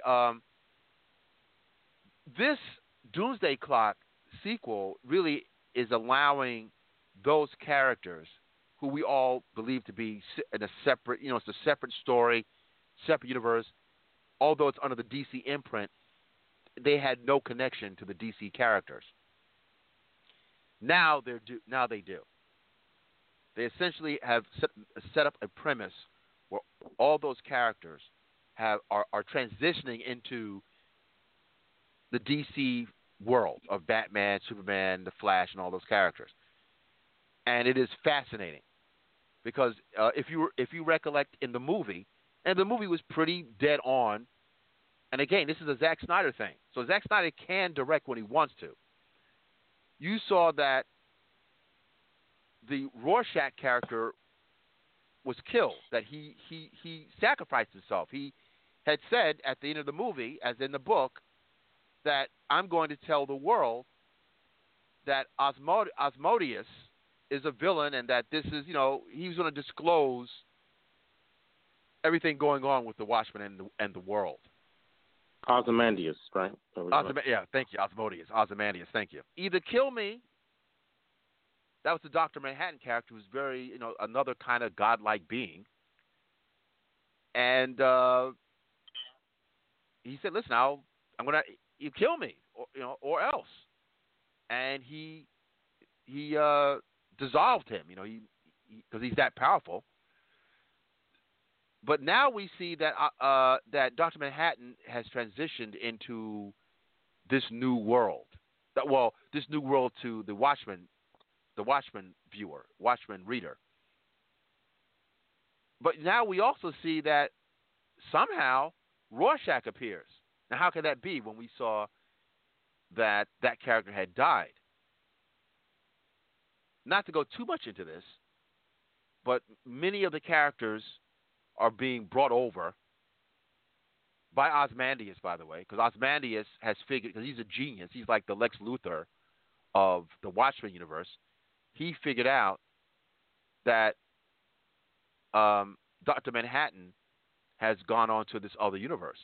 this Doomsday Clock sequel really is allowing those characters who we all believe to be in a separate, it's a separate story, separate universe. Although it's under the DC imprint, they had no connection to the DC characters. Now they do. They essentially have set up a premise where all those characters are transitioning into the DC world of Batman, Superman, The Flash, and all those characters. And it is fascinating because if you recollect in the movie, and the movie was pretty dead on. And again, this is a Zack Snyder thing. So Zack Snyder can direct when he wants to. You saw that the Rorschach character was killed, that he sacrificed himself. He had said at the end of the movie, as in the book, that I'm going to tell the world that Asmodeus is a villain and that this is, he was going to disclose everything going on with the Watchmen and the world. Ozymandias, right? Thank you, Asmodeus. Ozymandias, thank you. Either kill me. That was the Dr. Manhattan character, who's very, another kind of godlike being. And he said, listen, you kill me, or else. And he dissolved him, because he's that powerful. But now we see that that Dr. Manhattan has transitioned into this new world. This new world to the Watchmen viewer, Watchmen reader. But now we also see that somehow Rorschach appears. Now, how could that be when we saw that that character had died? Not to go too much into this, but many of the characters are being brought over by Ozymandias, by the way, because Ozymandias has figured, because he's a genius, he's like the Lex Luthor of the Watchmen universe. He figured out that Dr. Manhattan has gone on to this other universe.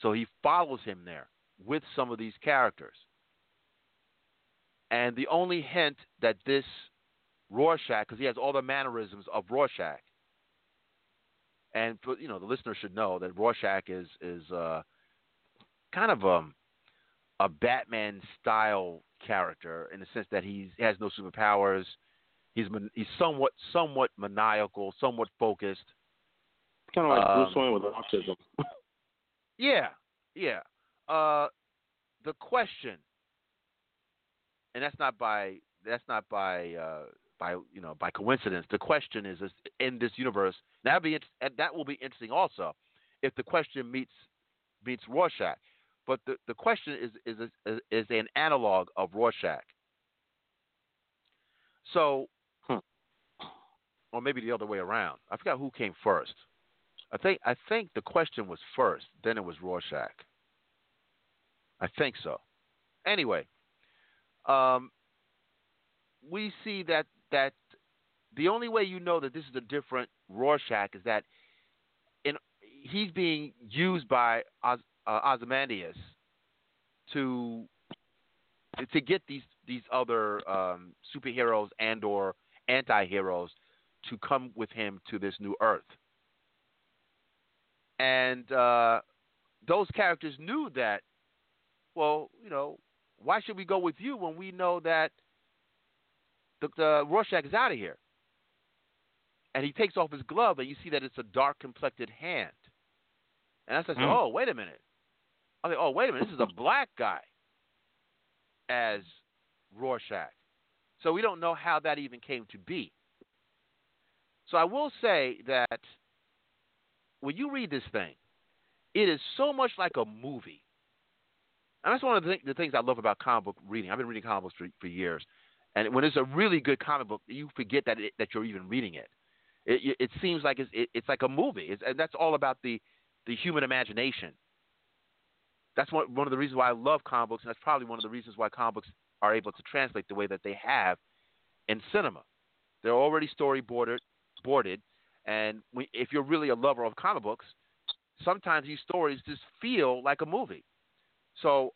So he follows him there with some of these characters. And the only hint that this Rorschach, because he has all the mannerisms of Rorschach, and the listener should know that Rorschach is kind of a Batman style character in the sense that he has no superpowers. He's somewhat maniacal, somewhat focused. Kind of like Bruce Wayne with autism. Yeah. The Question, and that's not by coincidence. The Question is in this universe. That will be interesting also, if The Question meets Rorschach. But the Question is an analog of Rorschach. So, or maybe the other way around. I forgot who came first. I think The Question was first, then it was Rorschach. I think so. Anyway, we see that the only way you know that this is a different Rorschach is that he's being used by Ozymandias to get these other superheroes and or anti-heroes to come with him to this new Earth. And those characters knew that, why should we go with you when we know that the Rorschach is out of here? And he takes off his glove, and you see that it's a dark-complected hand. And I said, oh, wait a minute. I was like, oh, wait a minute. This is a black guy as Rorschach. So we don't know how that even came to be. So I will say that when you read this thing, it is so much like a movie. And that's one of the things I love about comic book reading. I've been reading comic books for years. And when it's a really good comic book, you forget that you're even reading it. It seems like it's like a movie, and that's all about the human imagination. That's one of the reasons why I love comic books, and that's probably one of the reasons why comic books are able to translate the way that they have in cinema. They're already storyboarded, and if you're really a lover of comic books, sometimes these stories just feel like a movie. So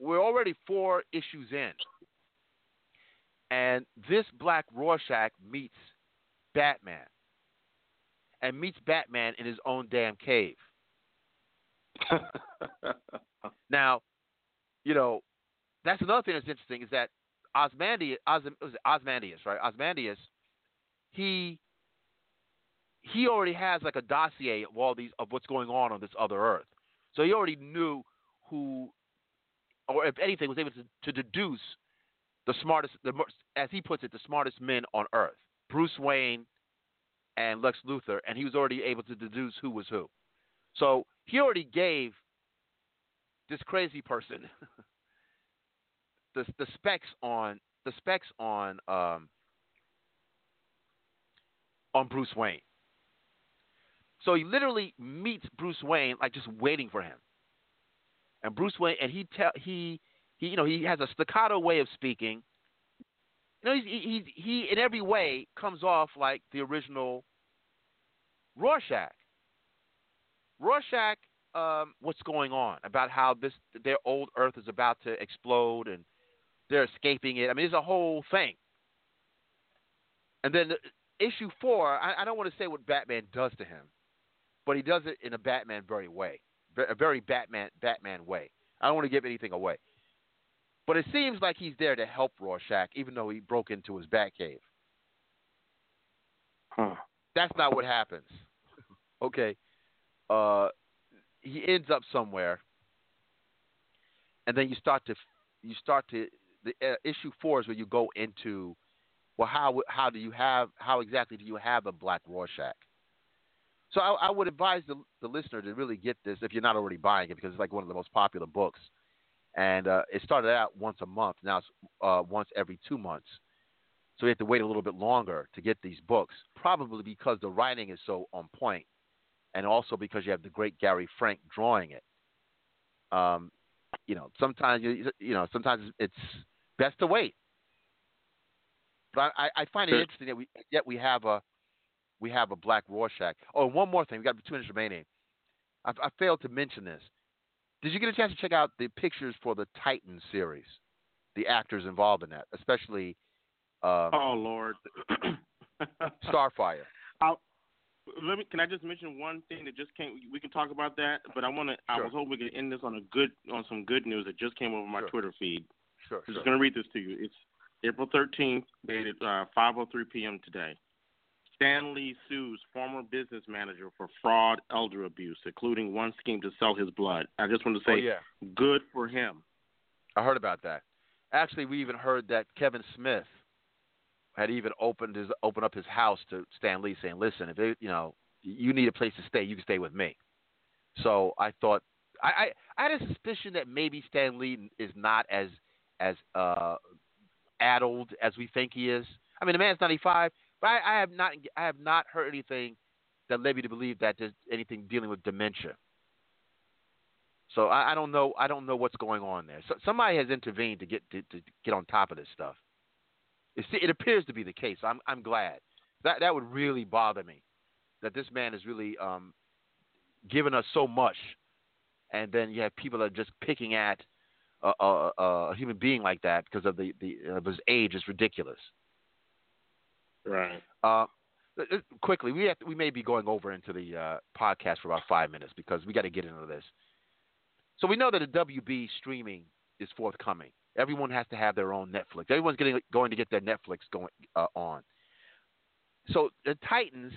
we're already 4 issues in. And this black Rorschach meets Batman. And meets Batman in his own damn cave. Now, that's another thing that's interesting is that Ozymandias, right? Ozymandias, he already has like a dossier of all these of what's going on this other Earth, so he already knew who, or if anything, was able to deduce the smartest, as he puts it, the smartest men on Earth, Bruce Wayne and Lex Luthor, and he was already able to deduce who was who. So he already gave this crazy person the specs on Bruce Wayne. So he literally meets Bruce Wayne, like just waiting for him. And Bruce Wayne, and he has a staccato way of speaking. You know, he in every way comes off like the original Rorschach. Rorschach, what's going on about how their old Earth is about to explode and they're escaping it. I mean, it's a whole thing. And then issue 4, I don't want to say what Batman does to him, but he does it in a very Batman way. I don't want to give anything away. But it seems like he's there to help Rorschach, even though he broke into his Batcave. Huh. That's not what happens. Okay. He ends up somewhere, and then you start to issue 4 is where you go into, well, how exactly do you have a black Rorschach? So I would advise the listener to really get this if you're not already buying it, because it's like one of the most popular books, and it started out once a month, now it's once every 2 months, so you have to wait a little bit longer to get these books, probably because the writing is so on point. And also because you have the great Gary Frank drawing it. Sometimes it's best to wait. But I find it interesting that we have a black Rorschach. Oh, and one more thing. We got 2 minutes remaining. I failed to mention this. Did you get a chance to check out the pictures for the Titan series? The actors involved in that, especially. Oh Lord. Starfire. Can I just mention one thing that just came? We can talk about that, but I was hoping we could end this on some good news that just came over my Twitter feed. Sure. I'm just going to read this to you. It's April 13th, dated 5:03 p.m. today. Stan Lee sues former business manager for fraud, elder abuse, including one scheme to sell his blood. I just want to say, good for him. I heard about that. Actually, we even heard that Kevin Smith had even opened up his house to Stan Lee, saying, "Listen, if you need a place to stay, you can stay with me." So I thought I had a suspicion that maybe Stan Lee is not as addled as we think he is. I mean, the man's 95, but I have not heard anything that led me to believe that there's anything dealing with dementia. So I don't know what's going on there. So somebody has intervened to get on top of this stuff. It appears to be the case. I'm glad. That would really bother me, that this man is really giving us so much, and then you have people that are just picking at a human being like that because of the his age is ridiculous. Right. Quickly, we may be going over into the podcast for about 5 minutes because we got to get into this. So we know that the WB streaming is forthcoming. Everyone has to have their own Netflix. Everyone's going to get their Netflix going on. So the Titans,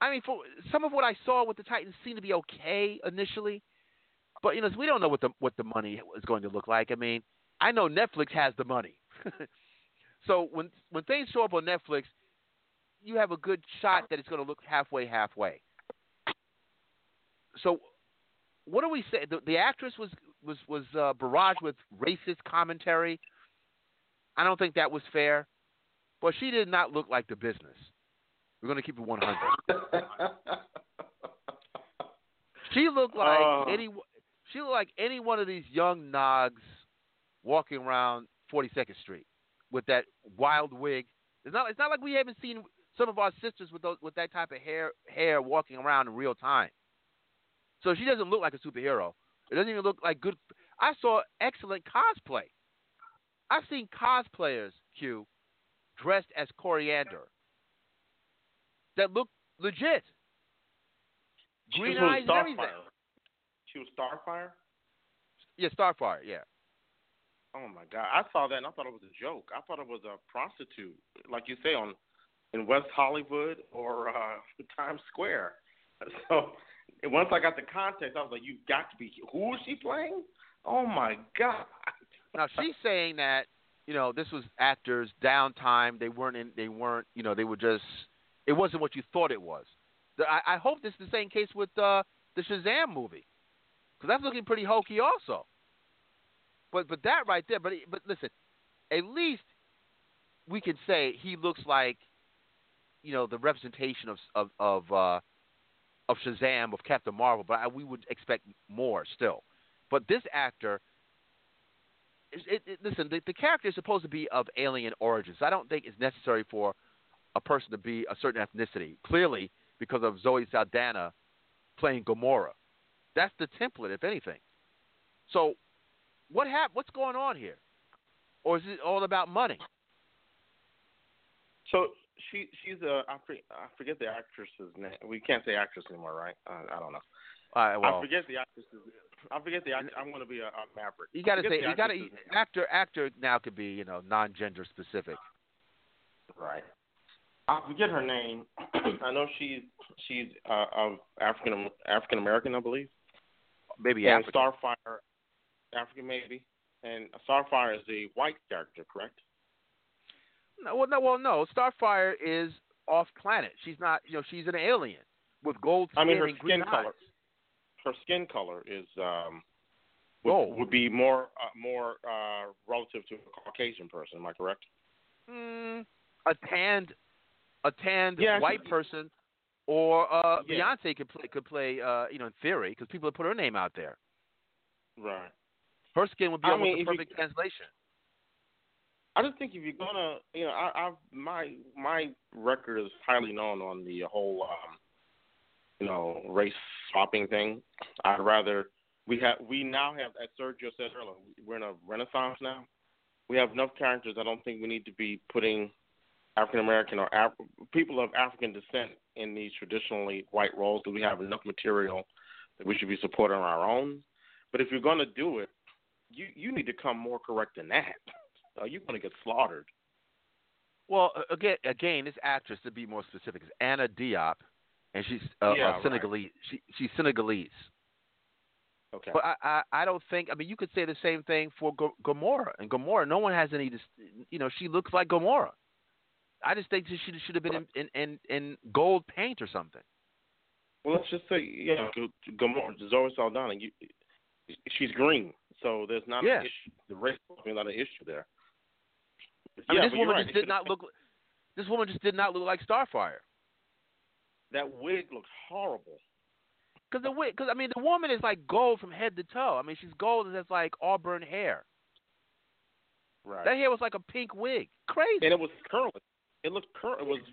I mean, for some of what I saw with the Titans seemed to be okay initially, but we don't know what the money is going to look like. I mean, I know Netflix has the money, so when things show up on Netflix, you have a good shot that it's going to look halfway. So what do we say? The actress was barraged with racist commentary. I don't think that was fair, but she did not look like the business. We're going to keep it 100. She looked like any one of these young nogs walking around 42nd Street with that wild wig. It's not like we haven't seen some of our sisters with that type of hair walking around in real time. So she doesn't look like a superhero. It doesn't even look like good. I saw excellent cosplay. I've seen cosplayers, Q, dressed as Coriander that looked legit. Green eyes and everything. She was Starfire? Yeah, Starfire, yeah. Oh my God! I saw that and I thought it was a joke. I thought it was a prostitute, like you say, in West Hollywood or Times Square. So once I got the context, I was like, "You've got to be here. Who is she playing? Oh my God!" Now she's saying that this was actors' downtime. It wasn't what you thought it was. I hope this is the same case with the Shazam movie, because that's looking pretty hokey also. But that right there. But listen, at least we can say he looks like the representation of Shazam, of Captain Marvel. But we would expect more still. But this actor, the character is supposed to be of alien origins. So I don't think it's necessary for a person to be a certain ethnicity. Clearly, because of Zoe Saldana playing Gamora, that's the template, if anything. So, what happened? What's going on here? Or is it all about money? So she's I forget the actress's name. We can't say actress anymore, right? I don't know. I forget the actress's. I forget the actress. I'm going to be a maverick. You got to say actor now could be non-gender specific. Right. I forget her name. I know she's of African American, I believe. Maybe African. Starfire. African maybe, and Starfire is a white character, correct? No. Starfire is off planet. She's not. She's an alien with gold skin. I mean, her and green skin color. Eyes. Her skin color is would be more relative to a Caucasian person. Am I correct? A tanned white person, or Beyonce could play. In theory, because people have put her name out there. Right. Her skin would be almost a perfect translation. I just think if you're gonna, my record is highly known on the whole, race swapping thing. I'd rather we now have, as Sergio said earlier, we're in a renaissance now. We have enough characters. I don't think we need to be putting African American or people of African descent in these traditionally white roles. That we have enough material that we should be supporting our own. But if you're gonna do it, You need to come more correct than that. You're going to get slaughtered. Well, again, this actress, to be more specific, is Anna Diop, and she's Senegalese. Right. She's Senegalese. Okay. But I don't think. I mean, you could say the same thing for Gamora. And Gamora, no one has any. She looks like Gamora. I just think she should have been in gold paint or something. Well, let's just say, Gamora, Zoe Saldana. She's green. So there's not an issue. The race is not an issue there. This woman just did not look like Starfire. That wig looks horrible. Because the woman is like gold from head to toe. I mean, she's gold and that's like auburn hair. Right. That hair was like a pink wig. Crazy. And it was curly. It was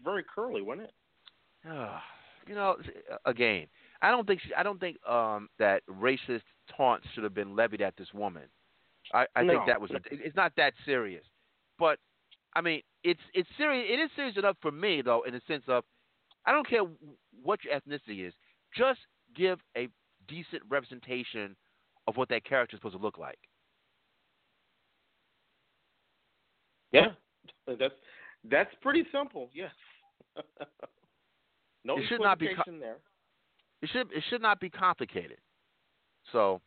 very curly, wasn't it? Again, I don't think that racist taunts should have been levied at this woman. I think that was. It's not that serious, but I mean, it's serious. It is serious enough for me, though, in the sense of I don't care what your ethnicity is. Just give a decent representation of what that character is supposed to look like. Yeah, that's pretty simple. Yes. No complication there. It should not be complicated. So,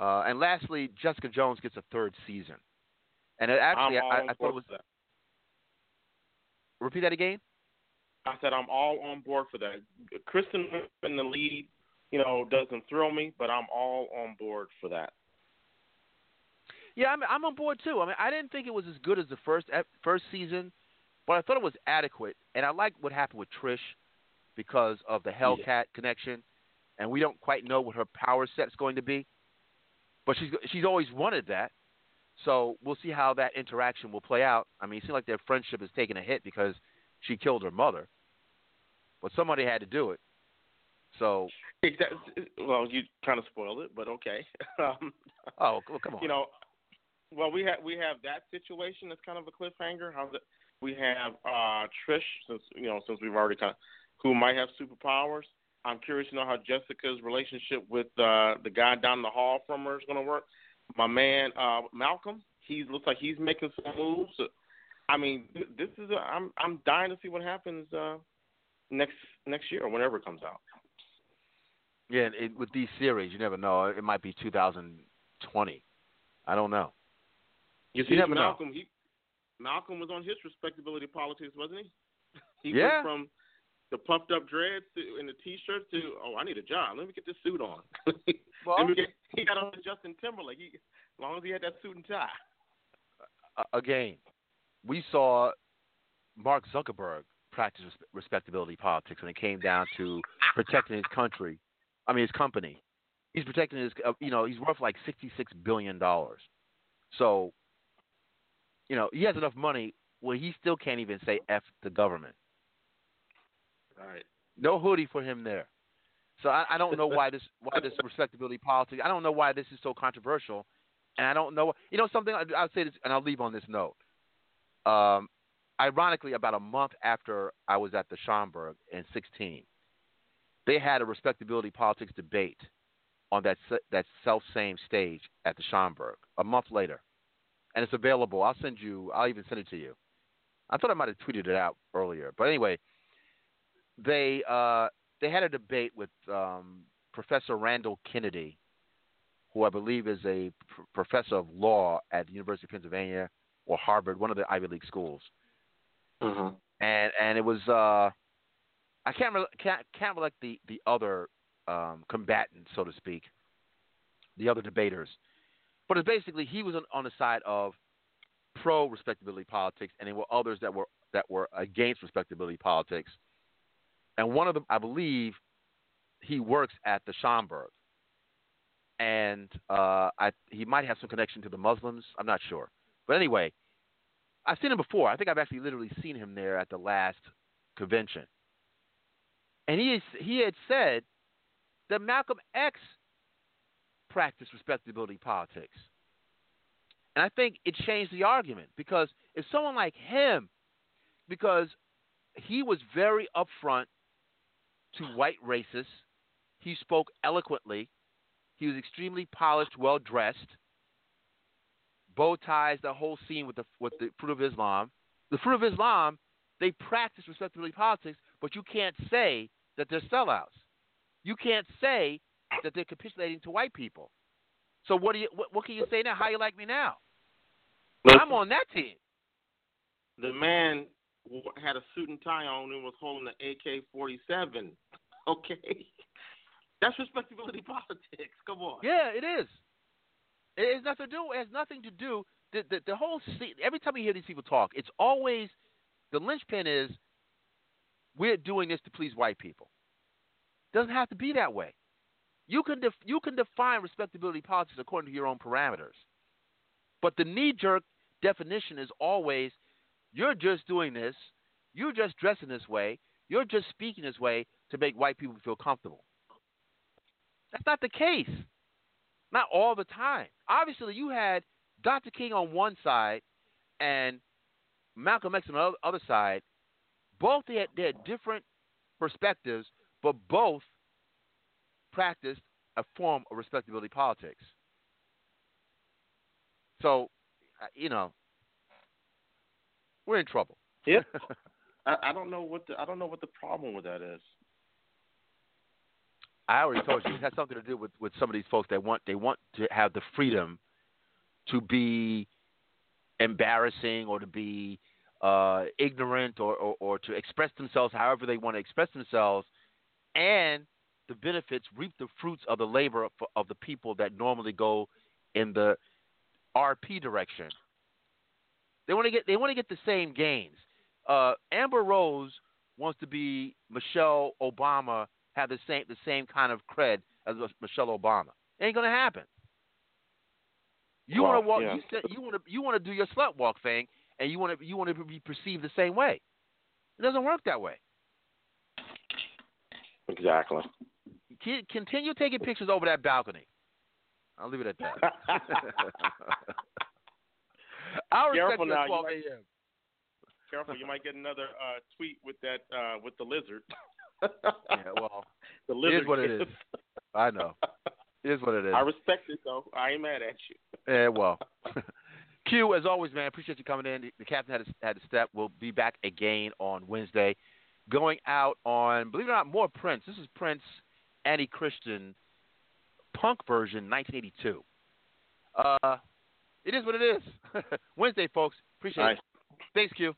and lastly, Jessica Jones gets a third season. And it actually, I thought it was. Repeat that again? I said I'm all on board for that. Kristen in the lead, doesn't thrill me, but I'm all on board for that. Yeah, I'm on board too. I mean, I didn't think it was as good as the first season, but I thought it was adequate. And I like what happened with Trish because of the Hellcat connection. And we don't quite know what her power set's going to be, but she's always wanted that. So we'll see how that interaction will play out. I mean, it seems like their friendship is taking a hit because she killed her mother, but somebody had to do it. So, you kind of spoiled it, but okay. Oh, come on. We have that situation that's kind of a cliffhanger. We have Trish, since we've already who might have superpowers. I'm curious to know how Jessica's relationship with the guy down the hall from her is going to work. My man, Malcolm, He looks like he's making some moves. I mean, this is a, I'm dying to see what happens next year or whenever it comes out. Yeah, with these series, you never know. It might be 2020. I don't know. You never Malcolm, know. Malcolm was on his respectability politics, wasn't he? He went from the puffed up dreads and the T-shirt to, oh, I need a job. Let me get this suit on. Well, he got on Justin Timberlake, as long as he had that suit and tie. Again, we saw Mark Zuckerberg practice respectability politics when it came down to protecting his country. I mean, his company. He's protecting his, he's worth like $66 billion. So, he has enough money where he still can't even say F the government. All right. No hoodie for him there. So I don't know why this respectability politics. I don't know why this is so controversial, and I don't know. Something I'll say this, and I'll leave on this note. Ironically, about a month after I was at the Schomburg in 2016, they had a respectability politics debate on that self same stage at the Schomburg a month later, and it's available. I'll even send it to you. I thought I might have tweeted it out earlier, but anyway. They had a debate with Professor Randall Kennedy, who I believe is a professor of law at the University of Pennsylvania or Harvard, one of the Ivy League schools. Mm-hmm. And it was I can't recollect the other combatant, so to speak, the other debaters, but it's basically he was on the side of pro respectability politics, and there were others that were against respectability politics. And one of them, I believe, he works at the Schomburg, and he might have some connection to the Muslims. I'm not sure, but anyway, I've seen him before. I think I've actually literally seen him there at the last convention, and he had said that Malcolm X practiced respectability politics, and I think it changed the argument because if someone like him, because he was very upfront to white racists. He spoke eloquently. He was extremely polished, well-dressed. Bow ties, the whole scene with the Fruit of Islam. The Fruit of Islam, they practice respectability politics, but you can't say that they're sellouts. You can't say that they're capitulating to white people. So what can you say now? How you like me now? I'm on that team. The man had a suit and tie on and was holding the AK-47. Okay. That's respectability politics. Come on. Yeah, it is. It has nothing to do. The whole scene, every time you hear these people talk, it's always the linchpin is we're doing this to please white people. Doesn't have to be that way. You can define respectability politics according to your own parameters. But the knee-jerk definition is always you're just doing this, you're just dressing this way, you're just speaking this way to make white people feel comfortable. That's not the case. Not all the time. Obviously, you had Dr. King on one side and Malcolm X on the other side. Both they had different perspectives, but both practiced a form of respectability politics. So, we're in trouble. Yeah, I don't know what the problem with that is. I already told you it has something to do with some of these folks that want to have the freedom to be embarrassing or to be ignorant or to express themselves however they want to express themselves, and the benefits reap the fruits of the labor of the people that normally go in the RP direction. They want to get the same gains. Amber Rose wants to be Michelle Obama, have the same kind of cred as Michelle Obama. It ain't gonna happen. You want to do your slut walk thing, and you want to be perceived the same way. It doesn't work that way. Exactly. Continue taking pictures over that balcony. I'll leave it at that. Careful now, you might get another tweet with that with the lizard. Yeah, well, the lizard it is what it is. I know. It is what it is. I respect it, though. I ain't mad at you. Yeah, well. Q, as always, man, appreciate you coming in. The captain had to step. We'll be back again on Wednesday. Going out on, believe it or not, more Prince. This is Prince, Annie Christian, punk version, 1982. It is what it is. Wednesday, folks. Appreciate it. Thanks, Q.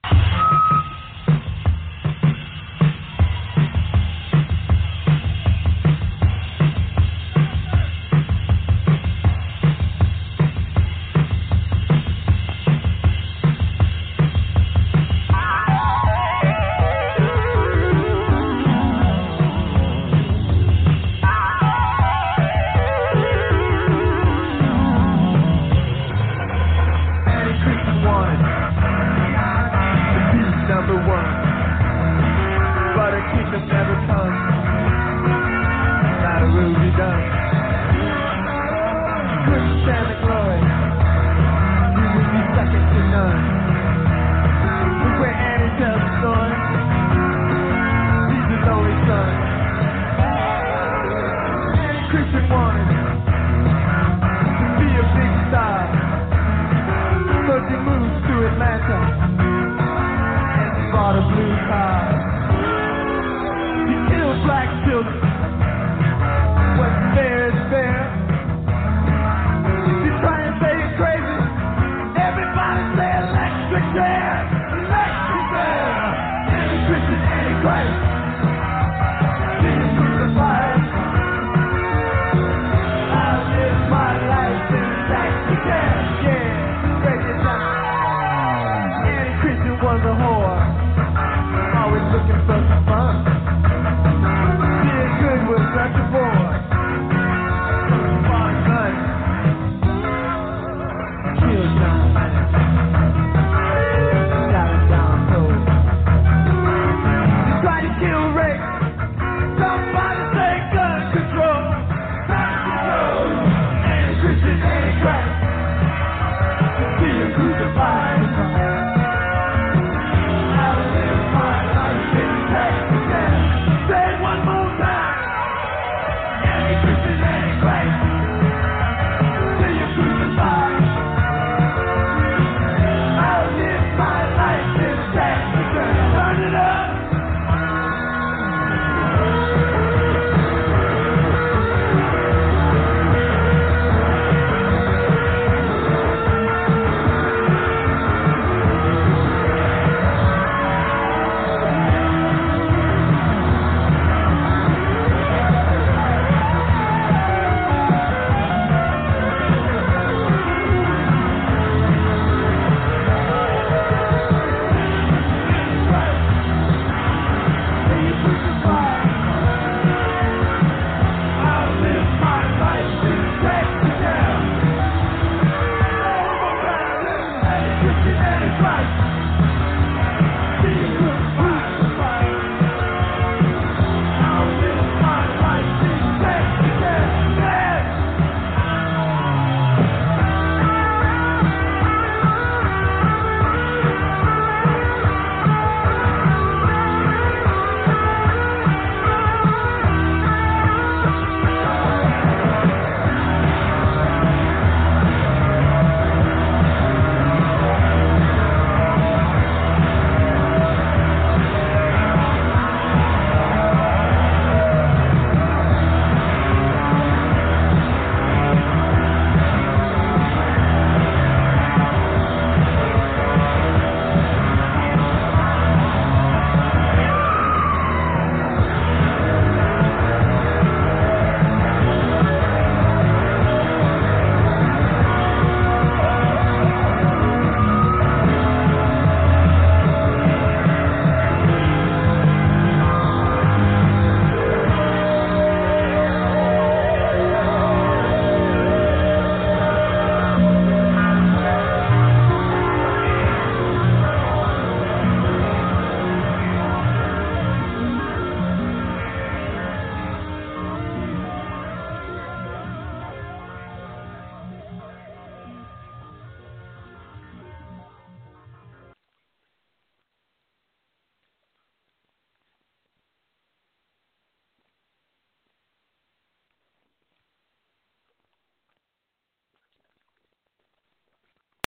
Looking for